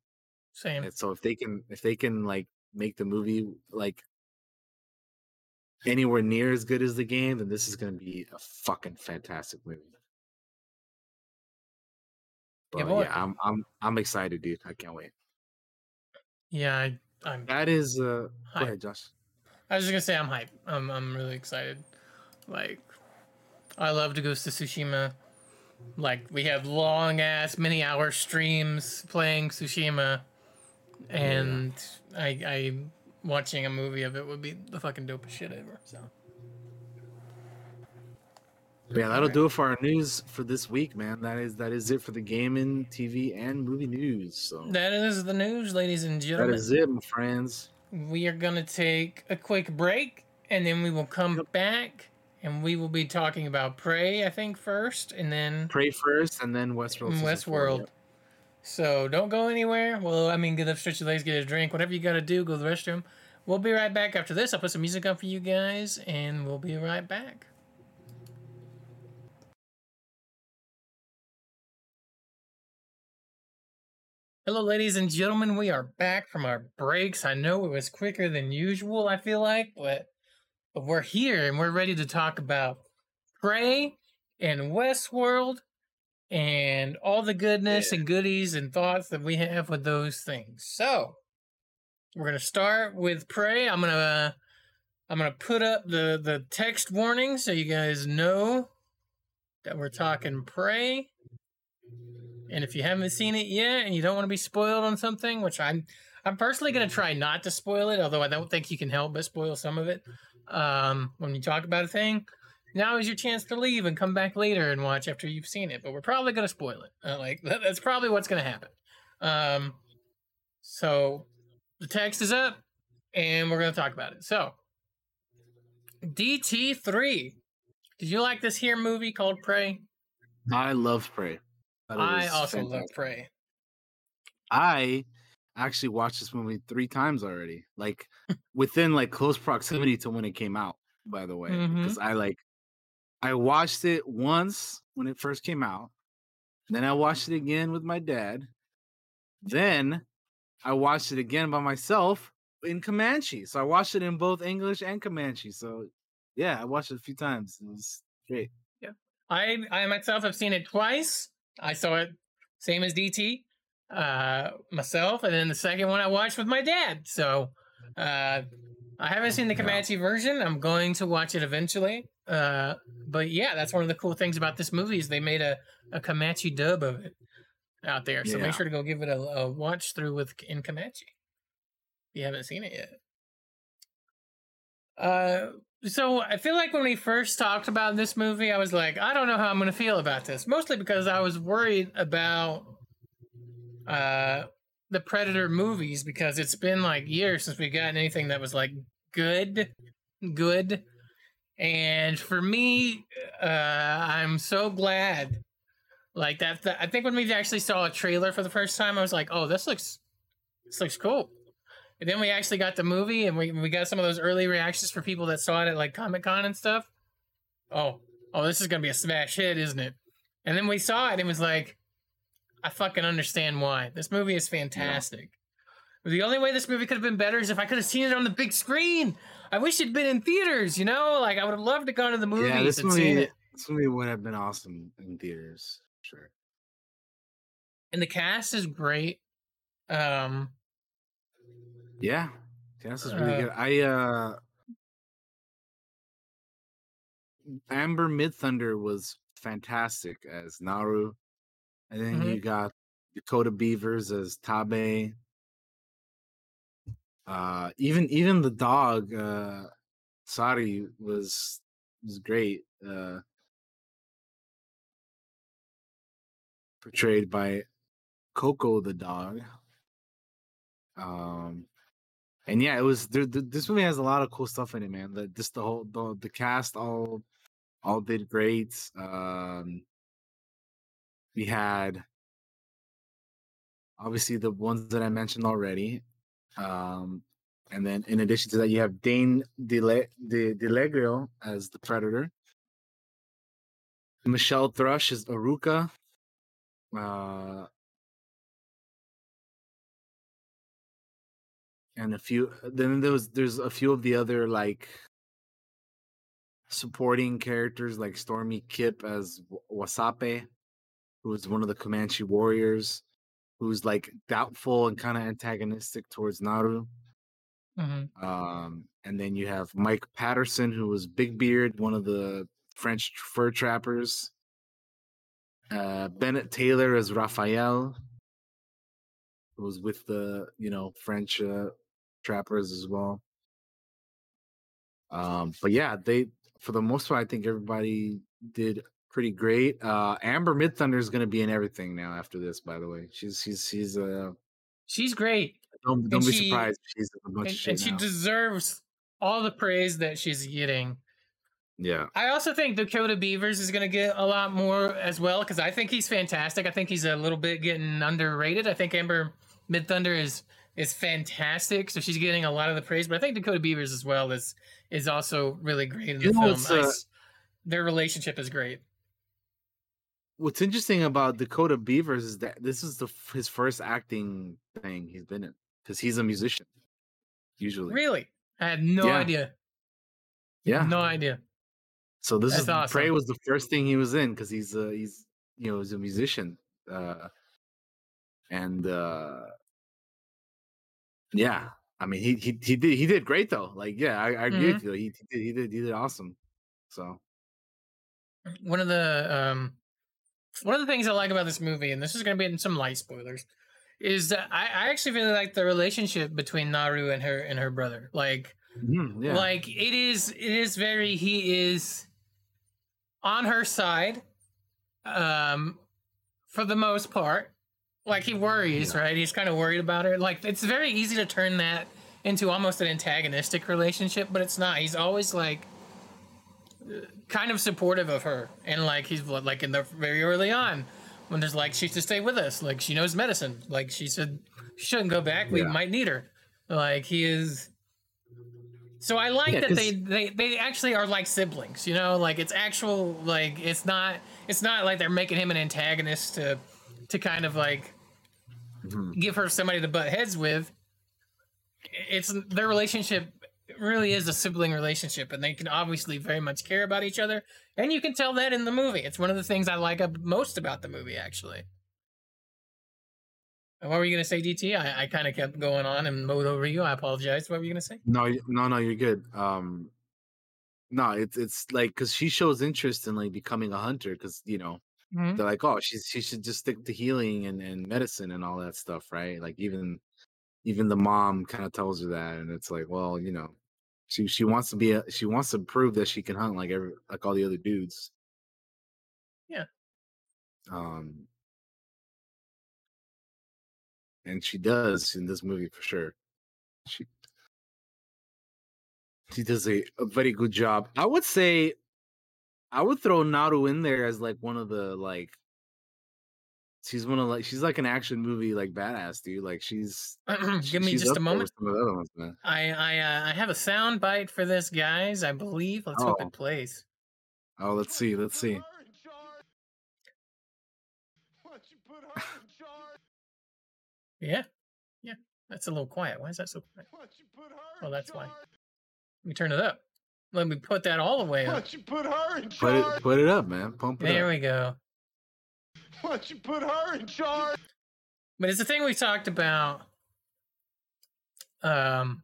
Same. And so if they can if they can like make the movie like anywhere near as good as the game, then this is gonna be a fucking fantastic movie. But, yeah, yeah, I'm I'm I'm excited, dude. I can't wait. Yeah, I, I'm. That is. Uh, go ahead, Josh. I was just gonna say I'm hyped. I'm I'm really excited. Like, I love to go to Tsushima. Like, we have long ass many hour streams playing Tsushima, and yeah. I I watching a movie of it would be the fucking dopest shit ever. So. Yeah, that'll do it for our news for this week, man. That is that is it for the gaming, T V, and movie news. So that is the news, ladies and gentlemen. That is it, my friends. We are going to take a quick break, and then we will come yep. back, and we will be talking about Prey, I think, first, and then... Prey first, and then Westworld. Westworld. Yep. So don't go anywhere. Well, I mean, get up, stretch your legs, get a drink. Whatever you got to do, go to the restroom. We'll be right back after this. I'll put some music on for you guys, and we'll be right back. Hello, ladies and gentlemen. We are back from our breaks. I know it was quicker than usual, I feel like, but, but we're here and we're ready to talk about Prey and Westworld and all the goodness yeah. and goodies and thoughts that we have with those things. So we're going to start with Prey. I'm going to uh, I'm going to put up the, the text warning so you guys know that we're talking Prey. And if you haven't seen it yet and you don't want to be spoiled on something, which I'm I'm personally going to try not to spoil it, although I don't think you can help but spoil some of it um, when you talk about a thing. Now is your chance to leave and come back later and watch after you've seen it. But we're probably going to spoil it. Uh, like that, That's probably what's going to happen. Um, so the text is up and we're going to talk about it. So D T three. Did you like this here movie called Prey? I love Prey. I also fantastic. love Prey. I actually watched this movie three times already, like within like close proximity to when it came out, by the way, mm-hmm. because I like, I watched it once when it first came out. Then I watched it again with my dad. Then I watched it again by myself in Comanche. So I watched it in both English and Comanche. So yeah, I watched it a few times. It was great. Yeah. I, I myself have seen it twice. I saw it same as D T uh, myself, and then the second one I watched with my dad. So uh, I haven't seen the Comanche version. I'm going to watch it eventually. Uh, but yeah, that's one of the cool things about this movie is they made a, a Comanche dub of it out there. So yeah. Make sure to go give it a, a watch through with in Comanche. If you haven't seen it yet. Uh, so I feel like when we first talked about this movie, I was like, I don't know how I'm going to feel about this. Mostly because I was worried about uh, the Predator movies, because it's been like years since we've gotten anything that was like good, good. And for me, uh, I'm so glad. Like that, that, I think when we actually saw a trailer for the first time, I was like, "Oh, this looks, this looks cool." And then we actually got the movie, and we we got some of those early reactions for people that saw it at like Comic-Con and stuff. Oh, oh, this is gonna be a smash hit, isn't it? And then we saw it, and it was like, I fucking understand why. This movie is fantastic. Yeah. The only way this movie could have been better is if I could have seen it on the big screen. I wish it'd been in theaters, you know? Like, I would have loved to go to the movies yeah, this and movie, see it. This movie would have been awesome in theaters, sure. And the cast is great. Um, yeah, the cast is really uh, good. I, uh... Amber Midthunder was fantastic as Naru. And then mm-hmm. you got Dakota Beavers as Tabe. Uh, even even the dog, uh, Sari was was great. Uh, portrayed by Coco the dog. Um, and yeah, it was. There, there, this movie has a lot of cool stuff in it, man. The, just the whole the, the cast all all did great. Um, we had obviously the ones that I mentioned already. Um, and then in addition to that, you have Dane DeLegrio De- De as the Predator. Michelle Thrush is Aruka. Uh, and a few, then there was, there's a few of the other like supporting characters, like Stormy Kip as Wasape, who is one of the Comanche warriors, who's like doubtful and kind of antagonistic towards Naru. Mm-hmm. Um, and then you have Mike Patterson, who was Big Beard, one of the French fur trappers. Uh, Bennett Taylor as Raphael, who was with the, you know, French uh, trappers as well. Um, but yeah, they, for the most part, I think everybody did pretty great. Uh, Amber Midthunder is going to be in everything now after this, by the way. She's she's she's uh she's great. Don't don't and be she, surprised. She's a bunch and, of shit and she now. Deserves all the praise that she's getting. Yeah. I also think Dakota Beavers is going to get a lot more as well, because I think he's fantastic. I think he's a little bit getting underrated. I think Amber Midthunder is is fantastic, so she's getting a lot of the praise. But I think Dakota Beavers as well is is also really great in the you know, film. Uh, I, their relationship is great. What's interesting about Dakota Beavers is that this is the his first acting thing he's been in, because he's a musician, usually. Really? I had no yeah. idea. Yeah. No idea. So this That's is awesome. Prey was the first thing he was in, because he's uh, he's you know he's a musician, uh, and uh, yeah, I mean he he he did he did great though. Like yeah, I, I agree mm-hmm. with you. He, he did he did he did awesome. So one of the um. One of the things I like about this movie, and this is going to be in some light spoilers, is that I, I actually really like the relationship between Naru and her and her brother. Like, mm, yeah. like it is, it is very. He is on her side, um, for the most part. Like he worries, yeah. right? He's kind of worried about her. Like it's very easy to turn that into almost an antagonistic relationship, but it's not. He's always like. Kind of supportive of her, and like he's like in the very early on when there's like she should stay with us, like she knows medicine, like she said she shouldn't go back, we yeah. might need her. Like he is, so I like yeah, that they, they they actually are like siblings, you know, like it's actual, like it's not it's not like they're making him an antagonist to to kind of like mm-hmm. give her somebody to butt heads with. It's their relationship. It really is a sibling relationship, and they can obviously very much care about each other, and you can tell that in the movie. It's one of the things I like most about the movie, actually. And what were you going to say, D T? I, I kind of kept going on and mowed over you. I apologize. What were you going to say? No, no, no, you're good. Um, no, it's it's like because she shows interest in like becoming a hunter because you know mm-hmm. they're like, oh, she she should just stick to healing and, and medicine and all that stuff, right? Like even even the mom kind of tells her that, and it's like, well, you know, she she wants to be a, she wants to prove that she can hunt like every like all the other dudes. Yeah. Um. And she does in this movie for sure. She she does a, a very good job. I would say, I would throw Naru in there as like one of the like. She's one of like she's like an action movie like badass dude. Like she's give me she's just a moment. Ones, I I uh, I have a sound bite for this, guys. I believe. Let's oh. hope it plays. Oh, let's see. Let's see. Yeah, yeah, that's a little quiet. Why is that so quiet? Well, that's why. Let me turn it up. Let me put that all the way up. Put, you put, her in charge? put it, put it up, man. Pump it. There up. we go. Why don't you put her in charge? But it's the thing we talked about. Um,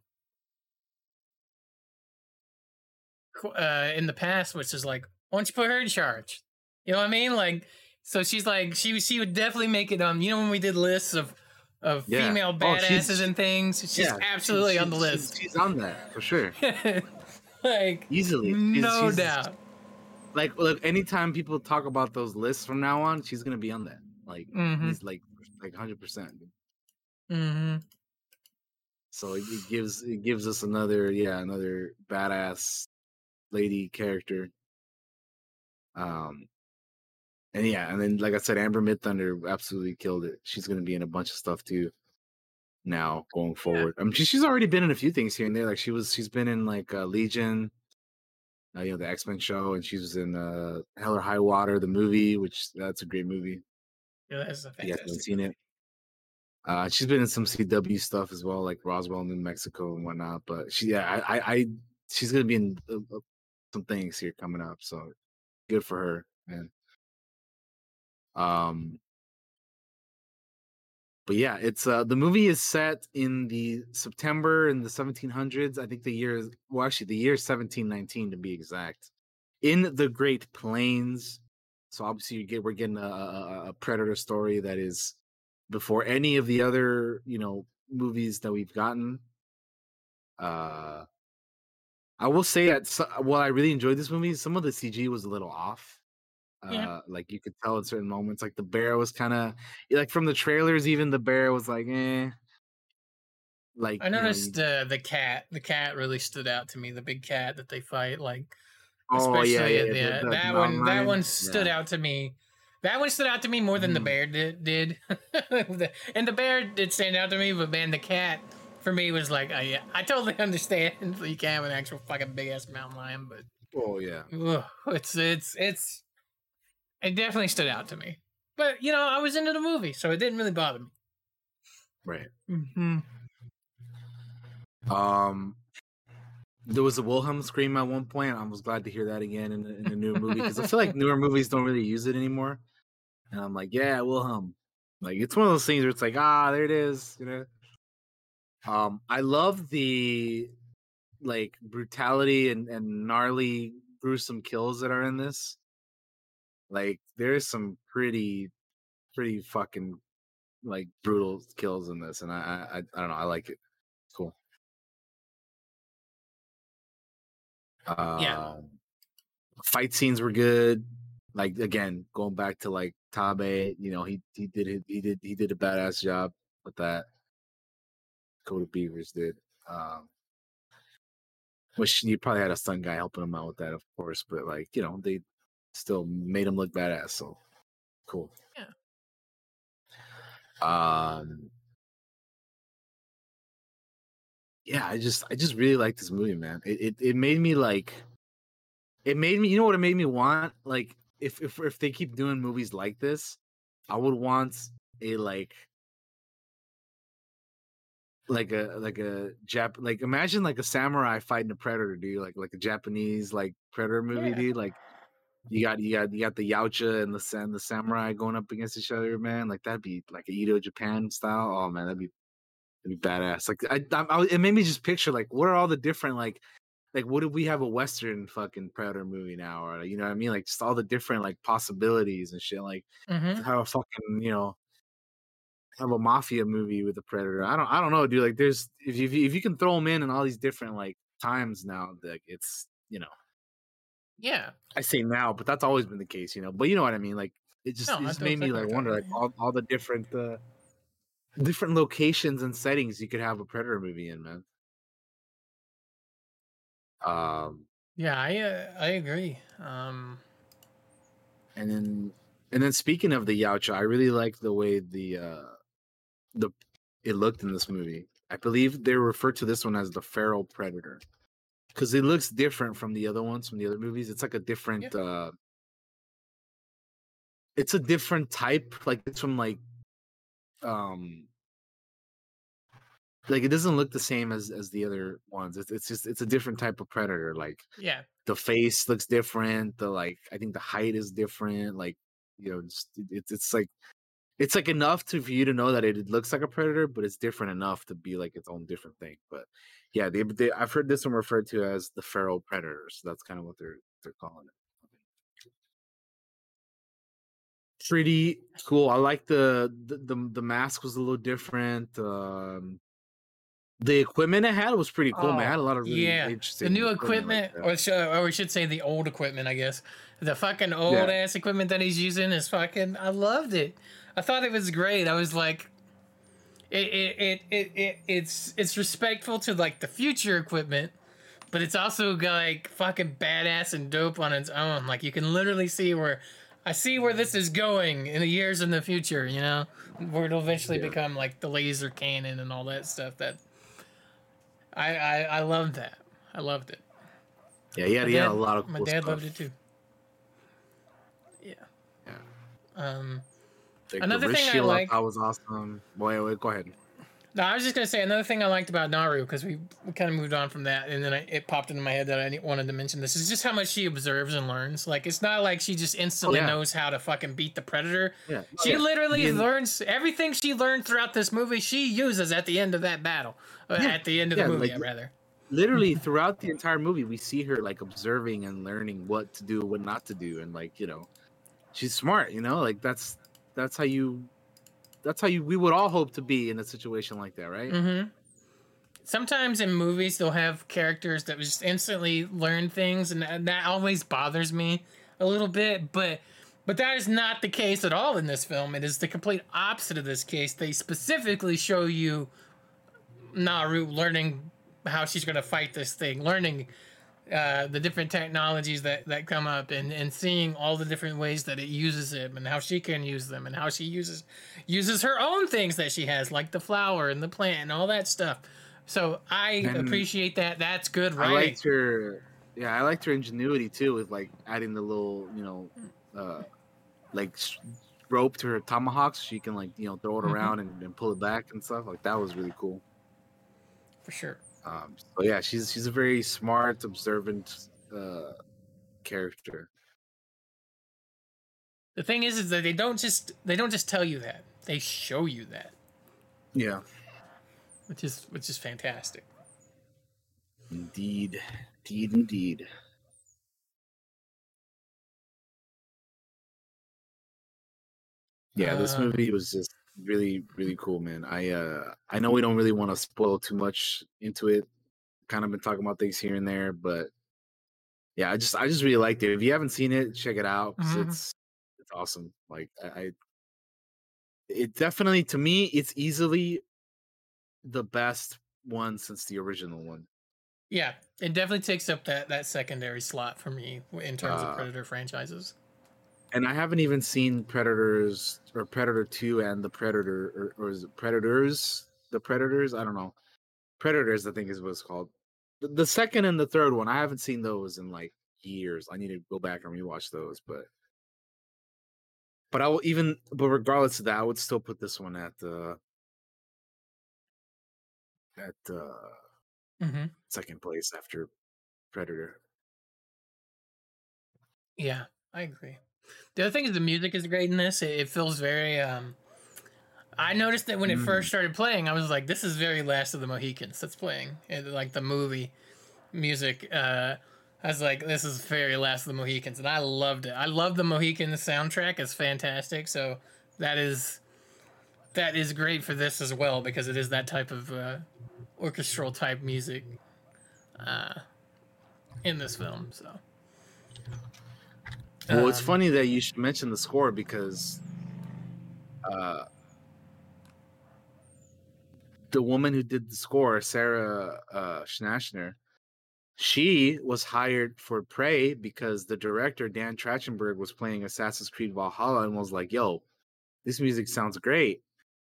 uh, in the past, which is like, why don't you put her in charge? You know what I mean? Like, so she's like, she she would definitely make it. Um, you know when we did lists of. Of yeah. female badasses oh, and things. She's yeah, absolutely she, she, on the list. She, she's on that, for sure. Like, easily. No she's, she's, doubt. Like, look, anytime people talk about those lists from now on, she's going to be on that. Like, mm-hmm. it's like, like one hundred percent. Mm-hmm. So it, it gives it gives us another, yeah, another badass lady character. Um, And yeah, and then like I said, Amber Midthunder absolutely killed it. She's going to be in a bunch of stuff too now going forward. Yeah. I mean, she, she's already been in a few things here and there. Like she was, she's been in like uh, Legion, uh, you know, the X Men show, and she was in uh, Hell or High Water, the movie, which that's a great movie. Yeah, that's a fantastic. You guys haven't seen it. Uh, she's been in some C W stuff as well, like Roswell, New Mexico, and whatnot. But she, yeah, I, I, I she's going to be in uh, some things here coming up. So good for her, man. Um, but yeah, it's uh, the movie is set in the September in the seventeen hundreds. I think the year is well, actually, the year seventeen nineteen to be exact, in the Great Plains. So obviously, you get we're getting a, a, a Predator story that is before any of the other you know movies that we've gotten. Uh, I will say that so, while I really enjoyed this movie, some of the C G was a little off. Uh, yeah. Like you could tell at certain moments, like the bear was kind of like from the trailers. Even the bear was like, eh. Like I noticed you know, uh, the cat. The cat really stood out to me. The big cat that they fight, like especially oh yeah, yeah, the, the, the, that the one. That one stood yeah. out to me. That one stood out to me more than mm. the bear did. did. And the bear did stand out to me, but man, the cat for me was like, oh, yeah, I totally understand. You can't have an actual fucking big ass mountain lion, but oh yeah, ugh, it's it's it's. It definitely stood out to me. But, you know, I was into the movie, so it didn't really bother me. Right. Mm-hmm. Um, there was a Wilhelm scream at one point. I was glad to hear that again in, in a new movie, because I feel like newer movies don't really use it anymore. And I'm like, yeah, Wilhelm. Like, it's one of those things where it's like, ah, there it is, you know? Um, I love the, like, brutality and, and gnarly, gruesome kills that are in this. Like there's some pretty, pretty fucking like brutal kills in this, and I, I, I don't know, I like it. It's cool. Uh, yeah. Fight scenes were good. Like again, going back to like Tabe, you know, he he did it, he did he did a badass job with that. Code of Beavers did. Um, which you probably had a stunt guy helping him out with that, of course, but like you know they. Still made him look badass, so cool. Yeah. Um. Yeah, I just, I just really like this movie, man. It, it, it made me like, it made me. You know what it made me want? Like, if, if, if they keep doing movies like this, I would want a like, like a, like a Jap, like imagine like a samurai fighting a predator, dude. Like, like a Japanese like predator movie, yeah. dude. Like. You got you got you got the Yautja and the and the samurai going up against each other, man. Like that'd be like a Edo Japan style. Oh man, that'd be that'd be badass. Like I, I, I, it made me just picture like what are all the different like like, what if we have a Western fucking Predator movie now? Or, you know what I mean? Like, just all the different, like, possibilities and shit. Like, mm-hmm. have a fucking, you know, have a mafia movie with a Predator. I don't I don't know, dude. Like, there's, if you, if you can throw them in in all these different, like, times now, like, it's, you know. Yeah. I say now, but that's always been the case, you know. But you know what I mean? Like, it just, no, it just made me, like, wonder, like, all, all the different, uh, different locations and settings you could have a Predator movie in, man. Um, yeah, I uh, I agree. Um, and then and then speaking of the Yautja, I really liked the way the uh, the it looked in this movie. I believe they refer to this one as the feral predator because it looks different from the other ones, from the other movies. It's like a different, yeah. uh, it's a different type. Like it's from like, um. Like it doesn't look the same as, as the other ones. It's it's just it's a different type of predator. Like yeah, the face looks different. The like I think the height is different. Like you know, just, it's it's like it's like enough to for you to know that it looks like a predator, but it's different enough to be like its own different thing. But yeah, they, they I've heard this one referred to as the feral predator. So that's kind of what they're they're calling it. Pretty cool. I like the the the, the mask was a little different. Um, The equipment I had was pretty cool, oh, man. I had a lot of really yeah. interesting the new equipment, equipment like or, sh- or we should say the old equipment, I guess. The fucking old yeah. ass equipment that he's using is fucking. I loved it. I thought it was great. I was like, it, it, it, it, it it's, it's respectful to like the future equipment, but it's also like fucking badass and dope on its own. Like you can literally see where, I see where this is going in the years in the future. You know, where it'll eventually yeah. become like the laser cannon and all that stuff that. I, I, I loved that. I loved it. Yeah, he had, dad, he had a lot of cool stuff. My dad loved it too. Yeah. Yeah. Um, the, another the thing I liked... that was awesome. Wait, wait, go ahead. No, I was just going to say another thing I liked about Naru, because we, we kind of moved on from that, and then I, it popped into my head that I wanted to mention this, is just how much she observes and learns. Like, it's not like she just instantly oh, yeah. knows how to fucking beat the Predator. Yeah. Oh, she yeah. literally yeah. learns everything she learned throughout this movie, she uses at the end of that battle. Yeah. At the end of yeah, the movie, like, I'd rather. Literally, throughout the entire movie, we see her, like, observing and learning what to do, what not to do, and, like, you know, she's smart, you know? Like, that's that's how you... That's how you. We would all hope to be in a situation like that, right? Mm-hmm. Sometimes in movies, they'll have characters that just instantly learn things, and that always bothers me a little bit. But, but that is not the case at all in this film. It is the complete opposite of this case. They specifically show you Naru learning how she's going to fight this thing, learning uh, the different technologies that, that come up and, and seeing all the different ways that it uses it and how she can use them and how she uses uses her own things that she has, like the flower and the plant and all that stuff. So I and appreciate that. That's good, right? I liked her. Yeah, I liked her ingenuity too, with like adding the little, you know, uh, like rope to her tomahawk so she can like, you know, throw it mm-hmm. around and, and pull it back and stuff. Like that was really cool. For sure. Um, so yeah, she's she's a very smart, observant uh, character. The thing is, is that they don't just they don't just tell you that; they show you that. Yeah. Which is which is fantastic. Indeed, indeed, indeed. Yeah, this uh, movie was just really, really cool, man. I uh, I know we don't really want to spoil too much into it. Kind of been talking about things here and there, but yeah, I just I just really liked it. If you haven't seen it, check it out. 'Cause mm-hmm. It's it's awesome. Like I, I, it definitely to me, it's easily the best one since the original one. Yeah, it definitely takes up that that secondary slot for me in terms uh, of Predator franchises. And I haven't even seen Predators or Predator two and the Predator or, or is it Predators? The Predators? I don't know. Predators, I think is what it's called. The, the second and the third one, I haven't seen those in like years. I need to go back and rewatch those, but but I will even but regardless of that, I would still put this one at the uh, at uh, mm-hmm. second place after Predator. Yeah, I agree. The other thing is the music is great in this. It, it feels very... Um, I noticed that when it mm. first started playing, I was like, this is very Last of the Mohicans that's playing, it, like the movie. music uh I was like, this is very Last of the Mohicans, and I loved it. I love the Mohicans soundtrack. It's fantastic. So that is that is great for this as well, because it is that type of uh, orchestral type music uh, in this film. So Well, um, it's funny that you should mention the score, because uh, the woman who did the score, Sarah uh, Schnashner, she was hired for Prey because the director, Dan Trachtenberg, was playing Assassin's Creed Valhalla and was like, yo, this music sounds great.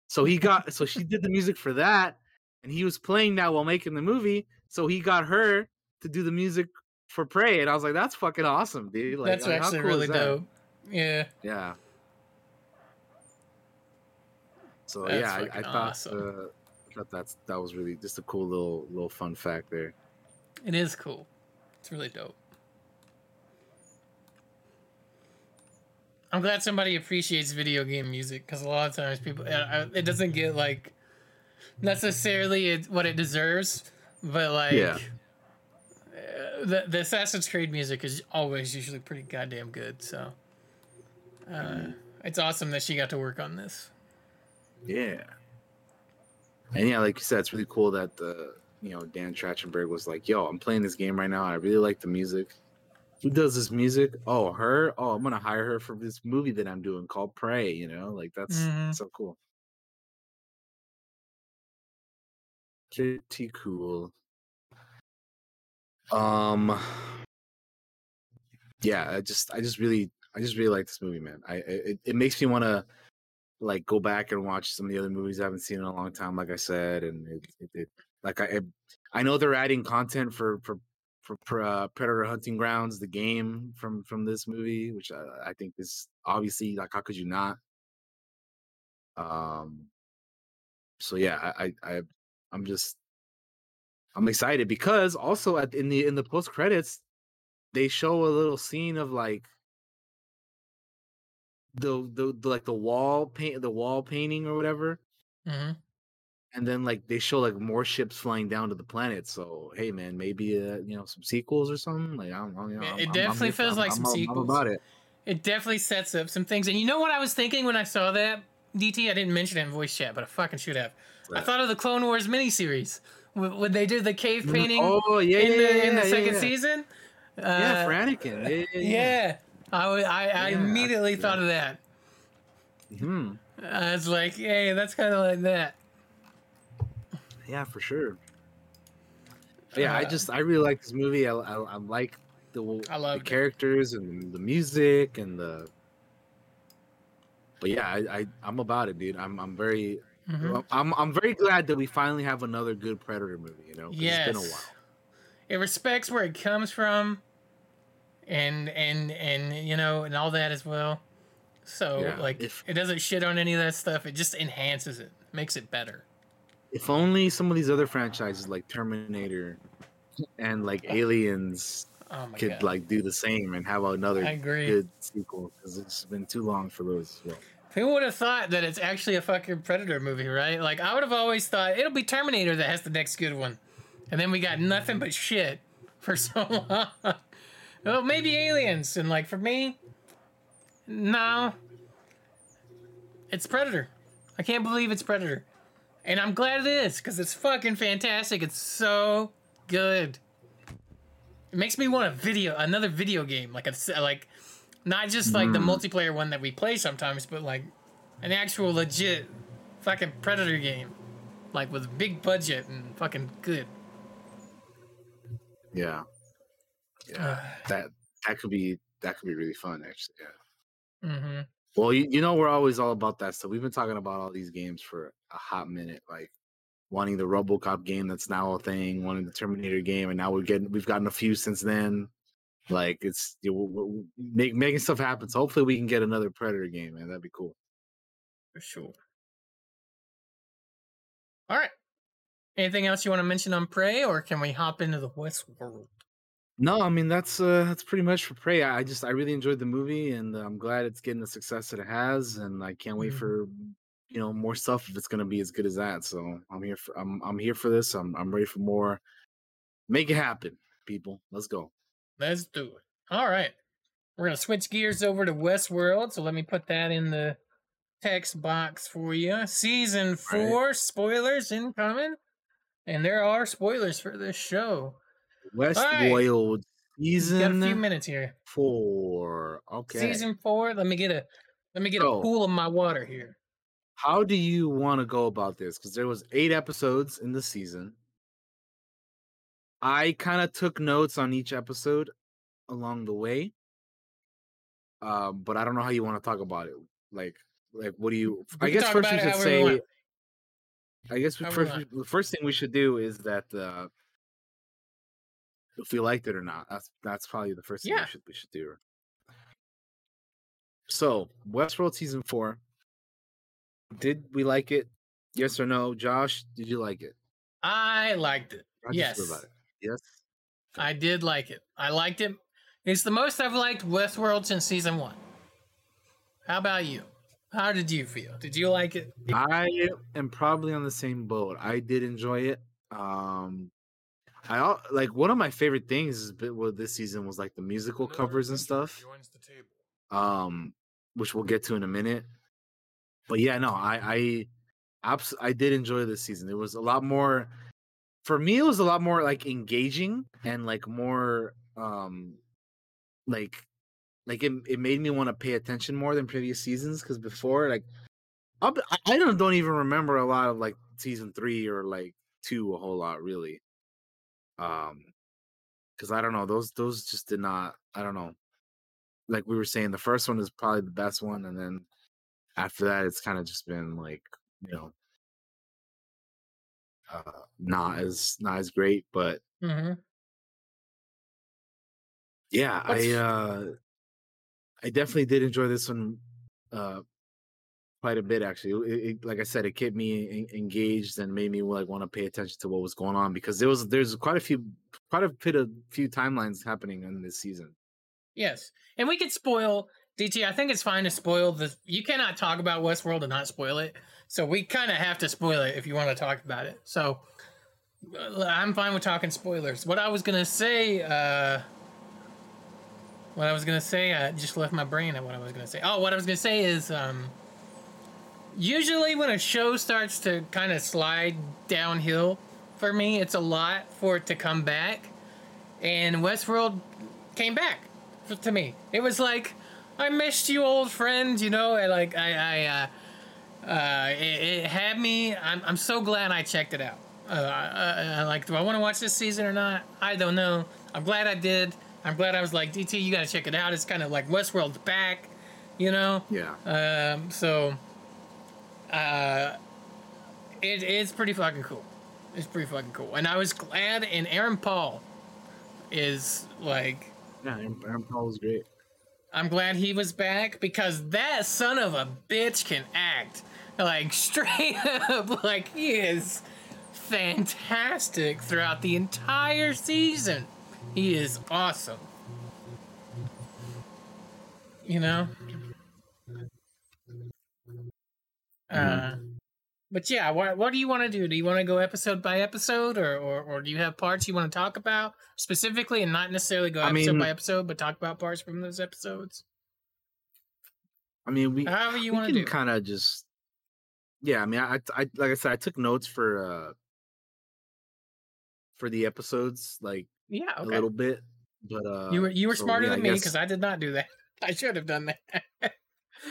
So he got, so she did the music for that, and he was playing that while making the movie. So he got her to do the music for Prey. And I was like, that's fucking awesome, dude. Like, that's like, actually how cool really is that? Dope. Yeah. Yeah. So that's yeah, I, I thought, awesome. uh, I thought that's, that was really just a cool little, little fun fact there. It is cool. It's really dope. I'm glad somebody appreciates video game music, because a lot of times people, it doesn't get like necessarily what it deserves, but like yeah. the, the Assassin's Creed music is always usually pretty goddamn good. So uh, it's awesome that she got to work on this. Yeah. And yeah, like you said, it's really cool that the, you know, Dan Trachtenberg was like, yo, I'm playing this game right now. I really like the music. Who does this music? Oh, her? Oh, I'm going to hire her for this movie that I'm doing called Prey, you know? Like, that's mm-hmm. so cool. Pretty cool. Um, yeah, I just, I just really, I just really like this movie, man. I, it, it makes me want to, like, go back and watch some of the other movies I haven't seen in a long time, like I said, and it, it, it Like I, I know they're adding content for for for, for uh, Predator Hunting Grounds, the game from, from this movie, which I, I think is obviously, like, how could you not? Um. So yeah, I I I'm just I'm excited, because also at in the in the post credits, they show a little scene of like the the, the like the wall paint the wall painting or whatever. Mm-hmm. And then, like, they show, like, more ships flying down to the planet. So, hey, man, maybe, uh, you know, some sequels or something? Like, I don't know. You know, it I'm, definitely I'm, feels I'm, like I'm, some I'm, sequels. I'm about it. It definitely sets up some things. And you know what I was thinking when I saw that, D T? I didn't mention it in voice chat, but I fucking should have. Right. I thought of the Clone Wars miniseries. When they did the cave painting oh, yeah, in, yeah, the, yeah, in the yeah, second yeah. season. Uh, yeah, for Anakin. Yeah. yeah, yeah. I, I, I yeah, immediately I, thought yeah. of that. Hmm. I was like, hey, that's kind of like that. Yeah, for sure. But yeah, uh, I just I really like this movie. I I, I like the, I the characters it. and the music and the. But yeah, I, I I'm about it, dude. I'm I'm very mm-hmm. I'm I'm very glad that we finally have another good Predator movie. You know, yes. It's been a while. It respects where it comes from, and and and you know, and all that as well. So yeah, like, if, it doesn't shit on any of that stuff. It just enhances it, makes it better. If only some of these other franchises like Terminator and like Aliens oh could God. like do the same and have another good sequel, because it's been too long for those as well. Who would have thought that it's actually a fucking Predator movie, right? Like, I would have always thought it'll be Terminator that has the next good one. And then we got nothing but shit for so long. Well, maybe Aliens. And like, for me, no. It's Predator. I can't believe it's Predator. And I'm glad it is, because it's fucking fantastic. It's so good. It makes me want a video, another video game, like a like, not just like mm. the multiplayer one that we play sometimes, but like an actual legit fucking Predator game, like with a big budget and fucking good. Yeah, yeah, uh, that that could be that could be really fun, actually. Yeah. Mm-hmm. Well, you, you know, we're always all about that. So we've been talking about all these games for a hot minute, like wanting the RoboCop game that's now a thing, wanting the Terminator game, and now we're getting we've gotten a few since then. Like, it's you know, we're, we're make, making stuff happen. So hopefully we can get another Predator game, man. That'd be cool. For sure. All right. Anything else you want to mention on Prey, or can we hop into the Westworld? No, I mean, that's uh, that's pretty much for Prey. I just I really enjoyed the movie, and I'm glad it's getting the success that it has, and I can't wait mm-hmm. for you know more stuff if it's gonna be as good as that. So I'm here for I'm I'm here for this. I'm I'm ready for more. Make it happen. people. Let's go. Let's do it. All right. We're going to switch gears over to Westworld. So let me put that in the text box for you. Season four, right. Spoilers incoming. And there are spoilers for this show. Westworld right. Season got a few minutes here. Four. Okay. Season four. Let me get a let me get oh. a pool of my water here. How do you want to go about this? Because there was eight episodes in the season. I kind of took notes on each episode along the way. Uh, but I don't know how you want to talk about it. Like, like what do you... I guess first we should say... I guess the first thing we should do is that uh, if we liked it or not. That's that's probably the first thing yeah. we should we should do. So, Westworld Season four. Did we like it? Yes or no? Josh, did you like it? I liked it. I yes. About it. Yes. I did like it. I liked it. It's the most I've liked Westworld since season one. How about you? How did you feel? Did you like it? I am probably on the same boat. I did enjoy it. Um, I like one of my favorite things with this season was like the musical covers and stuff, um, which we'll get to in a minute. But yeah, no, I I, abs- I did enjoy this season. It was a lot more for me. It was a lot more like engaging and like more. Um, Like, like it, it made me want to pay attention more than previous seasons. Because before, like, I'll be, I don't don't even remember a lot of like season three or like two a whole lot really. Um, because I don't know those those just did not. I don't know. Like we were saying, the first one is probably the best one, and then after that, it's kind of just been like you know, uh, not as not as great, but. Mm-hmm. Yeah, I uh, I definitely did enjoy this one uh, quite a bit. Actually, it, it, like I said, it kept me en- engaged and made me like want to pay attention to what was going on because there was there's quite a few quite a bit of few timelines happening in this season. Yes, and we could spoil D T. I think it's fine to spoil the. You cannot talk about Westworld and not spoil it, so we kind of have to spoil it if you want to talk about it. So I'm fine with talking spoilers. What I was gonna say. Uh, What I was going to say, I just left my brain at what I was going to say. Oh, what I was going to say is, um, usually when a show starts to kind of slide downhill, for me, it's a lot for it to come back. And Westworld came back to me. It was like, I missed you, old friend, you know? And like, I, I uh, uh, it, it had me, I'm, I'm so glad I checked it out. Uh, I, I, like, do I want to watch this season or not? I don't know. I'm glad I did. I'm glad I was like, D T, you got to check it out. It's kind of like Westworld's back, you know? Yeah. Um, so, uh, it, it's pretty fucking cool. It's pretty fucking cool. And I was glad, and Aaron Paul is like... Yeah, Aaron Paul was great. I'm glad he was back because that son of a bitch can act. Like, straight up, like, he is fantastic throughout the entire season. He is awesome. You know? Uh, but yeah, what, what do you want to do? Do you want to go episode by episode or, or, or do you have parts you want to talk about specifically and not necessarily go episode I mean, by episode, but talk about parts from those episodes? I mean, we, However you we want to do. Kind of just, yeah, I mean, I, I, like I said, I took notes for, uh, for the episodes, like, Yeah, okay. A little bit, but uh, you were you were so, smarter yeah, than me because I did not do that. I should have done that.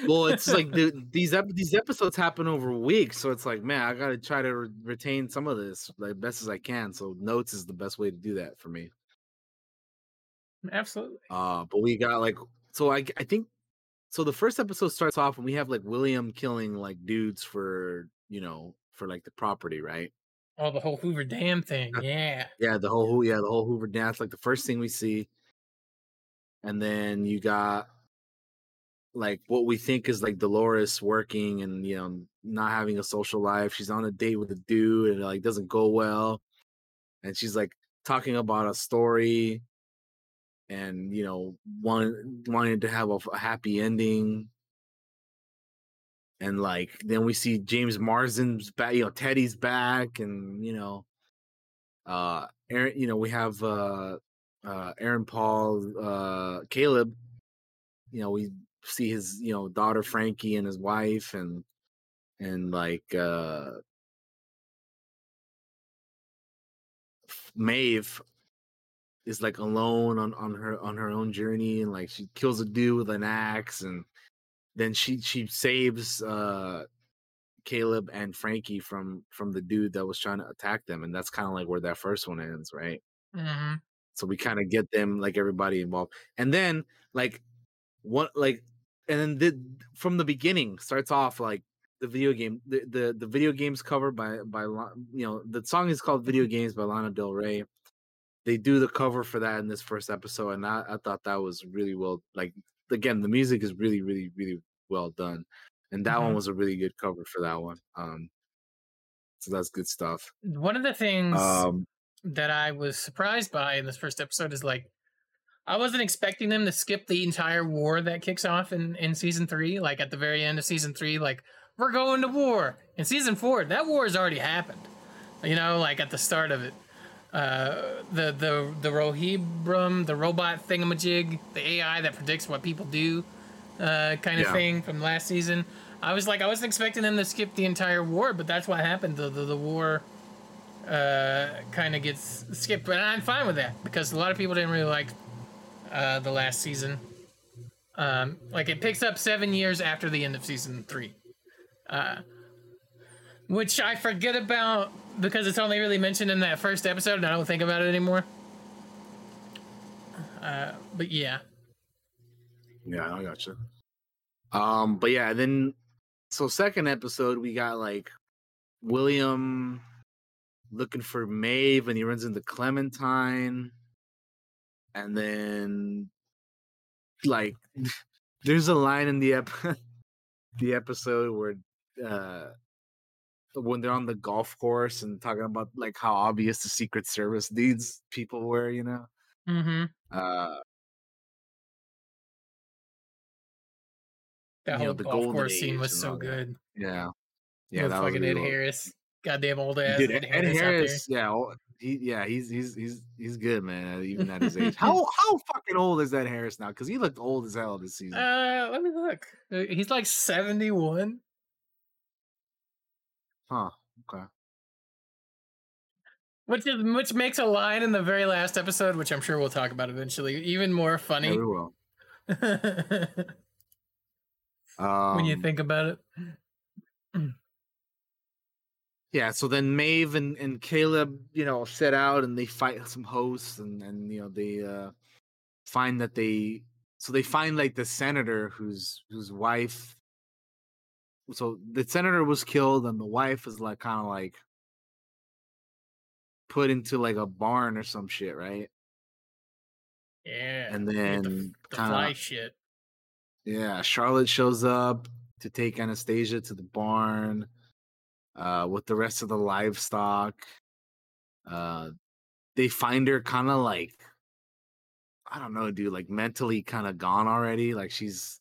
Well, it's like the, these ep- these episodes happen over weeks, so it's like, man, I gotta try to re- retain some of this like best as I can. So notes is the best way to do that for me. Absolutely. Uh, but we got like so I I think so the first episode starts off and we have like William killing like dudes for you know for like the property, right? Oh, the whole Hoover Dam thing, yeah. Yeah, the whole yeah, the whole Hoover Dam. That's like the first thing we see, and then you got like what we think is like Dolores working and you know not having a social life. She's on a date with a dude and it like doesn't go well, and she's like talking about a story, and you know wanting wanting to have a, a happy ending. And like then we see James Marsden's back, you know, Teddy's back, and you know, uh, Aaron, you know, we have uh, uh, Aaron Paul, uh, Caleb, you know, we see his, you know, daughter Frankie and his wife, and and like uh, Maeve is like alone on, on her on her own journey, and like she kills a dude with an axe, and then she she saves uh, Caleb and Frankie from from the dude that was trying to attack them, and that's kind of like where that first one ends, right? Mm-hmm. So we kind of get them, like everybody involved, and then like what, like, and then the, from the beginning starts off like the video game, the, the the video games cover by by you know, the song is called "Video Games" by Lana Del Rey. They do the cover for that in this first episode, and I, I thought that was really well. Like again, the music is really, really, really well done, and that mm-hmm. one was a really good cover for that one. Um, so that's good stuff. One of the things um, that I was surprised by in this first episode is like I wasn't expecting them to skip the entire war that kicks off in, in season three. Like at the very end of season three, like we're going to war. In season four, that war has already happened. You know, like at the start of it. Uh, the the the Rohirrim, the robot thingamajig, the A I that predicts what people do, uh, kind of yeah. thing from last season. I was like, I wasn't expecting them to skip the entire war, but that's what happened. The the, the war uh, kind of gets skipped, and I'm fine with that because a lot of people didn't really like uh, the last season. Um, like it picks up seven years after the end of season three, uh, which I forget about. Because it's only really mentioned in that first episode, and I don't think about it anymore. Uh, but yeah, yeah, I gotcha. Um, but yeah, then so second episode we got like William looking for Maeve, and he runs into Clementine, and then like there's a line in the ep- the episode where. Uh, when they're on the golf course and talking about like how obvious the Secret Service needs people were, you know? Mm-hmm. Uh, that whole know, the golf course scene was so good. That. Yeah. Yeah. With that fucking was Ed really Harris. Cool. Goddamn old ass. Dude, Ed, Ed Harris. Harris yeah. He, yeah. He's, he's, he's, he's good, man. Even at his age. How, how fucking old is Ed Harris now? Cause he looked old as hell this season. Uh, let me look. He's like seventy-one. Huh. Okay. Which is, which makes a line in the very last episode, which I'm sure we'll talk about eventually, even more funny. Yeah, we will. um, when you think about it. Yeah. So then Maeve and, and Caleb, you know, set out and they fight some hosts, and and you know they uh, find that they so they find like the senator whose whose wife. So the senator was killed, and the wife is like kind of like put into like a barn or some shit, right? Yeah. And then the, the kinda, fly shit. Yeah, Charlotte shows up to take Anastasia to the barn uh, with the rest of the livestock. Uh, they find her kind of like, I don't know, dude, like mentally kind of gone already. Like she's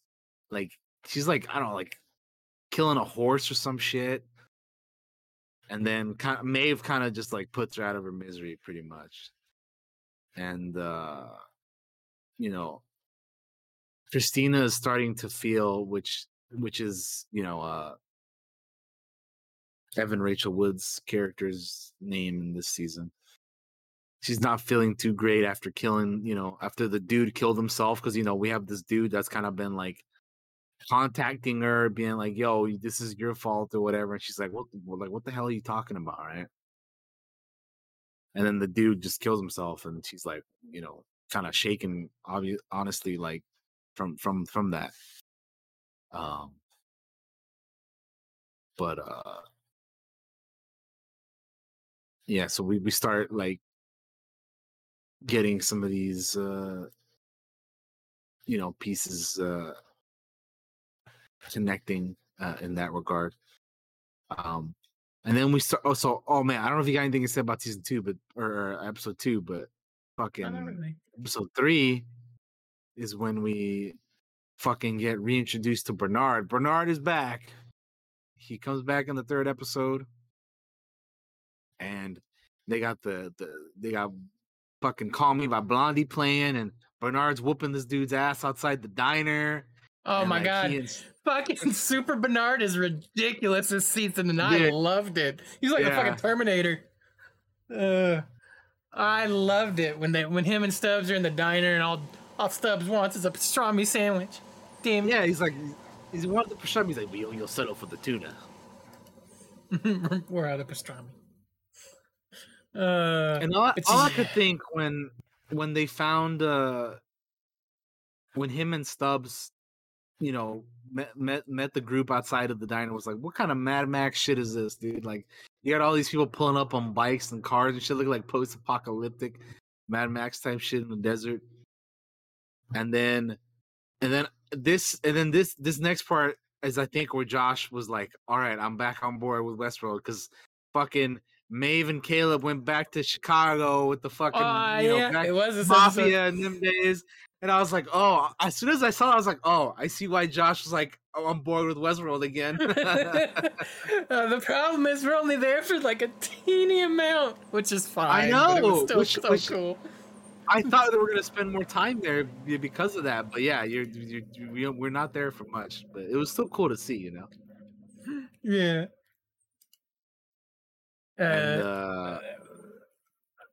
like she's like I don't know, like. killing a horse or some shit, and then kind of, Maeve kind of just like puts her out of her misery pretty much, and uh you know Christina is starting to feel, which which is you know uh Evan Rachel Wood's character's name in this season, she's not feeling too great after killing you know after the dude killed himself, because you know we have this dude that's kind of been like contacting her, being like, "Yo, this is your fault" or whatever, and she's like, "What? Like, what the hell are you talking about?" Right? And then the dude just kills himself, and she's like, you know, kind of shaken, obviously, honestly, like from from from that. Um, but uh, yeah. So we we start like getting some of these, uh, you know, pieces. Uh, connecting uh, in that regard, um and then we start oh so oh man I don't know if you got anything to say about season two but or, or episode two, but fucking really. Episode three is when we fucking get reintroduced to Bernard. Bernard is back. He comes back in the third episode, and they got the the they got fucking Call Me by Blondie playing, and Bernard's whooping this dude's ass outside the diner. Oh and my like god. Is... Fucking Super Bernard is ridiculous this season, and I yeah. loved it. He's like yeah. a fucking Terminator. Uh, I loved it when they when him and Stubbs are in the diner, and all all Stubbs wants is a pastrami sandwich. Damn. Yeah, he's like he's one of the pastrami. He's like, well, you'll settle for the tuna. We're out of pastrami. Uh, and all, all I could think when when they found uh, when him and Stubbs, you know, met, met met the group outside of the diner, was like, what kind of Mad Max shit is this, dude? Like, you got all these people pulling up on bikes and cars and shit, looking like post-apocalyptic Mad Max type shit in the desert. And then, and then this, and then this, this next part is, I think, where Josh was like, all right, I'm back on board with Westworld, because fucking Maeve and Caleb went back to Chicago with the fucking uh, you know, yeah. back it was mafia in them days. And I was like, oh, as soon as I saw it, I was like, oh, I see why Josh was like, oh, I'm bored with Westworld again. uh, the problem is we're only there for like a teeny amount, which is fine. I know. But it was still which, so which, cool. I thought that we were going to spend more time there because of that. But yeah, you're, you're, you're, we're not there for much. But it was still cool to see, you know? Yeah. Uh, and, uh,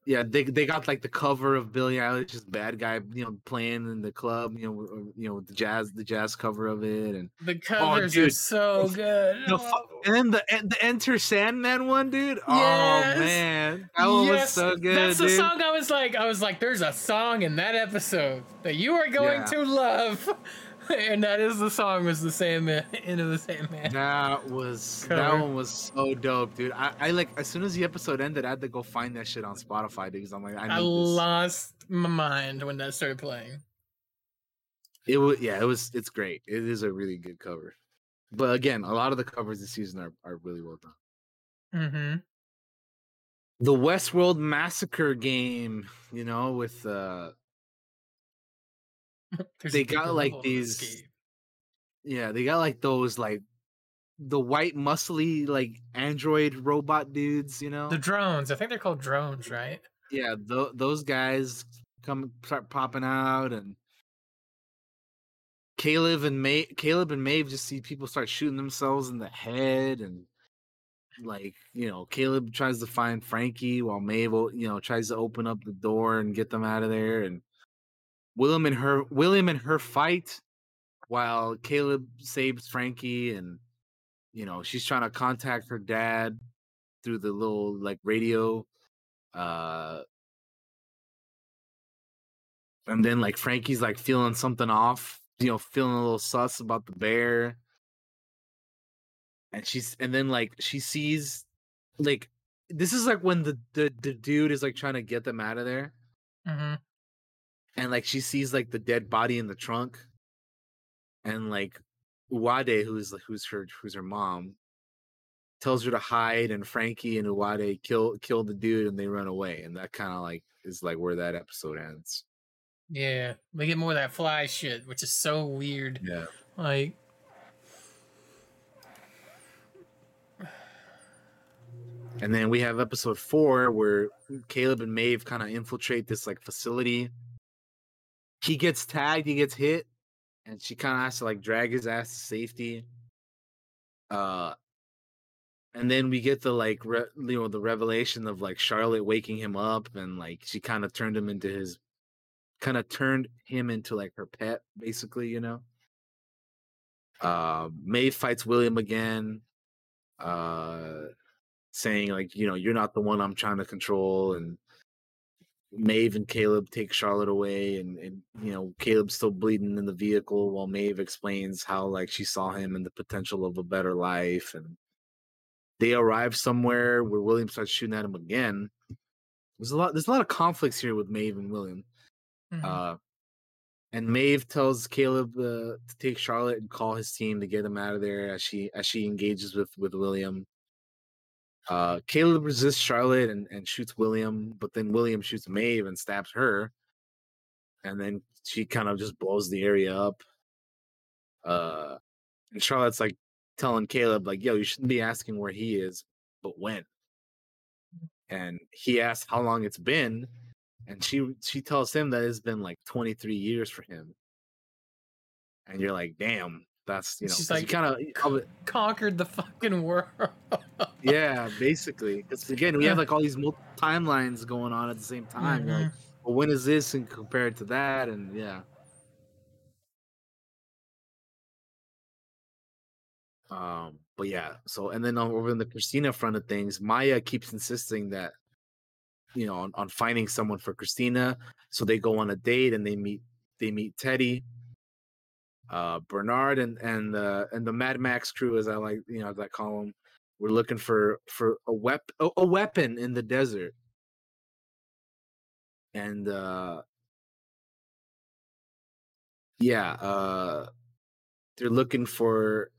yeah, they they got like the cover of Billie Eilish's "Bad Guy," you know, playing in the club, you know, you know, the jazz, the jazz cover of it, and the covers oh, are so good. The, oh. And then the the Enter Sandman one, dude. Yes. Oh man, that one yes. was so good. That's the dude. song I was like, I was like, there's a song in that episode that you are going yeah. to love, and that is the song was the Sandman, End of the Sandman. That was cover. That one was so dope, dude. I, I like as soon as the episode ended, I had to go find that shit on Spotify. Because I'm like, I, I lost my mind when that started playing. It was yeah, it was it's great. It is a really good cover, but again, a lot of the covers this season are, are really well done. Mm-hmm. The Westworld Massacre game, you know, with uh, they got like these, yeah, they got like those like. the white muscly like android robot dudes, you know, the drones. I think they're called drones, right? Yeah, th- those guys come start popping out, and Caleb and Maeve, Caleb and Maeve just see people start shooting themselves in the head, and like, you know, Caleb tries to find Frankie while Maeve, you know, tries to open up the door and get them out of there, and William and her William and her fight while Caleb saves Frankie, and you know, she's trying to contact her dad through the little like radio. Uh, and then like Frankie's like feeling something off, you know, feeling a little sus about the bear. And she's and then like she sees like this is like when the, the, the dude is like trying to get them out of there. Mm-hmm. And like she sees like the dead body in the trunk. And like Uwade, who's who's her who's her mom, tells her to hide, and Frankie and Uwade kill kill the dude, and they run away, and that kind of like is like where that episode ends. Yeah, we get more of that fly shit, which is so weird. Yeah, like and then we have episode four where Caleb and Maeve kind of infiltrate this like facility. He gets tagged, he gets hit. And she kind of has to like drag his ass to safety. Uh, and then we get the like, re- you know, the revelation of like Charlotte waking him up, and like she kind of turned him into his, kind of turned him into like her pet, basically, you know. Uh, Maeve fights William again, uh, saying like, you know, you're not the one I'm trying to control, and Maeve and Caleb take Charlotte away, and, and you know, Caleb's still bleeding in the vehicle while Maeve explains how like she saw him and the potential of a better life, and they arrive somewhere where William starts shooting at him again. There's a lot there's a lot of conflicts here with Maeve and William. Mm-hmm. Uh, and Maeve tells Caleb uh, to take Charlotte and call his team to get him out of there as she as she engages with, with William. Uh, Caleb resists Charlotte and, and shoots William, but then William shoots Maeve and stabs her, and then she kind of just blows the area up. Uh, and Charlotte's like telling Caleb, like, yo, you shouldn't be asking where he is, but when. And he asks how long it's been, And she she tells him that it's been like twenty-three years for him. And you're like, damn, that's, you know, she's like, kind of conquered the fucking world. Yeah, basically. Because again, we have like all these multiple timelines going on at the same time. Mm-hmm. You're like, well, when is this and compared to that? And yeah. Um, but yeah, so and then over in the Christina front of things, Maya keeps insisting that, you know, on, on finding someone for Christina. So they go on a date and they meet they meet Teddy, uh, Bernard, and and uh, and the Mad Max crew, as I like, you know, as I call them. We're looking for for a wep a, a weapon in the desert, and uh, yeah, uh, they're looking for.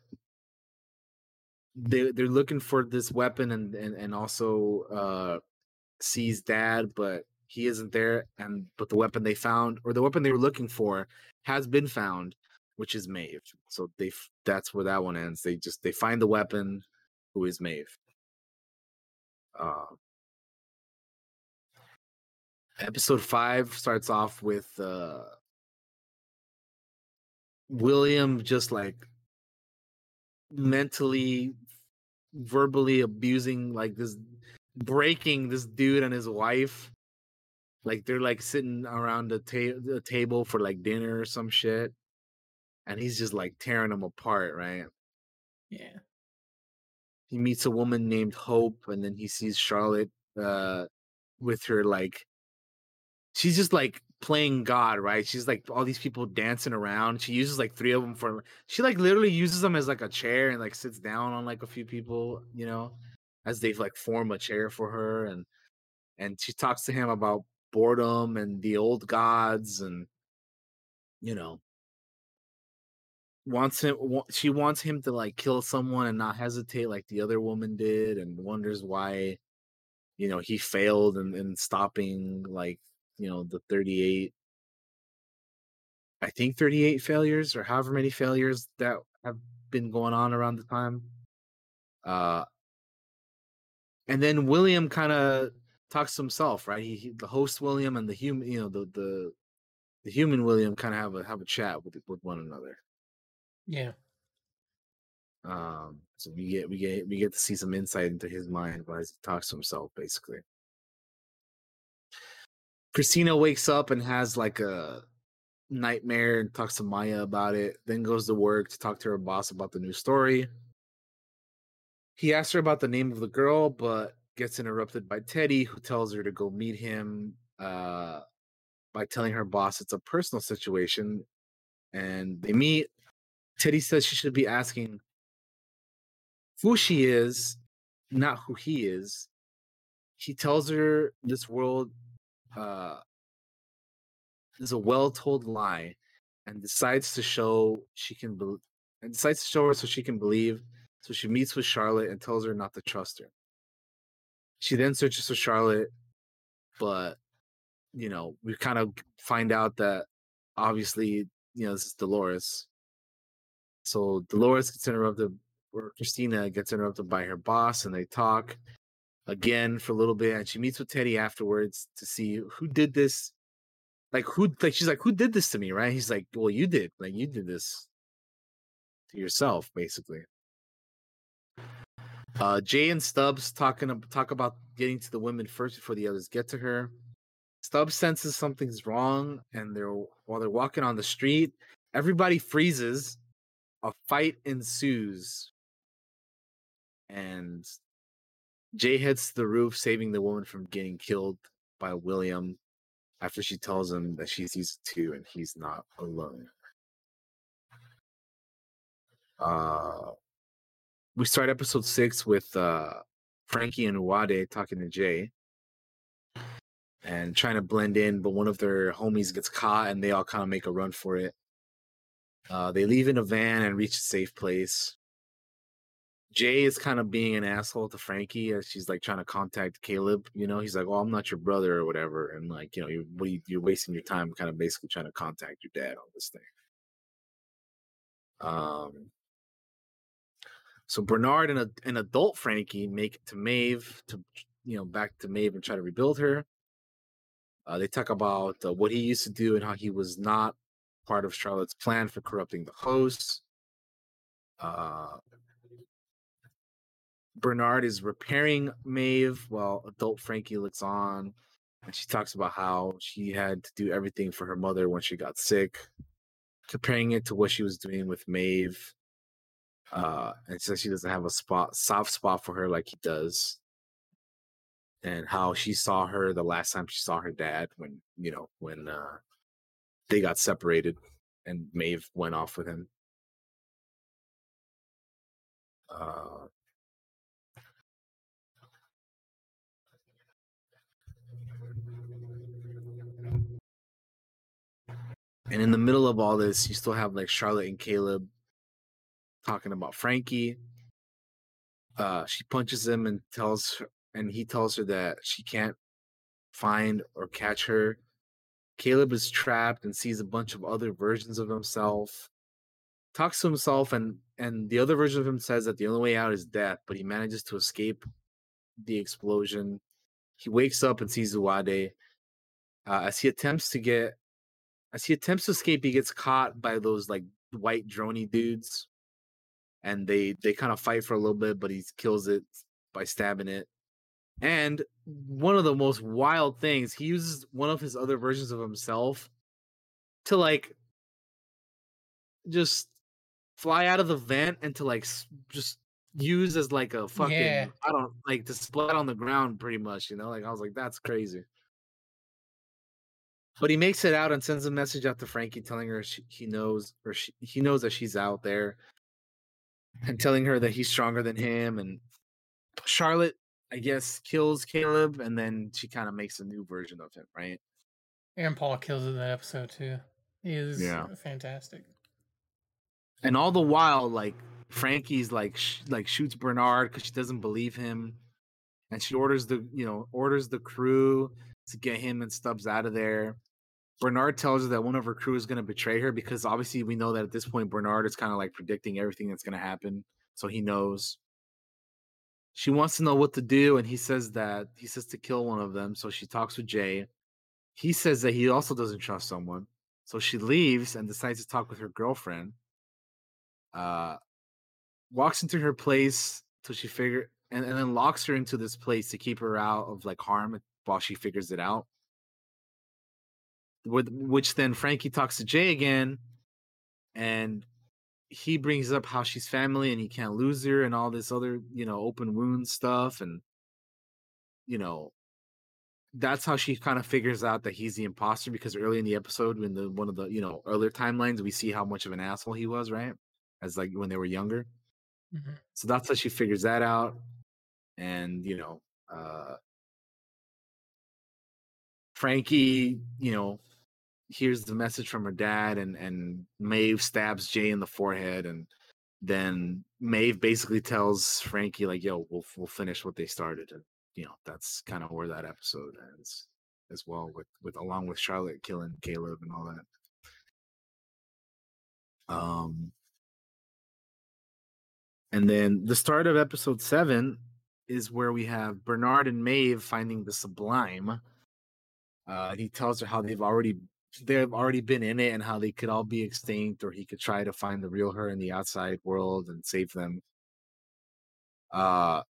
They they're looking for this weapon and, and, and also uh, sees Dad, but he isn't there. And but the weapon they found, or the weapon they were looking for, has been found, which is Maeve. So they that's where that one ends. They just they find the weapon, who is Maeve. Uh, episode five starts off with uh, William just like mentally, verbally abusing like this, breaking this dude and his wife. Like they're like sitting around the, ta- the table for like dinner or some shit, and he's just like tearing them apart, right? Yeah. He meets a woman named Hope, and then he sees Charlotte uh, with her like, she's just like playing God, right? She's like all these people dancing around. She uses like three of them for, she like literally uses them as like a chair and like sits down on like a few people, you know, as they like form a chair for her. And and she talks to him about boredom and the old gods, and you know, wants him she wants him to like kill someone and not hesitate like the other woman did, and wonders why, you know, he failed in, in stopping like, you know, the thirty-eight, I think thirty-eight failures, or however many failures that have been going on around the time. Uh, and then William kind of talks to himself, right? He, he, the host William and the human, you know, the the, the human William kind of have a have a chat with with one another. Yeah. Um. So we get we get we get to see some insight into his mind as he talks to himself, basically. Christina wakes up and has like a nightmare and talks to Maya about it, then goes to work to talk to her boss about the new story. He asks her about the name of the girl, but gets interrupted by Teddy, who tells her to go meet him uh, by telling her boss it's a personal situation. And they meet. Teddy says she should be asking who she is, not who he is. He tells her this world Uh, is a well-told lie, and decides to show she can be- and decides to show her so she can believe. So she meets with Charlotte and tells her not to trust her. She then searches for Charlotte, but you know, we kind of find out that obviously, you know, this is Dolores. So Dolores gets interrupted, or Christina gets interrupted by her boss, and they talk again for a little bit, and she meets with Teddy afterwards to see who did this. Like who? Like she's like, who did this to me? Right? He's like, well, you did. Like you did this to yourself, basically. Uh, Jay and Stubbs talking talk about getting to the women first before the others get to her. Stubbs senses something's wrong, and they're while they're walking on the street, everybody freezes. A fight ensues, and Jay heads to the roof, saving the woman from getting killed by William after she tells him that she sees it too and he's not alone. Uh, we start episode six with uh, Frankie and Wade talking to Jay and trying to blend in, but one of their homies gets caught and they all kind of make a run for it. Uh, they leave in a van and reach a safe place. Jay is kind of being an asshole to Frankie as she's like trying to contact Caleb. You know, he's like, "Oh, I'm not your brother," or whatever, and like, you know, you're what are you, you're wasting your time, kind of basically trying to contact your dad on this thing. Um, so Bernard and a, an adult Frankie make it to Maeve to, you know, back to Maeve and try to rebuild her. Uh, they talk about uh, what he used to do and how he was not part of Charlotte's plan for corrupting the host. Uh, Bernard is repairing Maeve while adult Frankie looks on. And she talks about how she had to do everything for her mother when she got sick, comparing it to what she was doing with Maeve. Uh, and says she doesn't have a spot, soft spot for her like he does. And how she saw her the last time she saw her dad when, you know, when uh, they got separated and Maeve went off with him. Uh, and in the middle of all this, you still have like Charlotte and Caleb talking about Frankie. Uh, she punches him and tells her, and he tells her that she can't find or catch her. Caleb is trapped and sees a bunch of other versions of himself. Talks to himself, and, and the other version of him says that the only way out is death, but he manages to escape the explosion. He wakes up and sees Uwade. Uh, as he attempts to get, as he attempts to escape, he gets caught by those like white droney dudes, and they they kind of fight for a little bit, but he kills it by stabbing it. And one of the most wild things, he uses one of his other versions of himself to like just fly out of the vent and to like just use as like a fucking yeah. I don't like to splat on the ground pretty much, you know? Like I was like, that's crazy. But he makes it out and sends a message out to Frankie telling her she, he knows or she, he knows that she's out there and telling her that he's stronger than him. And Charlotte, I guess, kills Caleb, and then she kind of makes a new version of him, right? Aaron Paul kills in that episode too. He is yeah. fantastic. And all the while, like Frankie's like sh- like shoots Bernard because she doesn't believe him, and she orders the you know orders the crew to get him and Stubbs out of there. Bernard tells her that one of her crew is going to betray her because obviously we know that at this point Bernard is kind of like predicting everything that's going to happen, so he knows. She wants to know what to do, and he says that he says to kill one of them. So she talks with Jay. He says that he also doesn't trust someone. So she leaves and decides to talk with her girlfriend. Uh, walks into her place till she figure, and, and then locks her into this place to keep her out of like harm while she figures it out. With which then Frankie talks to Jay again, and he brings up how she's family and he can't lose her and all this other, you know, open wound stuff. And, you know, that's how she kind of figures out that he's the imposter, because early in the episode, when the, one of the, you know, earlier timelines, we see how much of an asshole he was, right? As like when they were younger. Mm-hmm. So that's how she figures that out. And, you know, uh, Frankie, you know, here's the message from her dad, and, and Maeve stabs Jay in the forehead, and then Maeve basically tells Frankie, like, yo, we'll we'll finish what they started. And you know, that's kind of where that episode ends as well, with, with along with Charlotte killing Caleb and all that. Um and then the start of episode seven is where we have Bernard and Maeve finding the Sublime. Uh he tells her how they've already They've already been in it and how they could all be extinct, or he could try to find the real her in the outside world and save them. Uh,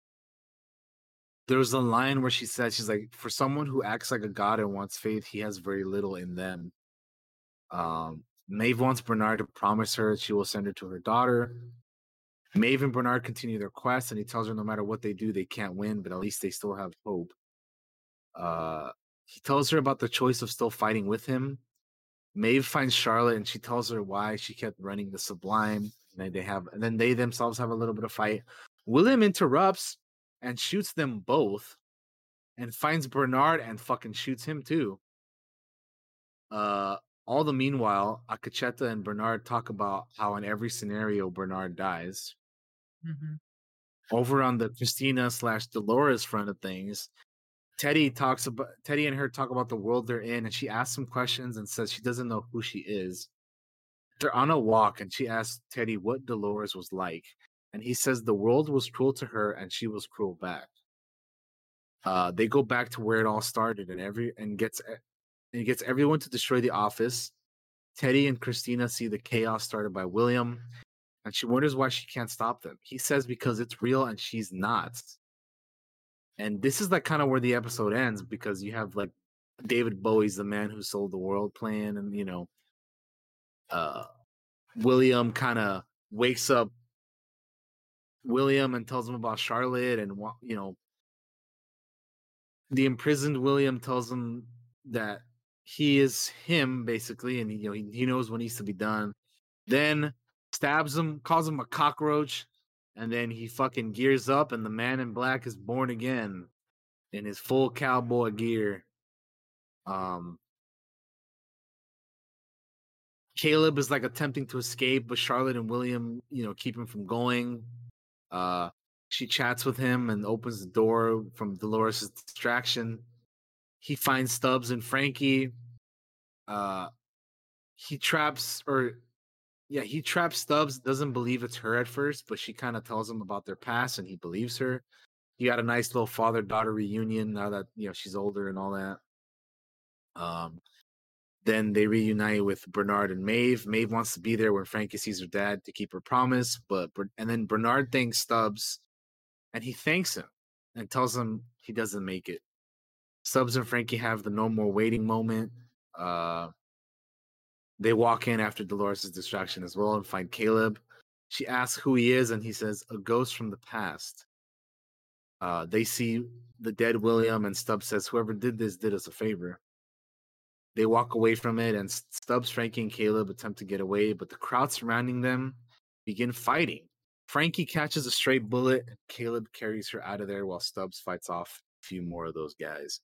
there was a line where she said, she's like, for someone who acts like a god and wants faith, he has very little in them. Um, Maeve wants Bernard to promise her she will send her to her daughter. Maeve and Bernard continue their quest, and he tells her no matter what they do, they can't win, but at least they still have hope. Uh, he tells her about the choice of still fighting with him. Maeve finds Charlotte, and she tells her why she kept running the Sublime. And then they have, and then they themselves have a little bit of fight. William interrupts and shoots them both, and finds Bernard and fucking shoots him too. Uh, all the meanwhile, Akacheta and Bernard talk about how in every scenario Bernard dies. Mm-hmm. Over on the Christina slash Dolores front of things, Teddy talks about Teddy and her talk about the world they're in, and she asks some questions and says she doesn't know who she is. They're on a walk, and she asks Teddy what Dolores was like, and he says the world was cruel to her and she was cruel back. Uh, they go back to where it all started, and every and gets and he gets everyone to destroy the office. Teddy and Christina see the chaos started by William, and she wonders why she can't stop them. He says because it's real and she's not. And this is like kind of where the episode ends, because you have like David Bowie's The Man Who Sold the World playing, and you know, uh, William kind of wakes up William and tells him about Charlotte, and you know, the imprisoned William tells him that he is him basically, and you know, he, he knows what needs to be done. Then stabs him, calls him a cockroach, and then he fucking gears up, and the Man in Black is born again in his full cowboy gear. Um, Caleb is like attempting to escape, but Charlotte and William, you know, keep him from going. Uh, she chats with him and opens the door from Dolores' distraction. He finds Stubbs and Frankie. Uh, he traps, or yeah, he traps Stubbs. Doesn't believe it's her at first, but she kind of tells him about their past, and he believes her. You got a nice little father-daughter reunion now that you know she's older and all that. Um, then they reunite with Bernard and Maeve. Maeve wants to be there when Frankie sees her dad to keep her promise, but and then Bernard thanks Stubbs, and he thanks him and tells him he doesn't make it. Stubbs and Frankie have the no more waiting moment. Uh, they walk in after Dolores' distraction as well and find Caleb. She asks who he is, and he says, a ghost from the past. Uh, they see the dead William, and Stubbs says, whoever did this did us a favor. They walk away from it, and Stubbs, Frankie, and Caleb attempt to get away, but the crowd surrounding them begin fighting. Frankie catches a stray bullet, and Caleb carries her out of there while Stubbs fights off a few more of those guys.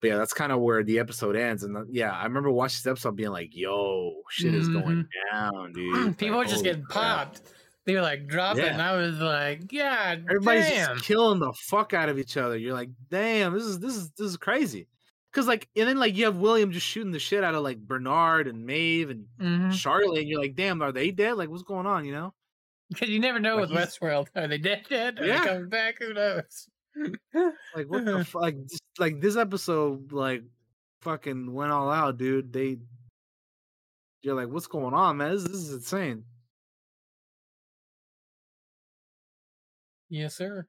But yeah, that's kind of where the episode ends. And the, yeah, I remember watching this episode being like, yo, shit is mm-hmm. going down, dude. People like, just get popped. They were like, drop yeah. it. And I was like, yeah, everybody's damn. just killing the fuck out of each other. You're like, damn, this is this is this is crazy. Cause like, and then like you have William just shooting the shit out of like Bernard and Maeve and mm-hmm. Charlotte. And you're like, damn, are they dead? Like, what's going on, you know? Because you never know like, with Westworld. Are they dead dead? Are yeah. they coming back? Who knows? Like what the fuck? Like, like this episode, like fucking went all out, dude. They, you're like, what's going on, man? This, this is insane. Yes, sir.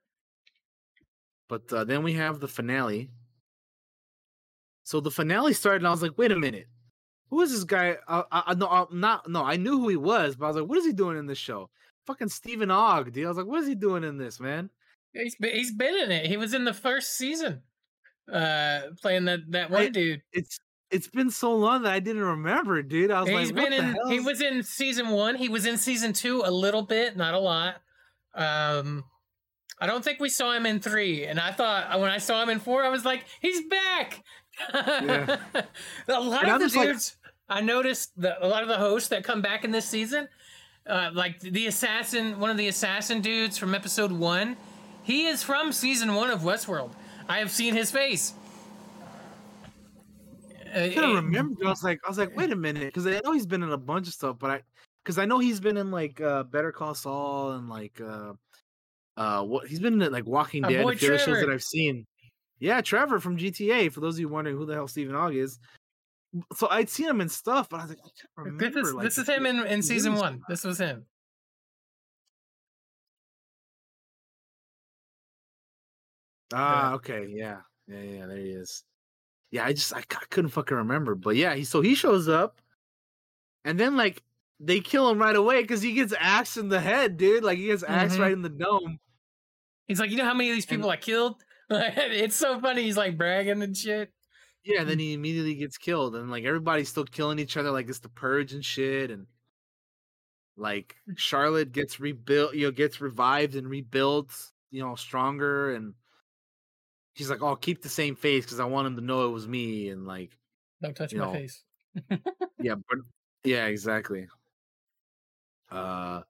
But uh, then we have the finale. So the finale started, and I was like, wait a minute, who is this guy? I, I no, I'm not. No, I knew who he was, but I was like, what is he doing in this show? Fucking Stephen Ogg, dude. I was like, what is he doing in this, man? He's been, he's been in it. He was in the first season, uh, playing that, that one I, dude. It's it's been so long that I didn't remember, dude. I was he's like, been what in, the hell? He was in season one. He was in season two a little bit, not a lot. Um, I don't think we saw him in three. And I thought when I saw him in four, I was like, he's back. Yeah. A lot and of I'm the dudes like... I noticed that a lot of the hosts that come back in this season, uh, like the assassin, one of the assassin dudes from episode one. He is from season one of Westworld. I have seen his face. I couldn't remember. I was like, I was like, wait a minute, because I know he's been in a bunch of stuff, but I, because I know he's been in like uh, Better Call Saul and like, uh, uh, what he's been in like Walking Dead, and shows that I've seen. Yeah, Trevor from G T A. For those of you wondering who the hell Stephen Ogg is, so I'd seen him in stuff, but I was like, I can't remember. This is, like, this is him in, in season one. This was him. Ah, okay, yeah, yeah, yeah. There he is. Yeah, I just I, I couldn't fucking remember, but yeah, he, so he shows up, and then like they kill him right away because he gets axed in the head, dude. Like he gets axed mm-hmm. right in the dome. He's like, you know how many of these people and, I killed? It's so funny. He's like bragging and shit. Yeah, and then he immediately gets killed, and like everybody's still killing each other, like it's the purge and shit, and like Charlotte gets rebuilt, you know, gets revived and rebuilt, you know, stronger and. She's like, "Oh, keep the same face because I want him to know it was me." And like, don't touch my know. face. Yeah, but yeah, exactly. Uh,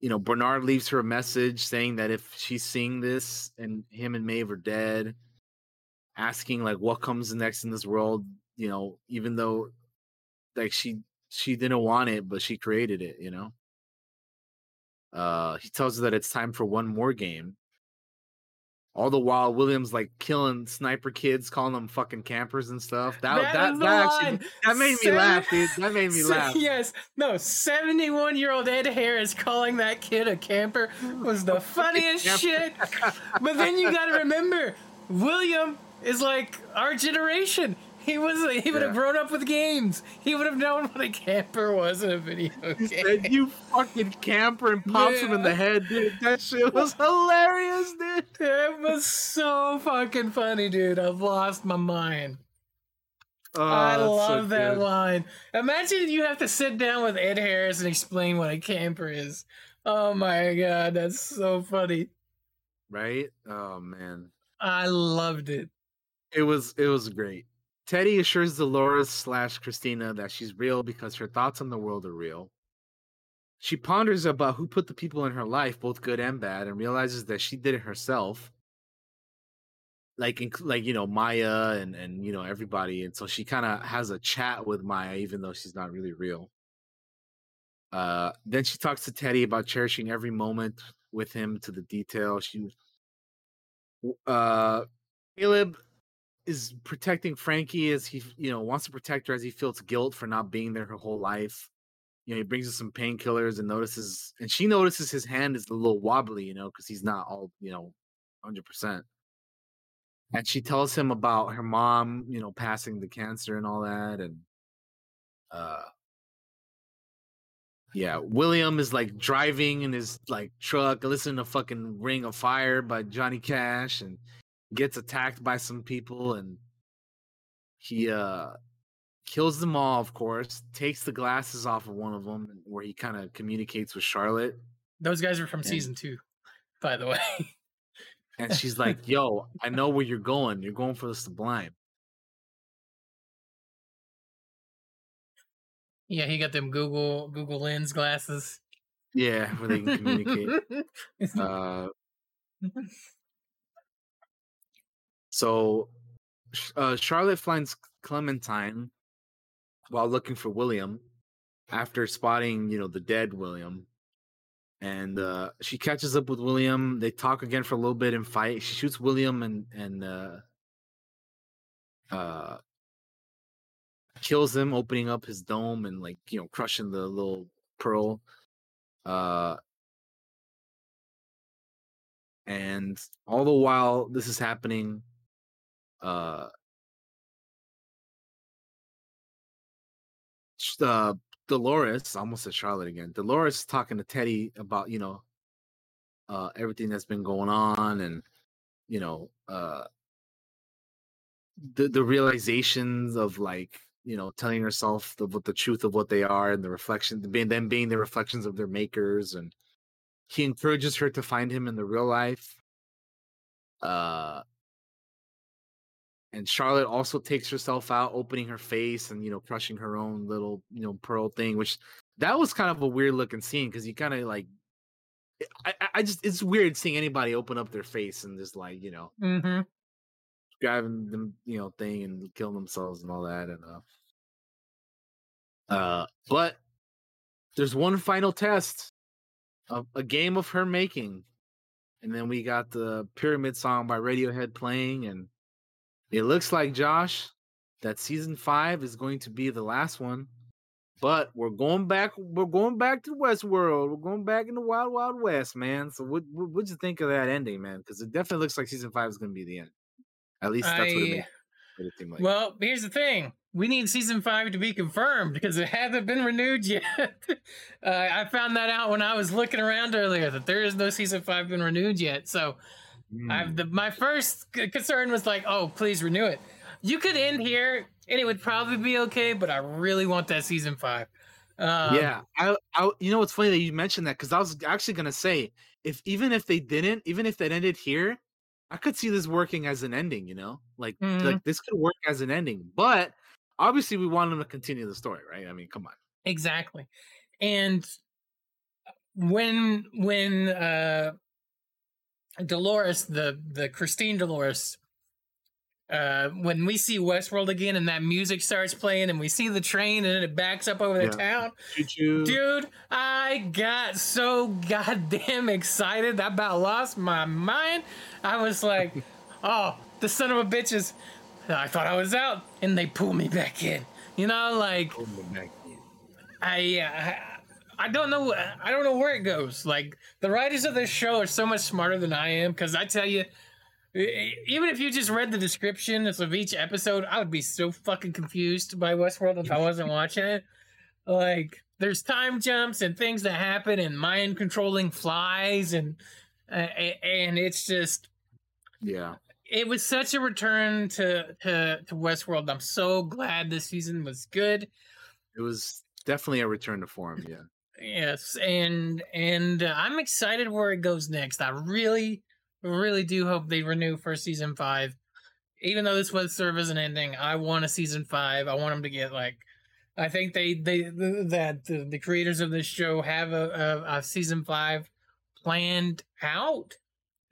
you know, Bernard leaves her a message saying that if she's seeing this and him and Maeve are dead, asking like what comes next in this world. You know, even though like she she didn't want it, but she created it. You know. Uh, he tells her that it's time for one more game. All the while, William's like killing sniper kids, calling them fucking campers and stuff. That that that, that, actually, that made Seven, me laugh, dude. That made me laugh. Yes, no, seventy-one-year-old Ed Harris calling that kid a camper was the funniest shit. But then you got to remember, William is like our generation. He was. He would yeah. have grown up with games. He would have known what a camper was in a video game. He said, you fucking camper, and pops yeah. him in the head, dude. That shit was hilarious, dude. It was so fucking funny, dude. I've lost my mind. Oh, I love so that good. line. Imagine you have to sit down with Ed Harris and explain what a camper is. Oh, my God. That's so funny. Right? Oh, man. I loved it. It was. It was great. Teddy assures Dolores slash Christina that she's real because her thoughts on the world are real. She ponders about who put the people in her life, both good and bad, and realizes that she did it herself. Like, like you know, Maya and, and you know, everybody. And so she kind of has a chat with Maya, even though she's not really real. Uh, then she talks to Teddy about cherishing every moment with him to the detail. She, uh, Caleb is protecting Frankie as he, you know, wants to protect her as he feels guilt for not being there her whole life. You know, he brings her some painkillers and notices, and she notices his hand is a little wobbly, you know, because he's not all, you know, one hundred percent. And she tells him about her mom, you know, passing the cancer and all that. And, uh, yeah, William is like driving in his like truck, listening to fucking Ring of Fire by Johnny Cash, and gets attacked by some people, and he uh kills them all, of course, takes the glasses off of one of them where he kind of communicates with Charlotte. Those guys are from and, season two, by the way. And she's like, yo, I know where you're going. You're going for the sublime. Yeah, he got them Google Google Lens glasses. Yeah, where they can communicate. uh So, uh, Charlotte finds Clementine while looking for William after spotting, you know, the dead William. And uh, she catches up with William. They talk again for a little bit and fight. She shoots William and, and uh, uh, kills him, opening up his dome and, like, you know, crushing the little pearl. Uh, and all the while this is happening, Uh, uh, Dolores, I almost said Charlotte again. Dolores is talking to Teddy about, you know, uh, everything that's been going on, and, you know, uh, the the realizations of, like, you know, telling herself the, what the truth of what they are, and the reflection, them being the reflections of their makers. And he encourages her to find him in the real life. Uh, And Charlotte also takes herself out, opening her face and, you know, crushing her own little, you know, pearl thing, which that was kind of a weird looking scene, because you kind of like, I, I just, it's weird seeing anybody open up their face and just like, you know, mm-hmm. grabbing them, you know, thing and killing themselves and all that. And uh, uh, but there's one final test, a, a game of her making. And then we got the Pyramid Song by Radiohead playing, and it looks like, Josh, that season five is going to be the last one, but we're going back. We're going back to Westworld. We're going back in the wild, wild west, man. So, what what'd you think of that ending, man? Because it definitely looks like season five is going to be the end. At least that's I, what it seemed like. Well, here's the thing: we need season five to be confirmed because it hasn't been renewed yet. uh, I found that out when I was looking around earlier, that there is no season five been renewed yet. So. I've, the, my first concern was like, oh, please renew it. You could end here and it would probably be okay, but I really want that season five. Um, yeah, I, I, you know, it's funny that you mentioned that, because I was actually gonna say, if even if they didn't, even if that ended here, I could see this working as an ending. You know, like mm-hmm. like this could work as an ending, but obviously we want them to continue the story, right? I mean, come on. Exactly, and when when. uh Dolores, the the Christine Dolores, uh, when we see Westworld again and that music starts playing and we see the train and it backs up over yeah. the town, Choo-choo. Dude, I got so goddamn excited. I about lost my mind. I was like, oh, the son of a bitches. I thought I was out and they pulled me back in. You know, like, I, uh, I don't know. I don't know where it goes. Like, the writers of this show are so much smarter than I am. Cause I tell you, even if you just read the descriptions of each episode, I would be so fucking confused by Westworld if I wasn't watching it. Like, there's time jumps and things that happen and mind controlling flies. And, uh, and it's just, yeah. It was such a return to, to, to Westworld. I'm so glad this season was good. It was definitely a return to form, yeah. Yes, and and uh, I'm excited where it goes next. I really, really do hope they renew for season five. Even though this was serve as an ending, I want a season five. I want them to get, like, I think they, they that the creators of this show have a, a, a season five planned out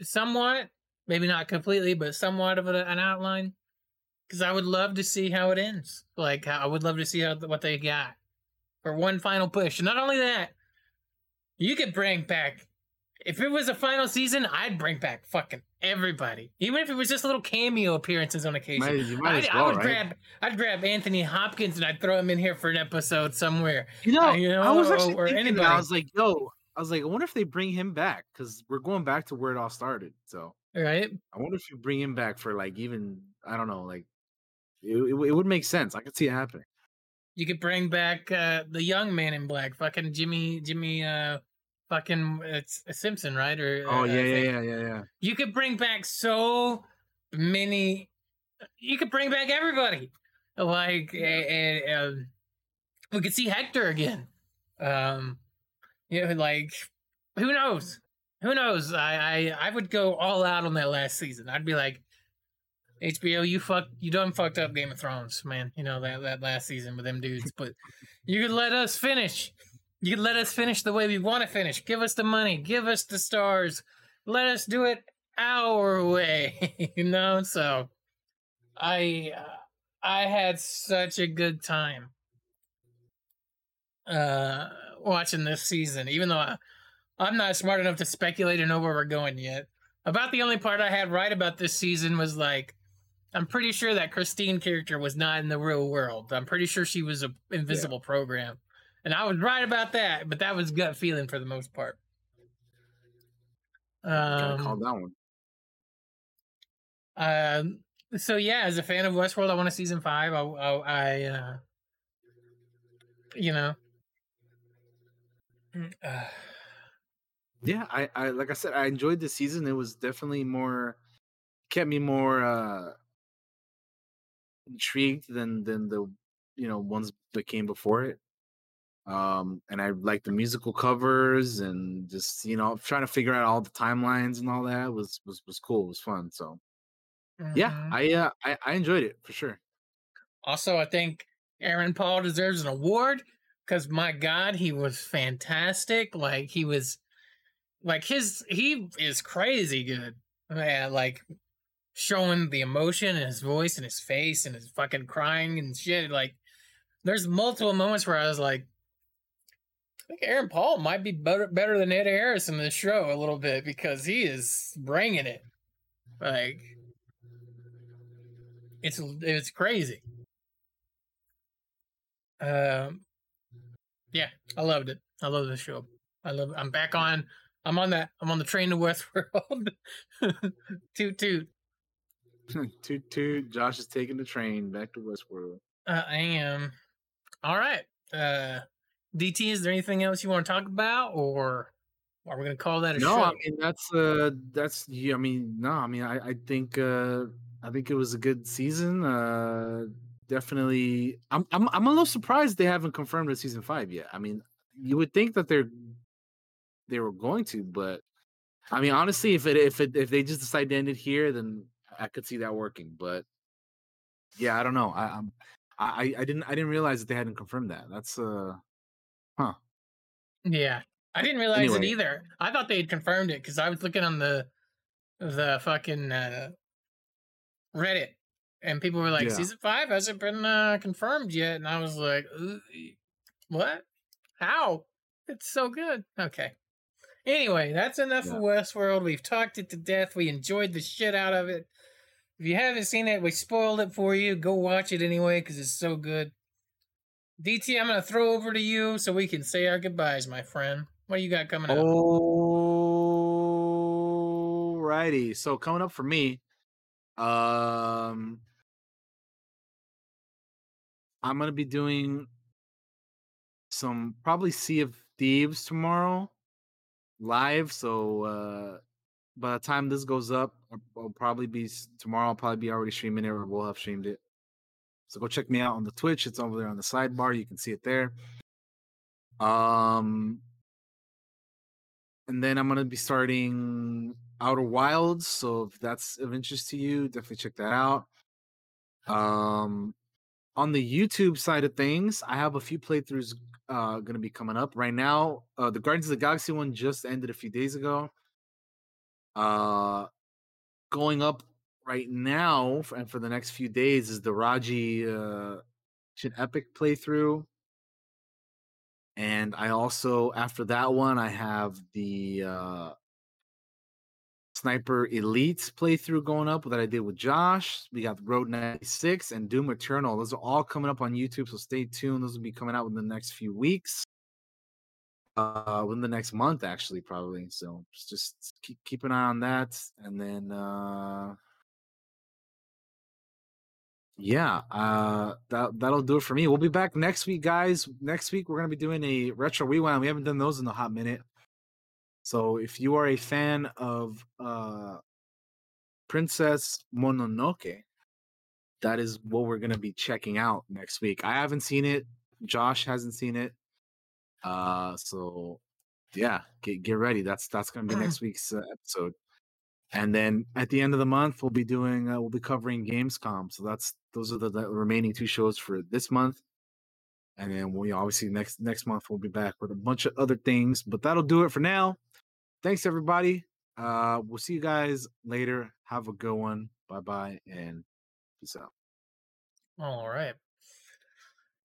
somewhat. Maybe not completely, but somewhat of an outline. Because I would love to see how it ends. Like, I would love to see how, what they got for one final push. And not only that, you could bring back. If it was a final season, I'd bring back fucking everybody. Even if it was just little cameo appearances on occasion. Might, you might I'd, as well, I would right? grab. I'd grab Anthony Hopkins and I'd throw him in here for an episode somewhere. You know, uh, you know I was actually or, or thinking. Anybody. I was like, yo, I was like, I wonder if they bring him back because we're going back to where it all started. So. Right. I wonder if you bring him back for like even I don't know like it, it, it would make sense. I could see it happening. You could bring back uh, the young man in black, fucking Jimmy, Jimmy, uh, fucking it's uh, Simpson, right? Or oh uh, yeah, yeah, yeah, yeah, yeah. You could bring back so many. You could bring back everybody. Like and, and we could see Hector again. Um, you know, like who knows. Who knows? I, I I would go all out on that last season. I'd be like, H B O, you fuck, you done fucked up Game of Thrones, man. You know, that, that last season with them dudes. But you could let us finish. You could let us finish the way we want to finish. Give us the money. Give us the stars. Let us do it our way. You know? So I uh, I had such a good time uh, watching this season, even though I... I'm not smart enough to speculate or know where we're going yet. About the only part I had right about this season was like, I'm pretty sure that Christine character was not in the real world. I'm pretty sure she was an invisible yeah. program. And I was right about that, but that was gut feeling for the most part. Um, Gotta call that one. Uh, so yeah, as a fan of Westworld, I want a season five. I, I, I uh, you know, uh, Yeah, I, I like I said, I enjoyed the season. It was definitely more, kept me more uh, intrigued than than the you know ones that came before it. Um, and I liked the musical covers and just you know trying to figure out all the timelines and all that was was, was cool. It was fun. So mm-hmm. yeah, I, uh, I I enjoyed it for sure. Also, I think Aaron Paul deserves an award because my God, he was fantastic. Like he was. Like his, he is crazy good. Yeah, like showing the emotion in his voice and his face and his fucking crying and shit. Like, there's multiple moments where I was like, I think Aaron Paul might be better, better than Ed Harris in this show a little bit because he is bringing it. Like, it's it's crazy. Um, yeah, I loved it. I love this show. I love. It. I'm back on. I'm on that. I'm on the train to Westworld. toot toot. toot toot. Josh is taking the train back to Westworld. Uh, I am. All right. Uh, D T, is there anything else you want to talk about, or are we going to call that a no, show? No, I mean that's uh, that's. Yeah, I mean, no, I mean, I, I think uh, I think it was a good season. Uh, definitely. I'm I'm I'm a little surprised they haven't confirmed a season five yet. I mean, you would think that they're. They were going to, but I mean, honestly, if it if it if they just decide to end it here, then I could see that working. But yeah, I don't know. I I'm, I I didn't I didn't realize that they hadn't confirmed that. That's uh, huh? Yeah, I didn't realize anyway. It either. I thought they had confirmed it because I was looking on the the fucking uh, Reddit and people were like, yeah. season five hasn't been uh, confirmed yet. And I was like, what? How? It's so good. Okay. Anyway, that's enough yeah. of Westworld. We've talked it to death. We enjoyed the shit out of it. If you haven't seen it, we spoiled it for you. Go watch it anyway because it's so good. D T, I'm going to throw over to you so we can say our goodbyes, my friend. What do you got coming up? All righty. So coming up for me, um, I'm going to be doing some probably Sea of Thieves tomorrow live. So uh, by the time this goes up, I'll probably be tomorrow. I'll probably be already streaming it, or we'll have streamed it. So go check me out on the Twitch. It's over there on the sidebar. You can see it there. Um, and then I'm going to be starting Outer Wilds. So if that's of interest to you, definitely check that out. Um, on the YouTube side of things, I have a few playthroughs uh, going to be coming up right now. Uh, the Guardians of the Galaxy one just ended a few days ago. Uh, going up right now and for the next few days is the Raji uh, Epic playthrough. And I also, after that one, I have the uh, Sniper Elite playthrough going up that I did with Josh. We got Road ninety-six and Doom Eternal. Those are all coming up on YouTube, so stay tuned. Those will be coming out within the next few weeks. Uh, within the next month, actually, probably. So just keep, keep an eye on that. And then, uh, yeah, uh, that, that'll do it for me. We'll be back next week, guys. Next week, we're going to be doing a retro rewind. We haven't done those in a hot minute. So if you are a fan of uh, Princess Mononoke, that is what we're going to be checking out next week. I haven't seen it. Josh hasn't seen it. Uh, so yeah, get get ready. That's that's gonna be next week's uh, episode, and then at the end of the month we'll be doing uh, we'll be covering Gamescom. So that's those are the, the remaining two shows for this month, and then we obviously next next month we'll be back with a bunch of other things. But that'll do it for now. Thanks everybody. Uh, we'll see you guys later. Have a good one. Bye bye and peace out. All right.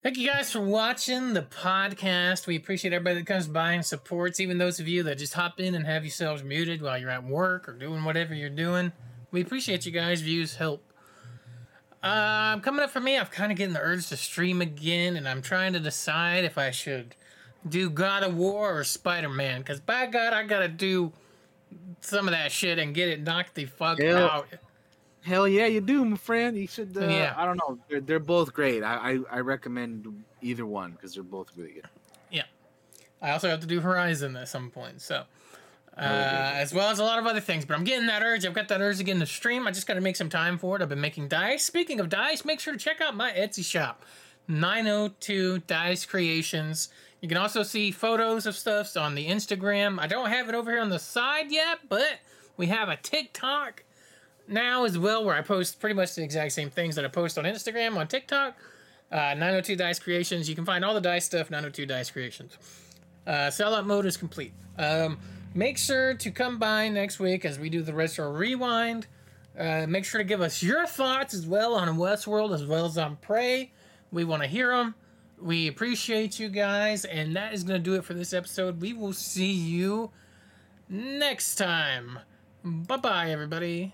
Thank you guys for watching the podcast. We appreciate everybody that comes by and supports, even those of you that just hop in and have yourselves muted while you're at work or doing whatever you're doing. We appreciate you guys. Views help. Uh, coming up for me, I'm kind of getting the urge to stream again, and I'm trying to decide if I should do God of War or Spider-Man, because by God, I got to do some of that shit and get it knocked the fuck Ew. out. Hell yeah, you do, my friend. You should. Uh, yeah. I don't know. They're they're both great. I I, I recommend either one because they're both really good. Yeah. I also have to do Horizon at some point, so uh, as well as a lot of other things. But I'm getting that urge. I've got that urge to get in the stream. I just got to make some time for it. I've been making dice. Speaking of dice, make sure to check out my Etsy shop, nine oh two Dice Creations. You can also see photos of stuff on the Instagram. I don't have it over here on the side yet, but we have a TikTok now as well, where I post pretty much the exact same things that I post on Instagram, on TikTok. uh, nine oh two Dice Creations. You can find all the dice stuff, nine oh two Dice Creations. Uh, sellout mode is complete. Um, make sure to come by next week as we do the Retro Rewind. Uh, make sure to give us your thoughts as well on Westworld, as well as on Prey. We want to hear them. We appreciate you guys, and that is going to do it for this episode. We will see you next time. Bye-bye, everybody.